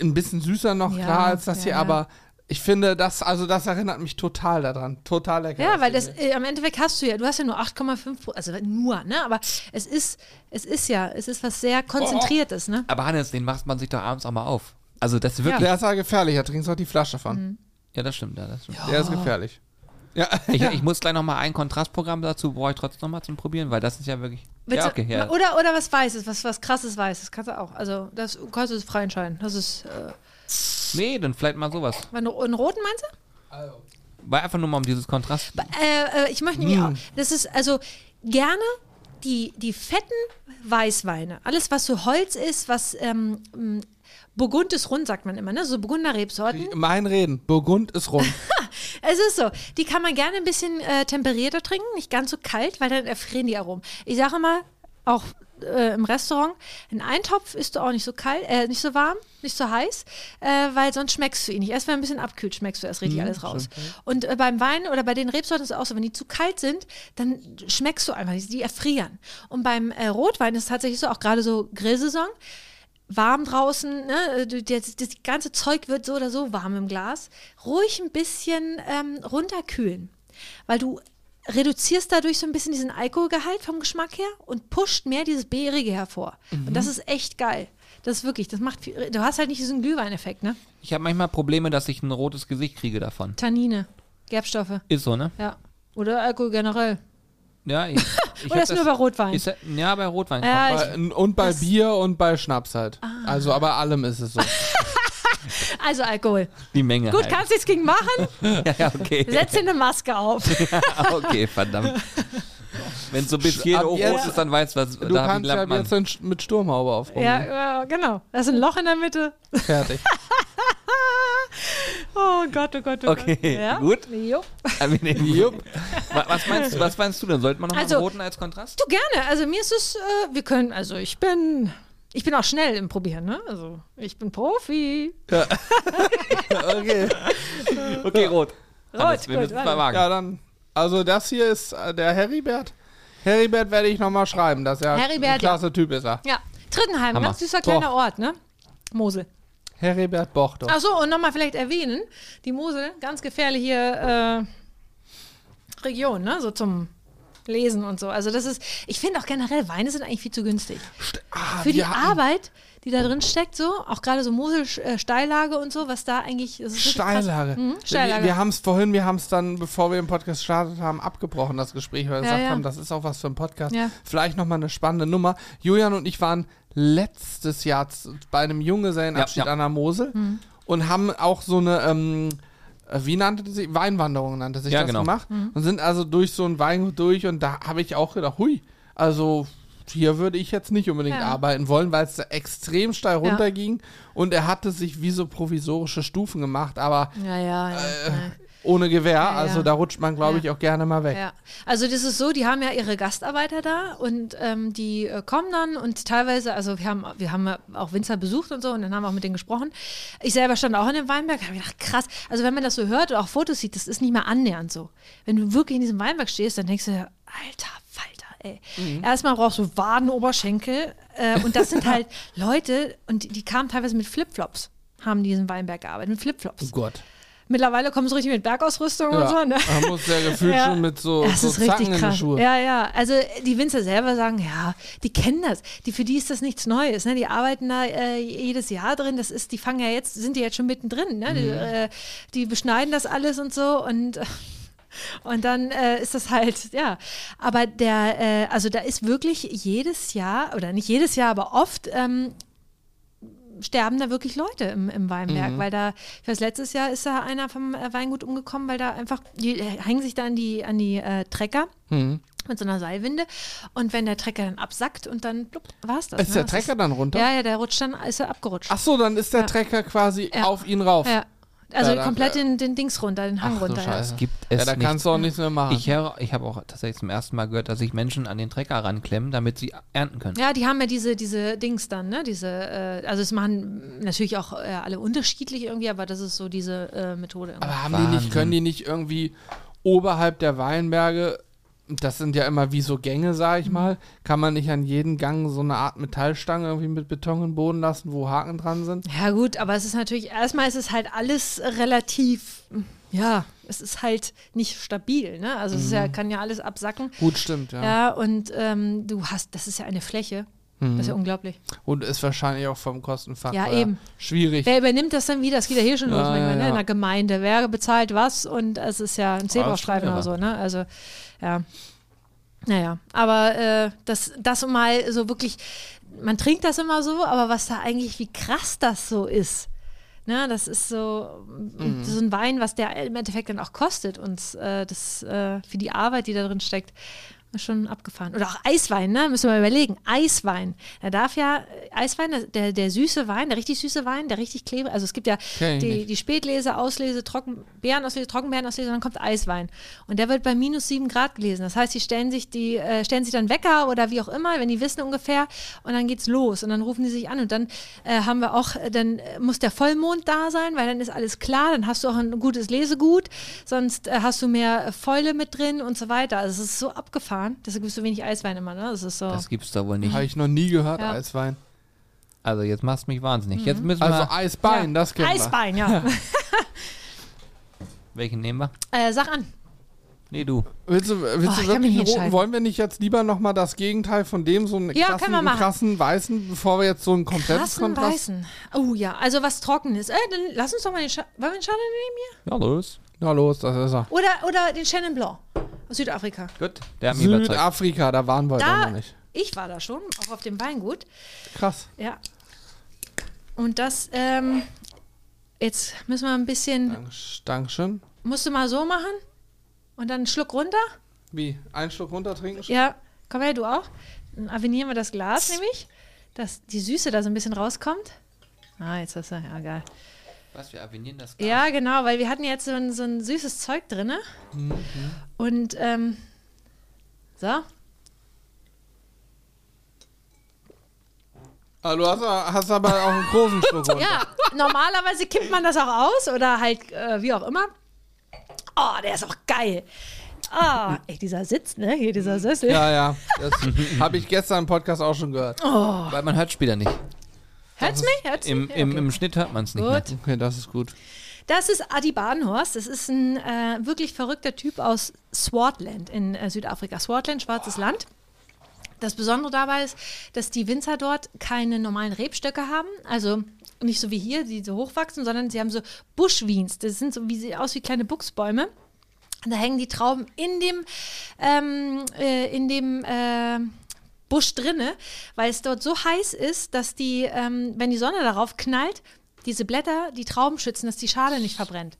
ein bisschen süßer noch ja, klar als das ja, hier, ja. aber ich finde, das, also das erinnert mich total daran. Total lecker. Ja, weil das, äh, am Endeffekt hast du ja, du hast ja nur acht Komma fünf Prozent, also nur, ne, aber es ist, es ist ja, es ist was sehr Konzentriertes, oh. ne. Aber Hannes, den macht man sich doch abends auch mal auf. Also das ist wirklich... Ja. Der ist ja gefährlich, da trinkst du auch die Flasche von. Mhm. Ja, das stimmt, ja, das stimmt. Ja. Der ist gefährlich. Ja. Ich, ich muss gleich nochmal ein Kontrastprogramm dazu, brauche ich trotzdem nochmal zum Probieren, weil das ist ja wirklich... Ja, okay, ja. Oder, oder was Weißes, was, was Krasses Weißes, kannst du auch. Also das kannst du frei entscheiden. Das ist... Äh nee, dann vielleicht mal sowas. Einen roten meinst du? Also. Weil einfach nur mal um dieses Kontrast... Äh, äh, ich möchte nämlich mm. auch... Das ist also gerne... Die, die fetten Weißweine, alles was so Holz ist, was ähm, Burgund ist rund, sagt man immer, ne? So Burgunder-Rebsorten. Mein Reden, Burgund ist rund. Es ist so, die kann man gerne ein bisschen äh, temperierter trinken, nicht ganz so kalt, weil dann erfrieren die Aromen. Ich sage mal, auch äh, im Restaurant, ein Eintopf isst du auch nicht so kalt, äh, nicht so warm, nicht so heiß, äh, weil sonst schmeckst du ihn nicht. Erst wenn er ein bisschen abkühlt, schmeckst du erst richtig mhm, alles raus. Okay. Und äh, beim Wein oder bei den Rebsorten ist es auch so, wenn die zu kalt sind, dann schmeckst du einfach nicht, die erfrieren. Und beim äh, Rotwein ist es tatsächlich so, auch gerade so Grillsaison, warm draußen, ne? das, das ganze Zeug wird so oder so warm im Glas, ruhig ein bisschen ähm, runterkühlen, weil du reduzierst dadurch so ein bisschen diesen Alkoholgehalt vom Geschmack her und pusht mehr dieses Beerige hervor. Mhm. Und das ist echt geil. Das ist wirklich, das macht viel, du hast halt nicht diesen Glühweineffekt, ne? Ich habe manchmal Probleme, dass ich ein rotes Gesicht kriege davon. Tannine, Gerbstoffe. Ist so, ne? Ja. Oder Alkohol generell. Ja, ich, ich Oder ist das nur bei Rotwein? Ist, ja, bei Rotwein. Ja, bei, ich, und bei Bier und bei Schnaps halt. Ah. Also bei allem ist es so. Also Alkohol. Die Menge. Gut, halt. Kannst du nichts gegen machen? Ja, okay. Setz dir eine Maske auf. Ja, okay, verdammt. Wenn es so ein bisschen hoch ist, dann weißt du, was du da kannst. Ja, jetzt mit Sturmhaube aufbauen. Ja, genau. Da ist ein Loch in der Mitte. Fertig. Oh Gott, oh Gott, oh Gott. Okay, ja. Gut. Jupp. Jupp. Was meinst, was meinst du denn? Sollte man noch also, einen roten als Kontrast? Du gerne. Also mir ist es, äh, wir können, also ich bin... Ich bin auch schnell im Probieren, ne? Also, ich bin Profi. Ja. Okay. Okay, rot. Rot, alles, wir gut, müssen mal wagen. Ja, dann, also das hier ist äh, der Heribert. Heribert werde ich nochmal schreiben, dass er Heribert, ein klasse ja. Typ ist. Er. Ja, Trittenheim, Hammer. Ganz süßer kleiner Doch. Ort, ne? Mosel. Heribert Bochtor. Achso, und nochmal vielleicht erwähnen, die Mosel, ganz gefährliche äh, Region, ne? So zum... Lesen und so. Also das ist, ich finde auch generell, Weine sind eigentlich viel zu günstig. St- ah, Für die Arbeit, die da drin steckt, so, auch gerade so Mosel-Steillage und so, was da eigentlich... Das ist Steillage. Mhm, Steillage. Wir, wir haben es vorhin, wir haben es dann, bevor wir den Podcast gestartet haben, abgebrochen, das Gespräch, weil wir ja, gesagt ja. haben, das ist auch was für ein Podcast. Ja. Vielleicht nochmal eine spannende Nummer. Julian und ich waren letztes Jahr bei einem Junggesellenabschied ja, ja. an der Mosel mhm. und haben auch so eine... Ähm, Wie nannte sie? Weinwanderung nannte sich ja, das genau. gemacht. Mhm. Und sind also durch so einen Weingut durch und da habe ich auch gedacht, hui, also hier würde ich jetzt nicht unbedingt ja. arbeiten wollen, weil es da extrem steil ja. runterging und er hatte sich wie so provisorische Stufen gemacht, aber ja, ja, ja, äh, ja. ohne Gewehr, ja, ja. also da rutscht man, glaube ich, ja. auch gerne mal weg. Ja. Also das ist so, die haben ja ihre Gastarbeiter da und ähm, die äh, kommen dann und teilweise, also wir haben, wir haben auch Winzer besucht und so und dann haben wir auch mit denen gesprochen. Ich selber stand auch in dem Weinberg, habe gedacht, krass, also wenn man das so hört oder auch Fotos sieht, das ist nicht mehr annähernd so. Wenn du wirklich in diesem Weinberg stehst, dann denkst du, alter Falter, ey. Mhm. Erstmal brauchst du Waden, Oberschenkel äh, und das sind halt Leute und die, die kamen teilweise mit Flipflops, haben diesen Weinberg gearbeitet, mit Flipflops. Oh Gott. Mittlerweile kommen sie richtig mit Bergausrüstung ja, und so. Ne? Man muss ja gefühlt ja. schon mit so, so Zacken in die Schuhe. Ja, ja. Also die Winzer selber sagen, ja, die kennen das. Die, für die ist das nichts Neues. Ne? Die arbeiten da äh, jedes Jahr drin. Das ist, die fangen ja jetzt, sind die jetzt schon mittendrin. Ne? Mhm. Die, äh, die beschneiden das alles und so und und dann äh, ist das halt, ja. Aber der, äh, also da ist wirklich jedes Jahr, oder nicht jedes Jahr, aber oft, ähm, sterben da wirklich Leute im, im Weinberg, mhm. weil da, ich weiß, letztes Jahr ist da einer vom äh, Weingut umgekommen, weil da einfach, die hängen sich da an die, an die äh, Trecker mhm. mit so einer Seilwinde und wenn der Trecker dann absackt und dann, blub, war's das. Ist ne? der das Trecker ist, dann runter? Ja, ja, der rutscht dann, ist er abgerutscht. Ach so, dann ist der ja. Trecker quasi ja. auf ihn rauf. Ja. Also ja, dann, komplett den, den Dings runter, den Hang Ach, runter. So ja. Es gibt es ja, da kannst nicht. Du auch nichts mehr machen. Ich, ich habe auch tatsächlich zum ersten Mal gehört, dass sich Menschen an den Trecker ranklemmen, damit sie ernten können. Ja, die haben ja diese, diese Dings dann, ne? Diese, äh, also es machen natürlich auch äh, alle unterschiedlich irgendwie, aber das ist so diese äh, Methode. Irgendwie. Aber haben die nicht, können die nicht irgendwie oberhalb der Weinberge, das sind ja immer wie so Gänge, sag ich mhm. mal, kann man nicht an jeden Gang so eine Art Metallstange irgendwie mit Beton im Boden lassen, wo Haken dran sind? Ja gut, aber es ist natürlich, erstmal ist es halt alles relativ, ja, es ist halt nicht stabil, ne? Also mhm. es ist ja, kann ja alles absacken. Gut, stimmt, ja. Ja, und ähm, du hast, das ist ja eine Fläche, mhm. das ist ja unglaublich. Und ist wahrscheinlich auch vom Kostenfaktor ja, eben. Schwierig. Wer übernimmt das dann wieder? Das geht ja hier schon ja, los, manchmal, ja, ne? Ja. In der Gemeinde. Wer bezahlt was? Und es ist ja ein Zebrastreifen oder so, ne? Also ja, naja, aber äh, das, das mal so wirklich, man trinkt das immer so, aber was da eigentlich, wie krass das so ist, ne, das ist so, mhm. so ein Wein, was der im Endeffekt dann auch kostet uns, äh, das äh, für die Arbeit, die da drin steckt, schon abgefahren. Oder auch Eiswein, ne, müssen wir mal überlegen, Eiswein, da darf ja, Eiswein, der, der süße Wein, der richtig süße Wein, der richtig klebrige, also es gibt ja die, die Spätlese, Auslese, Trocken, Beerenauslese, Trockenbeerenauslese, dann kommt Eiswein. Und der wird bei minus sieben Grad gelesen. Das heißt, die stellen sich die äh, stellen sich dann Wecker oder wie auch immer, wenn die wissen ungefähr, und dann geht's los und dann rufen die sich an und dann äh, haben wir auch, dann muss der Vollmond da sein, weil dann ist alles klar, dann hast du auch ein gutes Lesegut, sonst äh, hast du mehr Fäule mit drin und so weiter. Also es ist so abgefahren. Deshalb gibst du wenig Eiswein immer, ne? Das ist so. Das gibt's da wohl nicht. Habe ich noch nie gehört, ja. Eiswein. Also jetzt machst du mich wahnsinnig. Mhm. Jetzt müssen wir also Eisbein, ja. das kennen wir. Eisbein, ja. Welchen nehmen wir? Äh, sag an. Nee, du. Willst du, willst oh, du wirklich einen roten? Wollen wir nicht jetzt lieber nochmal das Gegenteil von dem, so einen ja, krassen, können wir machen. krassen weißen, bevor wir jetzt so einen kompletten krassen Kontrast... weißen. Oh ja, also was Trockenes. Äh, dann lass uns doch mal den... Sch Wollen wir den Chardonnay nehmen hier? Ja, los. Ja, los, das ist er. Oder, oder den Chenin Blanc aus Südafrika. Gut, der hat mich überzeugt. Südafrika, da waren wir da, ja noch nicht. Ich war da schon, auch auf dem Weingut. Krass. Ja. Und das, ähm, jetzt müssen wir ein bisschen... Dankeschön. Musst du mal so machen? Und dann einen Schluck runter? Wie? Einen Schluck runter trinken? Ja, komm her, du auch. Dann avinieren wir das Glas nämlich, dass die Süße da so ein bisschen rauskommt. Ah, jetzt hast du, ja, geil. Was, wir avinieren das Glas? Ja, genau, weil wir hatten jetzt so ein, so ein süßes Zeug drin. Ne? Mhm. Und, ähm, so. Ah, du hast, hast aber auch einen großen Schluck runter. Ja, normalerweise kippt man das auch aus oder halt, äh, wie auch immer. Oh, der ist auch geil. Oh, ey, dieser Sitz, ne? Hier, dieser Sessel. Ja, ja. Das habe ich gestern im Podcast auch schon gehört. Oh. Weil man hört später nicht. Hört's mich? Hört's im, im, okay. Im Schnitt hört man es nicht. Gut. Okay, das ist gut. Das ist Adi Badenhorst. Das ist ein äh, wirklich verrückter Typ aus Swartland in äh, Südafrika. Swartland, schwarzes oh. Land. Das Besondere dabei ist, dass die Winzer dort keine normalen Rebstöcke haben. Also nicht so wie hier, die so hochwachsen, sondern sie haben so Bushweens. Das sind so, wie sie aus wie kleine Buchsbäume. Und da hängen die Trauben in dem, ähm, äh, in dem äh, Busch drinne, weil es dort so heiß ist, dass die, ähm, wenn die Sonne darauf knallt, diese Blätter die Trauben schützen, dass die Schale nicht verbrennt.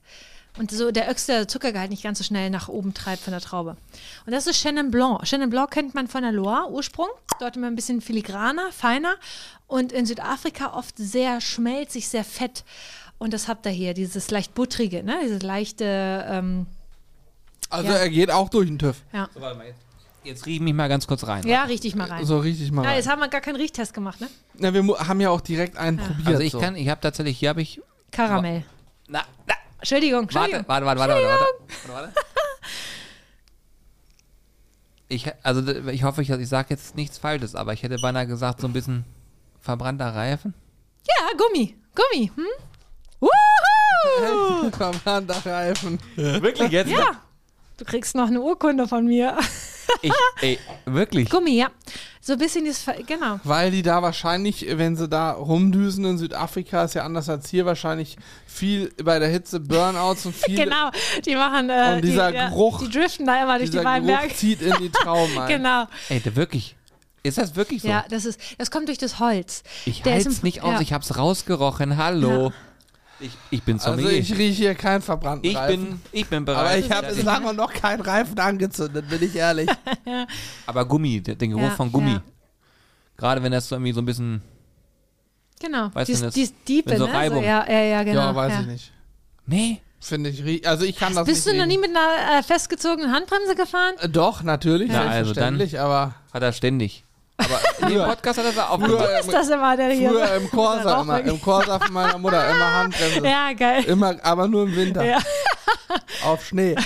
Und so der Öxter Zuckergehalt nicht ganz so schnell nach oben treibt von der Traube. Und das ist Chenin Blanc. Chenin Blanc kennt man von der Loire, Ursprung. Dort immer ein bisschen filigraner, feiner. Und in Südafrika oft sehr schmelzig, sehr fett. Und das habt ihr hier, dieses leicht buttrige, ne? Dieses leichte... Ähm, also ja. Er geht auch durch den TÜV. Ja. So, warte mal jetzt. Jetzt riech mich mal ganz kurz rein. Ja, riech dich mal rein. So, riech dich mal ja, rein. Jetzt haben wir gar keinen Riechtest gemacht, ne? Na, wir haben ja auch direkt einen ja. probiert. Also ich so. kann, ich habe tatsächlich, hier habe ich... Karamell. Na, na. Entschuldigung, Entschuldigung. Warte, warte, warte, warte, warte, warte. Ich, also ich hoffe, ich, ich sage jetzt nichts Falsches, aber ich hätte beinahe gesagt, so ein bisschen verbrannter Reifen. Ja, Gummi, Gummi. Hm? Wuhu! Verbrannter Reifen. Wirklich jetzt? Ja, du kriegst noch eine Urkunde von mir. Ich, ey, wirklich? Gummi, ja. So ein bisschen das, genau. Weil die da wahrscheinlich, wenn sie da rumdüsen in Südafrika, ist ja anders als hier, wahrscheinlich viel bei der Hitze Burnouts und viel. Genau, die machen, äh, und dieser die, Geruch, ja, die driften da immer durch die Weinberge. Dieser zieht in die Trauben ein. Genau. Ey, der wirklich, ist das wirklich so? Ja, das ist, das kommt durch das Holz. Ich halte es nicht aus, ja. Ich hab's rausgerochen, hallo. Ja. Ich, ich bin Sommelier. Also ich rieche hier keinen verbrannten ich Reifen. Bin, ich bin bereit. Aber ich habe bislang noch keinen Reifen angezündet, bin ich ehrlich. Ja. Aber Gummi, den Geruch ja, von Gummi. Ja. Gerade wenn das so irgendwie so ein bisschen... Genau. Weißt du, das ist Diepe, ne? So also, ja, ja, ja, genau. Ja, weiß ja. ich nicht. Nee. Finde ich, also ich kann das, das bist nicht Bist du reden. noch nie mit einer äh, festgezogenen Handbremse gefahren? Äh, doch, natürlich. Ja, selbstverständlich, also dann aber... Hat er ständig. Aber in dem Podcast hat er das auch früher, du bist das immer, der hier früher im Corsa, immer, im Corsa von meiner Mutter, immer Handbremse. Ja, geil. Immer, aber nur im Winter. Ja. Auf Schnee.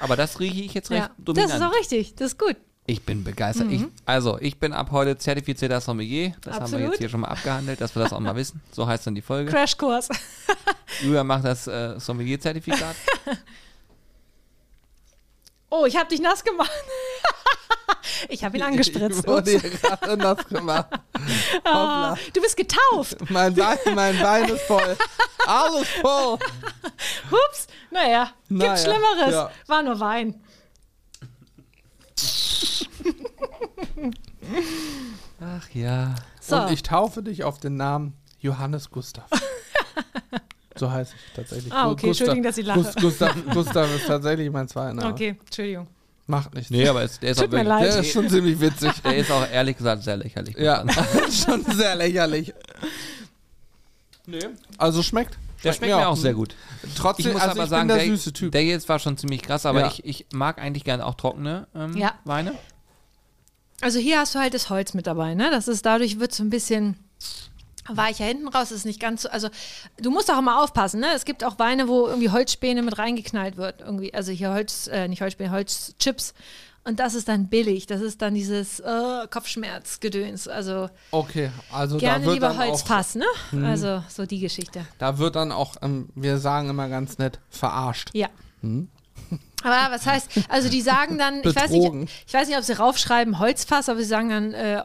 Aber das rieche ich jetzt recht ja. dominant. Das ist auch richtig, das ist gut. Ich bin begeistert. Mhm. Ich, also, ich bin ab heute zertifizierter Sommelier. Das Absolut. haben wir jetzt hier schon mal abgehandelt, dass wir das auch mal wissen. So heißt dann die Folge. Crashkurs. Julia macht das äh, Sommelier-Zertifikat. Oh, ich habe dich nass gemacht. Ich habe ihn angespritzt. Ich wurde hier gerade nass gemacht. Oh, du bist getauft. Mein Bein, mein Bein ist voll. Alles voll. Hups, naja, naja. Gibt Schlimmeres. Ja. War nur Wein. Ach ja. So. Und ich taufe dich auf den Namen Johannes Gustav. So heißt ich tatsächlich. Ah, okay, Gustav, Entschuldigung, dass ich lache. Gustav, Gustav, Gustav ist tatsächlich mein zweiter Name. Okay, Entschuldigung. Macht nichts. Nee, aber es, der, ist auch wirklich, der ist schon ziemlich witzig. Der ist auch ehrlich gesagt sehr lächerlich. Ja, schon sehr lächerlich. Nee. Also schmeckt. Der schmeckt, schmeckt mir auch, auch sehr gut. Trotzdem, ich muss also aber ich sagen, bin der, der süße Typ. Der jetzt war schon ziemlich krass, aber ja. ich, ich mag eigentlich gerne auch trockene ähm, ja. Weine. Also hier hast du halt das Holz mit dabei, ne? Das ist, dadurch wird so ein bisschen... War ich ja hinten raus, ist nicht ganz so, also du musst auch immer aufpassen, ne? Es gibt auch Weine, wo irgendwie Holzspäne mit reingeknallt wird, irgendwie, also hier Holz, äh, nicht Holzspäne, Holzchips und das ist dann billig, das ist dann dieses äh, Kopfschmerzgedöns, also okay, also gerne da wird lieber Holzfass, ne? Hm. Also so die Geschichte. Da wird dann auch, ähm, wir sagen immer ganz nett, verarscht. Ja. Hm. Aber was heißt, also die sagen dann, ich weiß nicht, ich weiß nicht, ob sie raufschreiben Holzfass, aber sie sagen dann äh,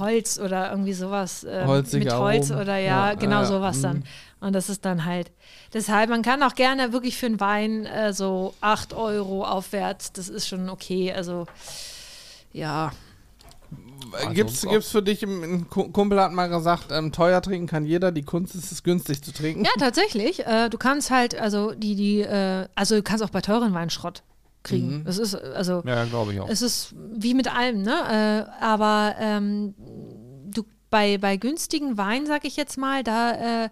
Holz oder irgendwie sowas äh, mit Holz oben. Oder ja, ja genau äh, sowas dann. Und das ist dann halt, deshalb, man kann auch gerne wirklich für einen Wein äh, so acht Euro aufwärts, das ist schon okay, also ja. Also gibt's, gibt's für dich, ein Kumpel hat mal gesagt, ähm, teuer trinken kann jeder, die Kunst ist es, günstig zu trinken. Ja, tatsächlich. Äh, du kannst halt, also die, die, äh, also du kannst auch bei teuren Weinen Schrott kriegen. Mhm. Es ist, also, ja, glaube ich auch. Es ist wie mit allem, ne? Äh, aber ähm, du bei, bei günstigen Weinen, sag ich jetzt mal, da äh,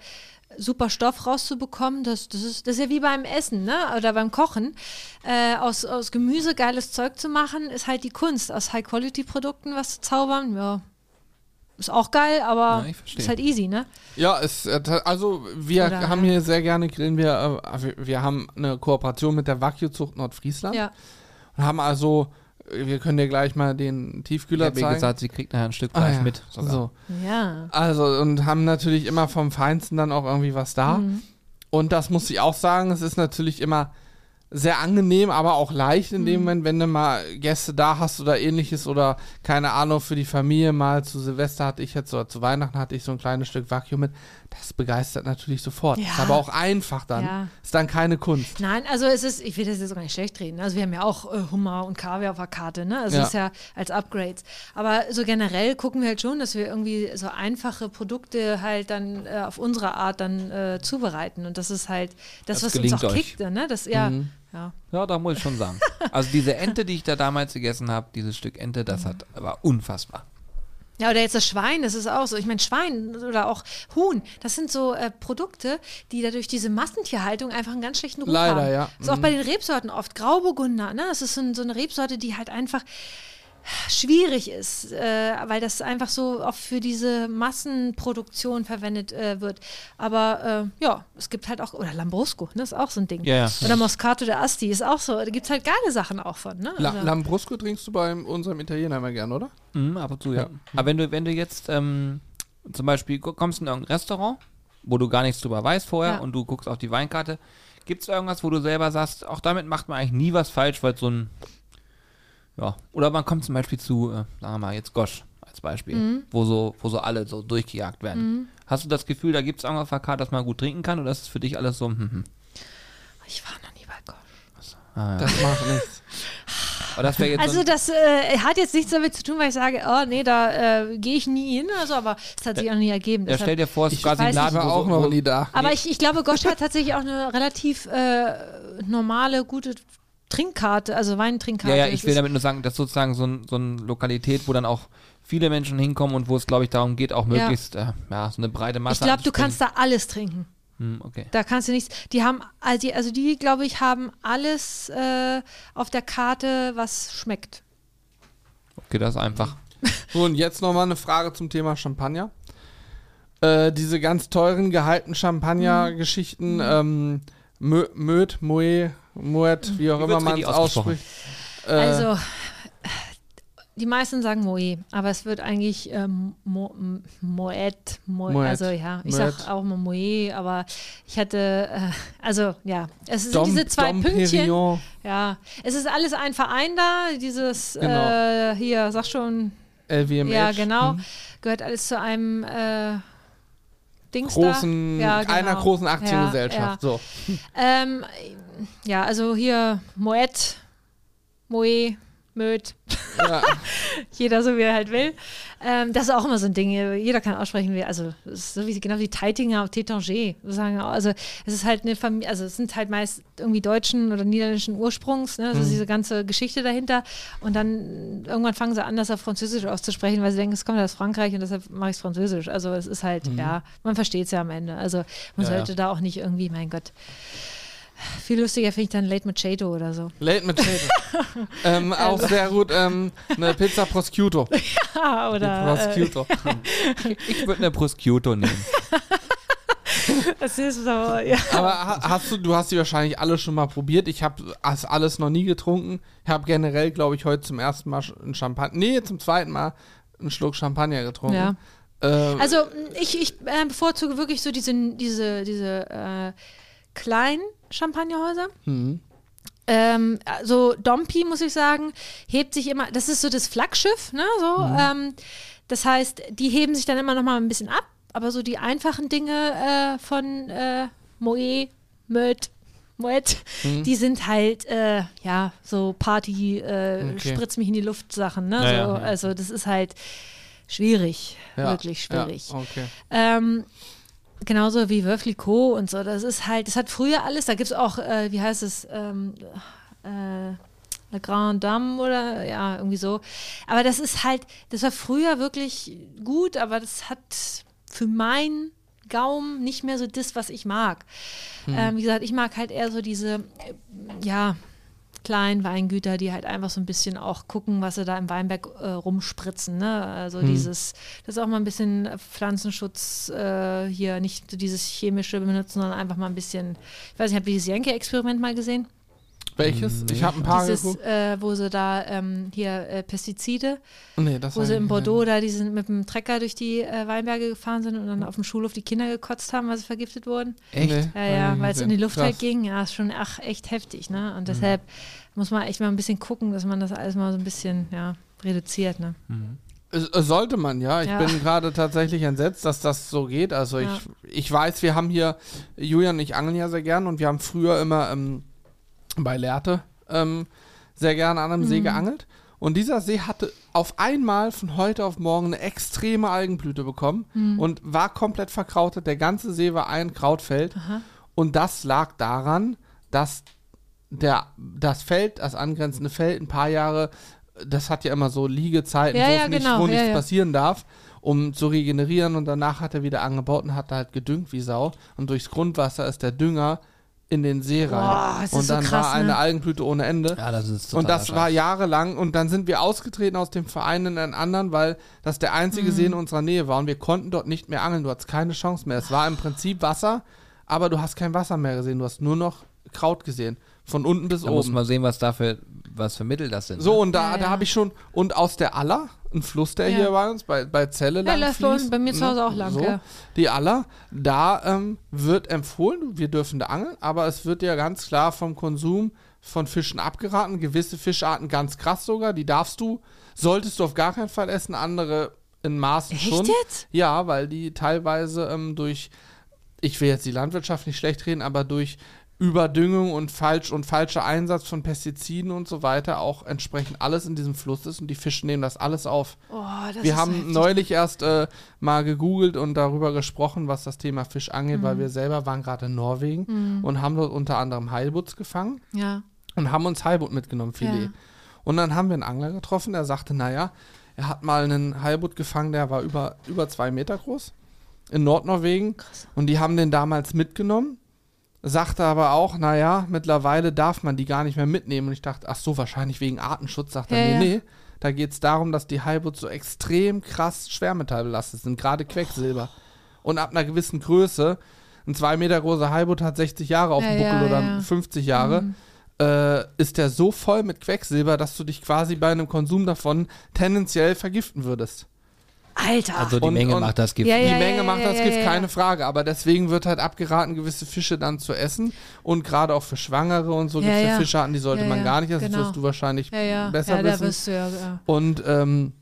super Stoff rauszubekommen, das, das, ist, das ist ja wie beim Essen, ne? Oder beim Kochen. Äh, aus, aus Gemüse geiles Zeug zu machen, ist halt die Kunst. Aus High-Quality-Produkten was zu zaubern, ja, ist auch geil, aber ja, ist halt easy, ne? Ja, es, also wir Oder, haben hier sehr gerne grillen. Wir, wir haben eine Kooperation mit der Wagyu-Zucht Nordfriesland. Ja. Und haben also, wir können dir gleich mal den Tiefkühler zeigen. Ich habe mir gesagt, sie kriegt nachher ein Stück Fleisch ah, ja. mit. So. Ja. Also, und haben natürlich immer vom Feinsten dann auch irgendwie was da. Mhm. Und das muss ich auch sagen, es ist natürlich immer sehr angenehm, aber auch leicht in mhm. dem Moment, wenn du mal Gäste da hast oder ähnliches oder keine Ahnung, für die Familie mal zu Silvester hatte ich jetzt oder zu Weihnachten hatte ich so ein kleines Stück Wagyu mit. Das begeistert natürlich sofort. Ja. Ist aber auch einfach dann. Ja. Ist dann keine Kunst. Nein, also es ist, ich will das jetzt auch gar nicht schlecht reden. Also wir haben ja auch äh, Hummer und Kaviar auf der Karte, ne? Also ja. ist ja als Upgrades. Aber so generell gucken wir halt schon, dass wir irgendwie so einfache Produkte halt dann äh, auf unsere Art dann äh, zubereiten. Und das ist halt das, das was uns auch euch. Kickt, ne? Das ja. Mhm. Ja. ja, da muss ich schon sagen. Also diese Ente, die ich da damals gegessen habe, dieses Stück Ente, das hat, war unfassbar. Ja, oder jetzt das Schwein, das ist auch so. Ich meine, Schwein oder auch Huhn, das sind so äh, Produkte, die dadurch diese Massentierhaltung einfach einen ganz schlechten Ruf Leider, haben. Leider, ja. Das ist mhm. auch bei den Rebsorten oft. Grauburgunder, ne? Das ist so, ein, so eine Rebsorte, die halt einfach schwierig ist, äh, weil das einfach so oft für diese Massenproduktion verwendet äh, wird. Aber äh, ja, es gibt halt auch, oder Lambrusco, ne, ist auch so ein Ding. Yeah. Oder Moscato de Asti, ist auch so. Da gibt es halt geile Sachen auch von. Ne? La- also, Lambrusco trinkst du bei unserem Italiener immer gern, oder? Mhm, ab und zu, ja. ja. Aber wenn du, wenn du jetzt ähm, zum Beispiel kommst in irgendein Restaurant, wo du gar nichts drüber weißt vorher ja. und du guckst auf die Weinkarte, gibt es irgendwas, wo du selber sagst, auch damit macht man eigentlich nie was falsch, weil so ein Ja, oder man kommt zum Beispiel zu, äh, sagen wir mal jetzt Gosch als Beispiel, mhm. wo, so, wo so alle so durchgejagt werden. Mhm. Hast du das Gefühl, da gibt es irgendwas verkehrt, dass man gut trinken kann oder ist es für dich alles so? Hm, hm. Ich war noch nie bei Gosch. Also, ah, ja. Das macht nichts. Aber das jetzt also so ein, das äh, hat jetzt nichts damit zu tun, weil ich sage, oh nee, da äh, gehe ich nie hin, also, aber es hat sich auch nie ergeben. Ja, stell dir vor, es ist quasi ein Laden, war auch noch nie da. Aber nee. ich, ich glaube, Gosch hat tatsächlich auch eine relativ äh, normale, gute Trinkkarte, also Weintrinkkkarte. Ja, ja, ich will damit nur sagen, das ist sozusagen so, ein, so eine Lokalität, wo dann auch viele Menschen hinkommen und wo es, glaube ich, darum geht, auch möglichst ja. Äh, ja, so eine breite Masse. Ich glaube, du kannst da alles trinken. Hm, okay. Da kannst du nichts. Die haben, also die, also die glaube ich, haben alles äh, auf der Karte, was schmeckt. Okay, das ist einfach. So, und jetzt nochmal eine Frage zum Thema Champagner. Äh, diese ganz teuren, gehaltenen Champagner-Geschichten, mhm. ähm, Mö, Möd, Moe, Moet, wie auch wie immer man es ausspricht. Äh, also, die meisten sagen Moe, aber es wird eigentlich ähm, Mo, Moet, Moet, Moet. Also ja, ich sage auch mal Moe, aber ich hatte, äh, also ja, es sind Dom, diese zwei Dom Pünktchen. Perignon. Ja, es ist alles ein Verein da, dieses, genau. äh, hier, sag schon. L W M H. Ja, genau, hm. gehört alles zu einem, äh, großen, ja, genau. einer großen Aktiengesellschaft. Ja, ja. So. Ähm, ja, also hier Moet, Moe, Möd. Ja. Jeder so, wie er halt will. Ähm, das ist auch immer so ein Ding. Jeder kann aussprechen, wie, also so wie genau wie Teitinger auf Tétanger sagen. Also es ist halt eine Familie, also es sind halt meist irgendwie deutschen oder niederländischen Ursprungs, ne? Also mhm. diese ganze Geschichte dahinter. Und dann irgendwann fangen sie an, das auf Französisch auszusprechen, weil sie denken, es kommt aus Frankreich und deshalb mache ich es Französisch. Also es ist halt, mhm. ja, man versteht es ja am Ende. Also man ja, sollte ja. da auch nicht irgendwie, mein Gott. Viel lustiger finde ich dann Late Machado oder so. Late Machado. ähm, auch sehr gut. Ähm, eine Pizza Prosciutto. Ja, oder? Prosciutto. Äh, ich würde eine Prosciutto nehmen. Das ist so, ja. Aber hast du, du hast die wahrscheinlich alle schon mal probiert. Ich habe alles noch nie getrunken. Ich habe generell, glaube ich, heute zum ersten Mal ein Champagner, nee, zum zweiten Mal einen Schluck Champagner getrunken. Ja. Ähm, also ich, ich äh, bevorzuge wirklich so diese, diese, diese äh, kleinen Champagnerhäuser. Mhm. Ähm, also Dompi, muss ich sagen, hebt sich immer, das ist so das Flaggschiff, ne, so, mhm. ähm, das heißt, die heben sich dann immer noch mal ein bisschen ab, aber so die einfachen Dinge äh, von äh, Moe, Möd, Moet, mhm. die sind halt, äh, ja, so Party, äh, okay. Spritz mich in die Luft Sachen, ne, ja, so, ja, ja. Also das ist halt schwierig, ja, wirklich schwierig. Ja, okay. Ähm, Genauso wie Wörfliko und so, das ist halt, das hat früher alles, da gibt es auch, äh, wie heißt es, ähm, äh, La Grande Dame oder ja, irgendwie so. Aber das ist halt, das war früher wirklich gut, aber das hat für meinen Gaumen nicht mehr so das, was ich mag. Hm. Ähm, wie gesagt, ich mag halt eher so diese, äh, ja, kleinen Weingüter, die halt einfach so ein bisschen auch gucken, was sie da im Weinberg äh, rumspritzen, ne? Also hm. dieses, das ist auch mal ein bisschen Pflanzenschutz äh, hier, nicht so dieses chemische benutzen, sondern einfach mal ein bisschen, ich weiß nicht, habt ihr dieses Jenke-Experiment mal gesehen? Welches? Ich habe ein paar dieses, geguckt. Äh, wo sie da ähm, hier äh, Pestizide, nee, das wo sie in Bordeaux nicht. Da die sind mit dem Trecker durch die äh, Weinberge gefahren sind und dann auf dem Schulhof die Kinder gekotzt haben, weil sie vergiftet wurden. Echt? Nee, ja, ja, weil es in die Luft halt ging. Ja, ist schon ach, echt heftig, ne? Und deshalb mhm. muss man echt mal ein bisschen gucken, dass man das alles mal so ein bisschen ja, reduziert, ne? Mhm. Sollte man, ja. Ich ja. bin gerade tatsächlich entsetzt, dass das so geht. Also ja. ich, ich weiß, wir haben hier, Julian und ich angeln ja sehr gern und wir haben früher immer ähm, bei Lehrte ähm, sehr gerne an einem mhm. See geangelt. Und dieser See hatte auf einmal von heute auf morgen eine extreme Algenblüte bekommen mhm. und war komplett verkrautet. Der ganze See war ein Krautfeld. Aha. Und das lag daran, dass der, das Feld, das angrenzende Feld, ein paar Jahre, das hat ja immer so Liegezeiten, ja, wo, ja, nicht, genau. wo ja, nichts ja. passieren darf, um zu regenerieren. Und danach hat er wieder angebaut und hat da halt gedüngt wie Sau. Und durchs Grundwasser ist der Dünger in den See rein. Boah, und dann so krass, war eine ne? Algenblüte ohne Ende. Ja, das ist und das war jahrelang. Und dann sind wir ausgetreten aus dem Verein in einen anderen, weil das der einzige mhm. See in unserer Nähe war. Und wir konnten dort nicht mehr angeln. Du hattest keine Chance mehr. Es war im Prinzip Wasser, aber du hast kein Wasser mehr gesehen. Du hast nur noch Kraut gesehen. Von unten bis da oben. Da muss man sehen, was dafür, was für Mittel das sind. So, ne? Und da, ja, da ja. habe ich schon, und aus der Aller, ein Fluss, der ja. hier bei uns, bei, bei Celle ja, lang fließt. Bei mir zu Hause auch lang, so, ja. Die Aller, da ähm, wird empfohlen, wir dürfen da angeln, aber es wird ja ganz klar vom Konsum von Fischen abgeraten. Gewisse Fischarten ganz krass sogar, die darfst du, solltest du auf gar keinen Fall essen, andere in Maßen Echt schon. Jetzt? Ja, weil die teilweise ähm, durch, ich will jetzt die Landwirtschaft nicht schlecht reden, aber durch Überdüngung und falsch und falscher Einsatz von Pestiziden und so weiter auch entsprechend alles in diesem Fluss ist und die Fische nehmen das alles auf. Oh, das wir haben heftig. neulich erst äh, mal gegoogelt und darüber gesprochen, was das Thema Fisch angeht, mhm. weil wir selber waren gerade in Norwegen mhm. und haben dort unter anderem Heilbutts gefangen ja. und haben uns Heilbutt mitgenommen, Filet. Ja. Und dann haben wir einen Angler getroffen, der sagte, naja, er hat mal einen Heilbutt gefangen, der war über, über zwei Meter groß in Nordnorwegen. Krass. Und die haben den damals mitgenommen. Sagte aber auch, naja, mittlerweile darf man die gar nicht mehr mitnehmen. Und ich dachte, ach so, wahrscheinlich wegen Artenschutz. Sagt er, ja, nee, ja. nee, da geht es darum, dass die Heilbutts so extrem krass schwermetallbelastet sind, gerade Quecksilber. Oh. Und ab einer gewissen Größe, ein zwei Meter großer Heilbutt hat sechzig Jahre auf ja, dem Buckel ja, oder ja. fünfzig Jahre, mhm. äh, ist der so voll mit Quecksilber, dass du dich quasi bei einem Konsum davon tendenziell vergiften würdest. Alter. Also die und, Menge und macht das Gift. Ja, ja, die Menge ja, ja, macht ja, das Gift, ja, ja. keine Frage. Aber deswegen wird halt abgeraten, gewisse Fische dann zu essen. Und gerade auch für Schwangere und so ja, gibt es ja. ja Fischarten, die sollte ja, man ja. gar nicht essen. Genau. Das wirst du wahrscheinlich ja, ja. besser ja, wissen. Da bist du ja, ja. Und ähm,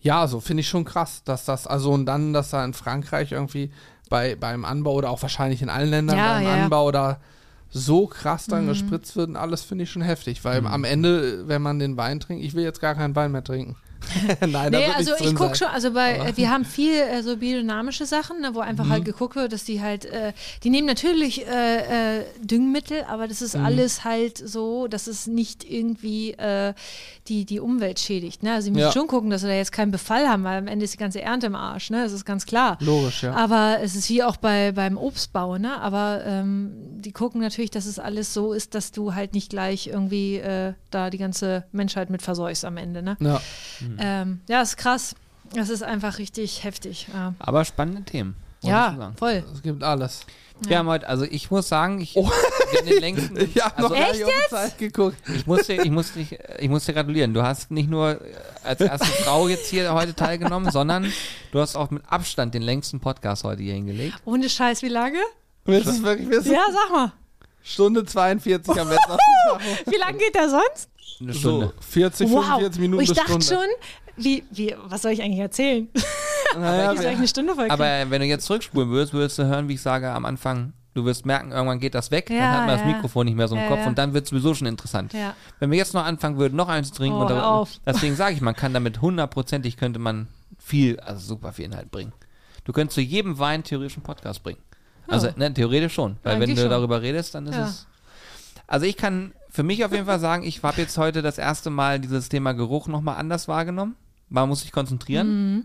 ja, so finde ich schon krass, dass das, also und dann, dass da in Frankreich irgendwie bei, beim Anbau oder auch wahrscheinlich in allen Ländern ja, beim ja. Anbau oder so krass dann mhm. gespritzt wird und alles finde ich schon heftig. Weil mhm. am Ende, wenn man den Wein trinkt, ich will jetzt gar keinen Wein mehr trinken. Nein, nee, also ich gucke schon, also bei, äh, wir haben viel äh, so biodynamische Sachen, ne, wo einfach mhm. halt geguckt wird, dass die halt, äh, die nehmen natürlich äh, äh, Düngemittel, aber das ist mhm. alles halt so, dass es nicht irgendwie äh, die, die Umwelt schädigt. Ne? Also sie müssen ja. schon gucken, dass wir da jetzt keinen Befall haben, weil am Ende ist die ganze Ernte im Arsch, ne? Das ist ganz klar. Logisch, ja. Aber es ist wie auch bei, beim Obstbau, ne? Aber ähm, die gucken natürlich, dass es alles so ist, dass du halt nicht gleich irgendwie äh, da die ganze Menschheit mit verseuchst am Ende. Ne? Ja. Mhm. Ähm, ja, ist krass. Das ist einfach richtig heftig. Ja. Aber spannende Themen. Ja, voll. Es gibt alles. Wir ja. haben heute, also ich muss sagen, ich oh. bin den längsten. Ich habe also noch echt jetzt? Zeit geguckt. Ich muss, dir, ich, muss dich, ich muss dir gratulieren. Du hast nicht nur als erste Frau jetzt hier heute teilgenommen, sondern du hast auch mit Abstand den längsten Podcast heute hier hingelegt. Ohne Scheiß, wie lange? Willst du es wirklich wissen? Ja, sag mal. Stunde zweiundvierzig am Westen. Wie lange geht der sonst? Eine Stunde. So vierzig, wow. fünfundvierzig Minuten. Ich dachte Stunde. schon, wie, wie, was soll ich eigentlich erzählen? Naja, wie soll ich eine Stunde voll kriegen? Aber wenn du jetzt zurückspulen würdest, würdest du hören, wie ich sage am Anfang, du wirst merken, irgendwann geht das weg, ja, dann hat man ja. das Mikrofon nicht mehr so im ja, Kopf ja. und dann wird es sowieso schon interessant. Ja. Wenn wir jetzt noch anfangen würden, noch eins zu trinken, oh, und da, deswegen sage ich, man kann damit hundertprozentig, könnte man viel, also super viel Inhalt bringen. Du könntest zu jedem Wein theoretisch einen Podcast bringen. Also, ne, theoretisch schon, weil Eigentlich wenn du schon. darüber redest, dann ist ja. es... Also ich kann für mich auf jeden Fall sagen, ich habe jetzt heute das erste Mal dieses Thema Geruch nochmal anders wahrgenommen. Man muss sich konzentrieren. Mhm.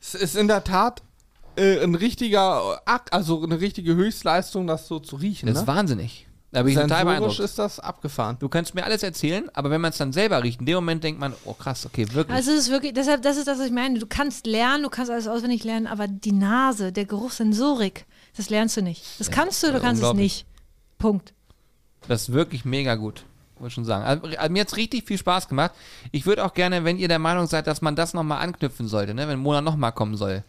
Es ist in der Tat äh, ein richtiger Akt, also eine richtige Höchstleistung, das so zu riechen. Das ne? ist wahnsinnig. Da bin ich total beeindruckt. Ist das abgefahren. Du kannst mir alles erzählen, aber wenn man es dann selber riecht, in dem Moment denkt man, oh krass, okay, wirklich. Also es ist wirklich, deshalb, das ist das, was ich meine. Du kannst lernen, du kannst alles auswendig lernen, aber die Nase, der Geruchssensorik, das lernst du nicht. Das kannst du, ja, du kannst es nicht. Punkt. Das ist wirklich mega gut, wollte ich schon sagen. Also, also mir hat es richtig viel Spaß gemacht. Ich würde auch gerne, wenn ihr der Meinung seid, dass man das nochmal anknüpfen sollte, ne? Wenn Mona nochmal kommen soll,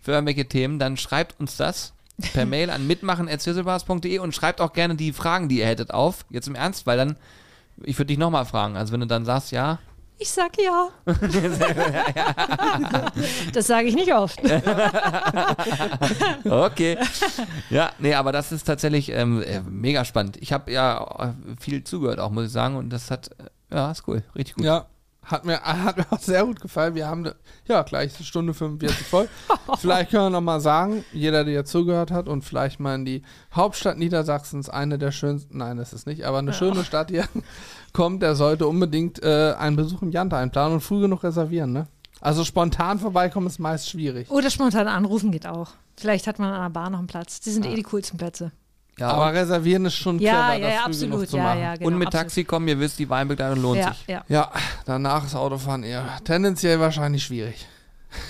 für irgendwelche Themen, dann schreibt uns das per Mail an mitmachen at sizzlebars punkt de und schreibt auch gerne die Fragen, die ihr hättet, auf. Jetzt im Ernst, weil dann, ich würde dich nochmal fragen. Also wenn du dann sagst, ja. Ich sag ja. Das sage ich nicht oft. Okay. Ja, nee, aber das ist tatsächlich ähm, mega spannend. Ich habe ja viel zugehört auch, muss ich sagen. Und das hat, ja, ist cool. Richtig gut. Ja. Hat mir, hat mir auch sehr gut gefallen. Wir haben, ja, gleich eine Stunde fünfundvierzig voll. Vielleicht können wir nochmal sagen, jeder, der jetzt zugehört hat und vielleicht mal in die Hauptstadt Niedersachsens, eine der schönsten, nein, das ist nicht, aber eine ja. schöne Stadt hier kommt, der sollte unbedingt äh, einen Besuch im Janta einplanen und früh genug reservieren, ne? Also spontan vorbeikommen ist meist schwierig. Oder spontan anrufen geht auch. Vielleicht hat man an der Bar noch einen Platz. Die sind ja. eh die coolsten Plätze. Ja, aber reservieren ist schon clever, ja, ja, das ja, absolut. zu ja, machen. Ja, genau, und mit absolut. Taxi kommen, ihr wisst, die Weinbegleitung lohnt ja, sich. Ja. ja, danach ist Autofahren eher tendenziell wahrscheinlich schwierig.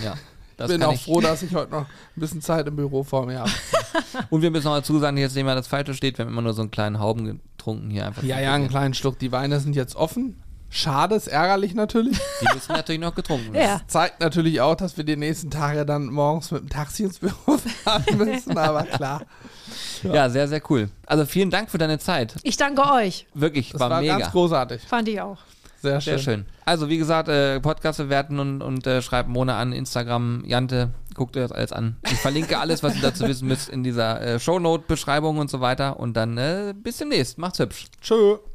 Ja, das ich bin auch ich. froh, dass ich heute noch ein bisschen Zeit im Büro vor mir habe. Und wir müssen noch dazu sagen, jetzt sehen wir, dass falsch steht, wir haben immer nur so einen kleinen Hauben getrunken hier einfach. Ja, ja, einen kleinen Schluck. Die Weine sind jetzt offen. Schade, ist ärgerlich natürlich. Die müssen natürlich noch getrunken werden. Ja. Das zeigt natürlich auch, dass wir die nächsten Tage dann morgens mit dem Taxi ins Büro fahren müssen, aber klar. Ja. ja, sehr, sehr cool. Also vielen Dank für deine Zeit. Ich danke euch. Wirklich, das war, war mega. Ganz großartig. Fand ich auch. Sehr schön. Sehr schön. Also wie gesagt, äh, Podcast bewerten und, und äh, schreibt Mona an, Instagram, Jante, guckt euch das alles an. Ich verlinke alles, was ihr dazu wissen müsst in dieser äh, Shownote-Beschreibung und so weiter. Und dann äh, bis demnächst. Macht's hübsch. Tschö.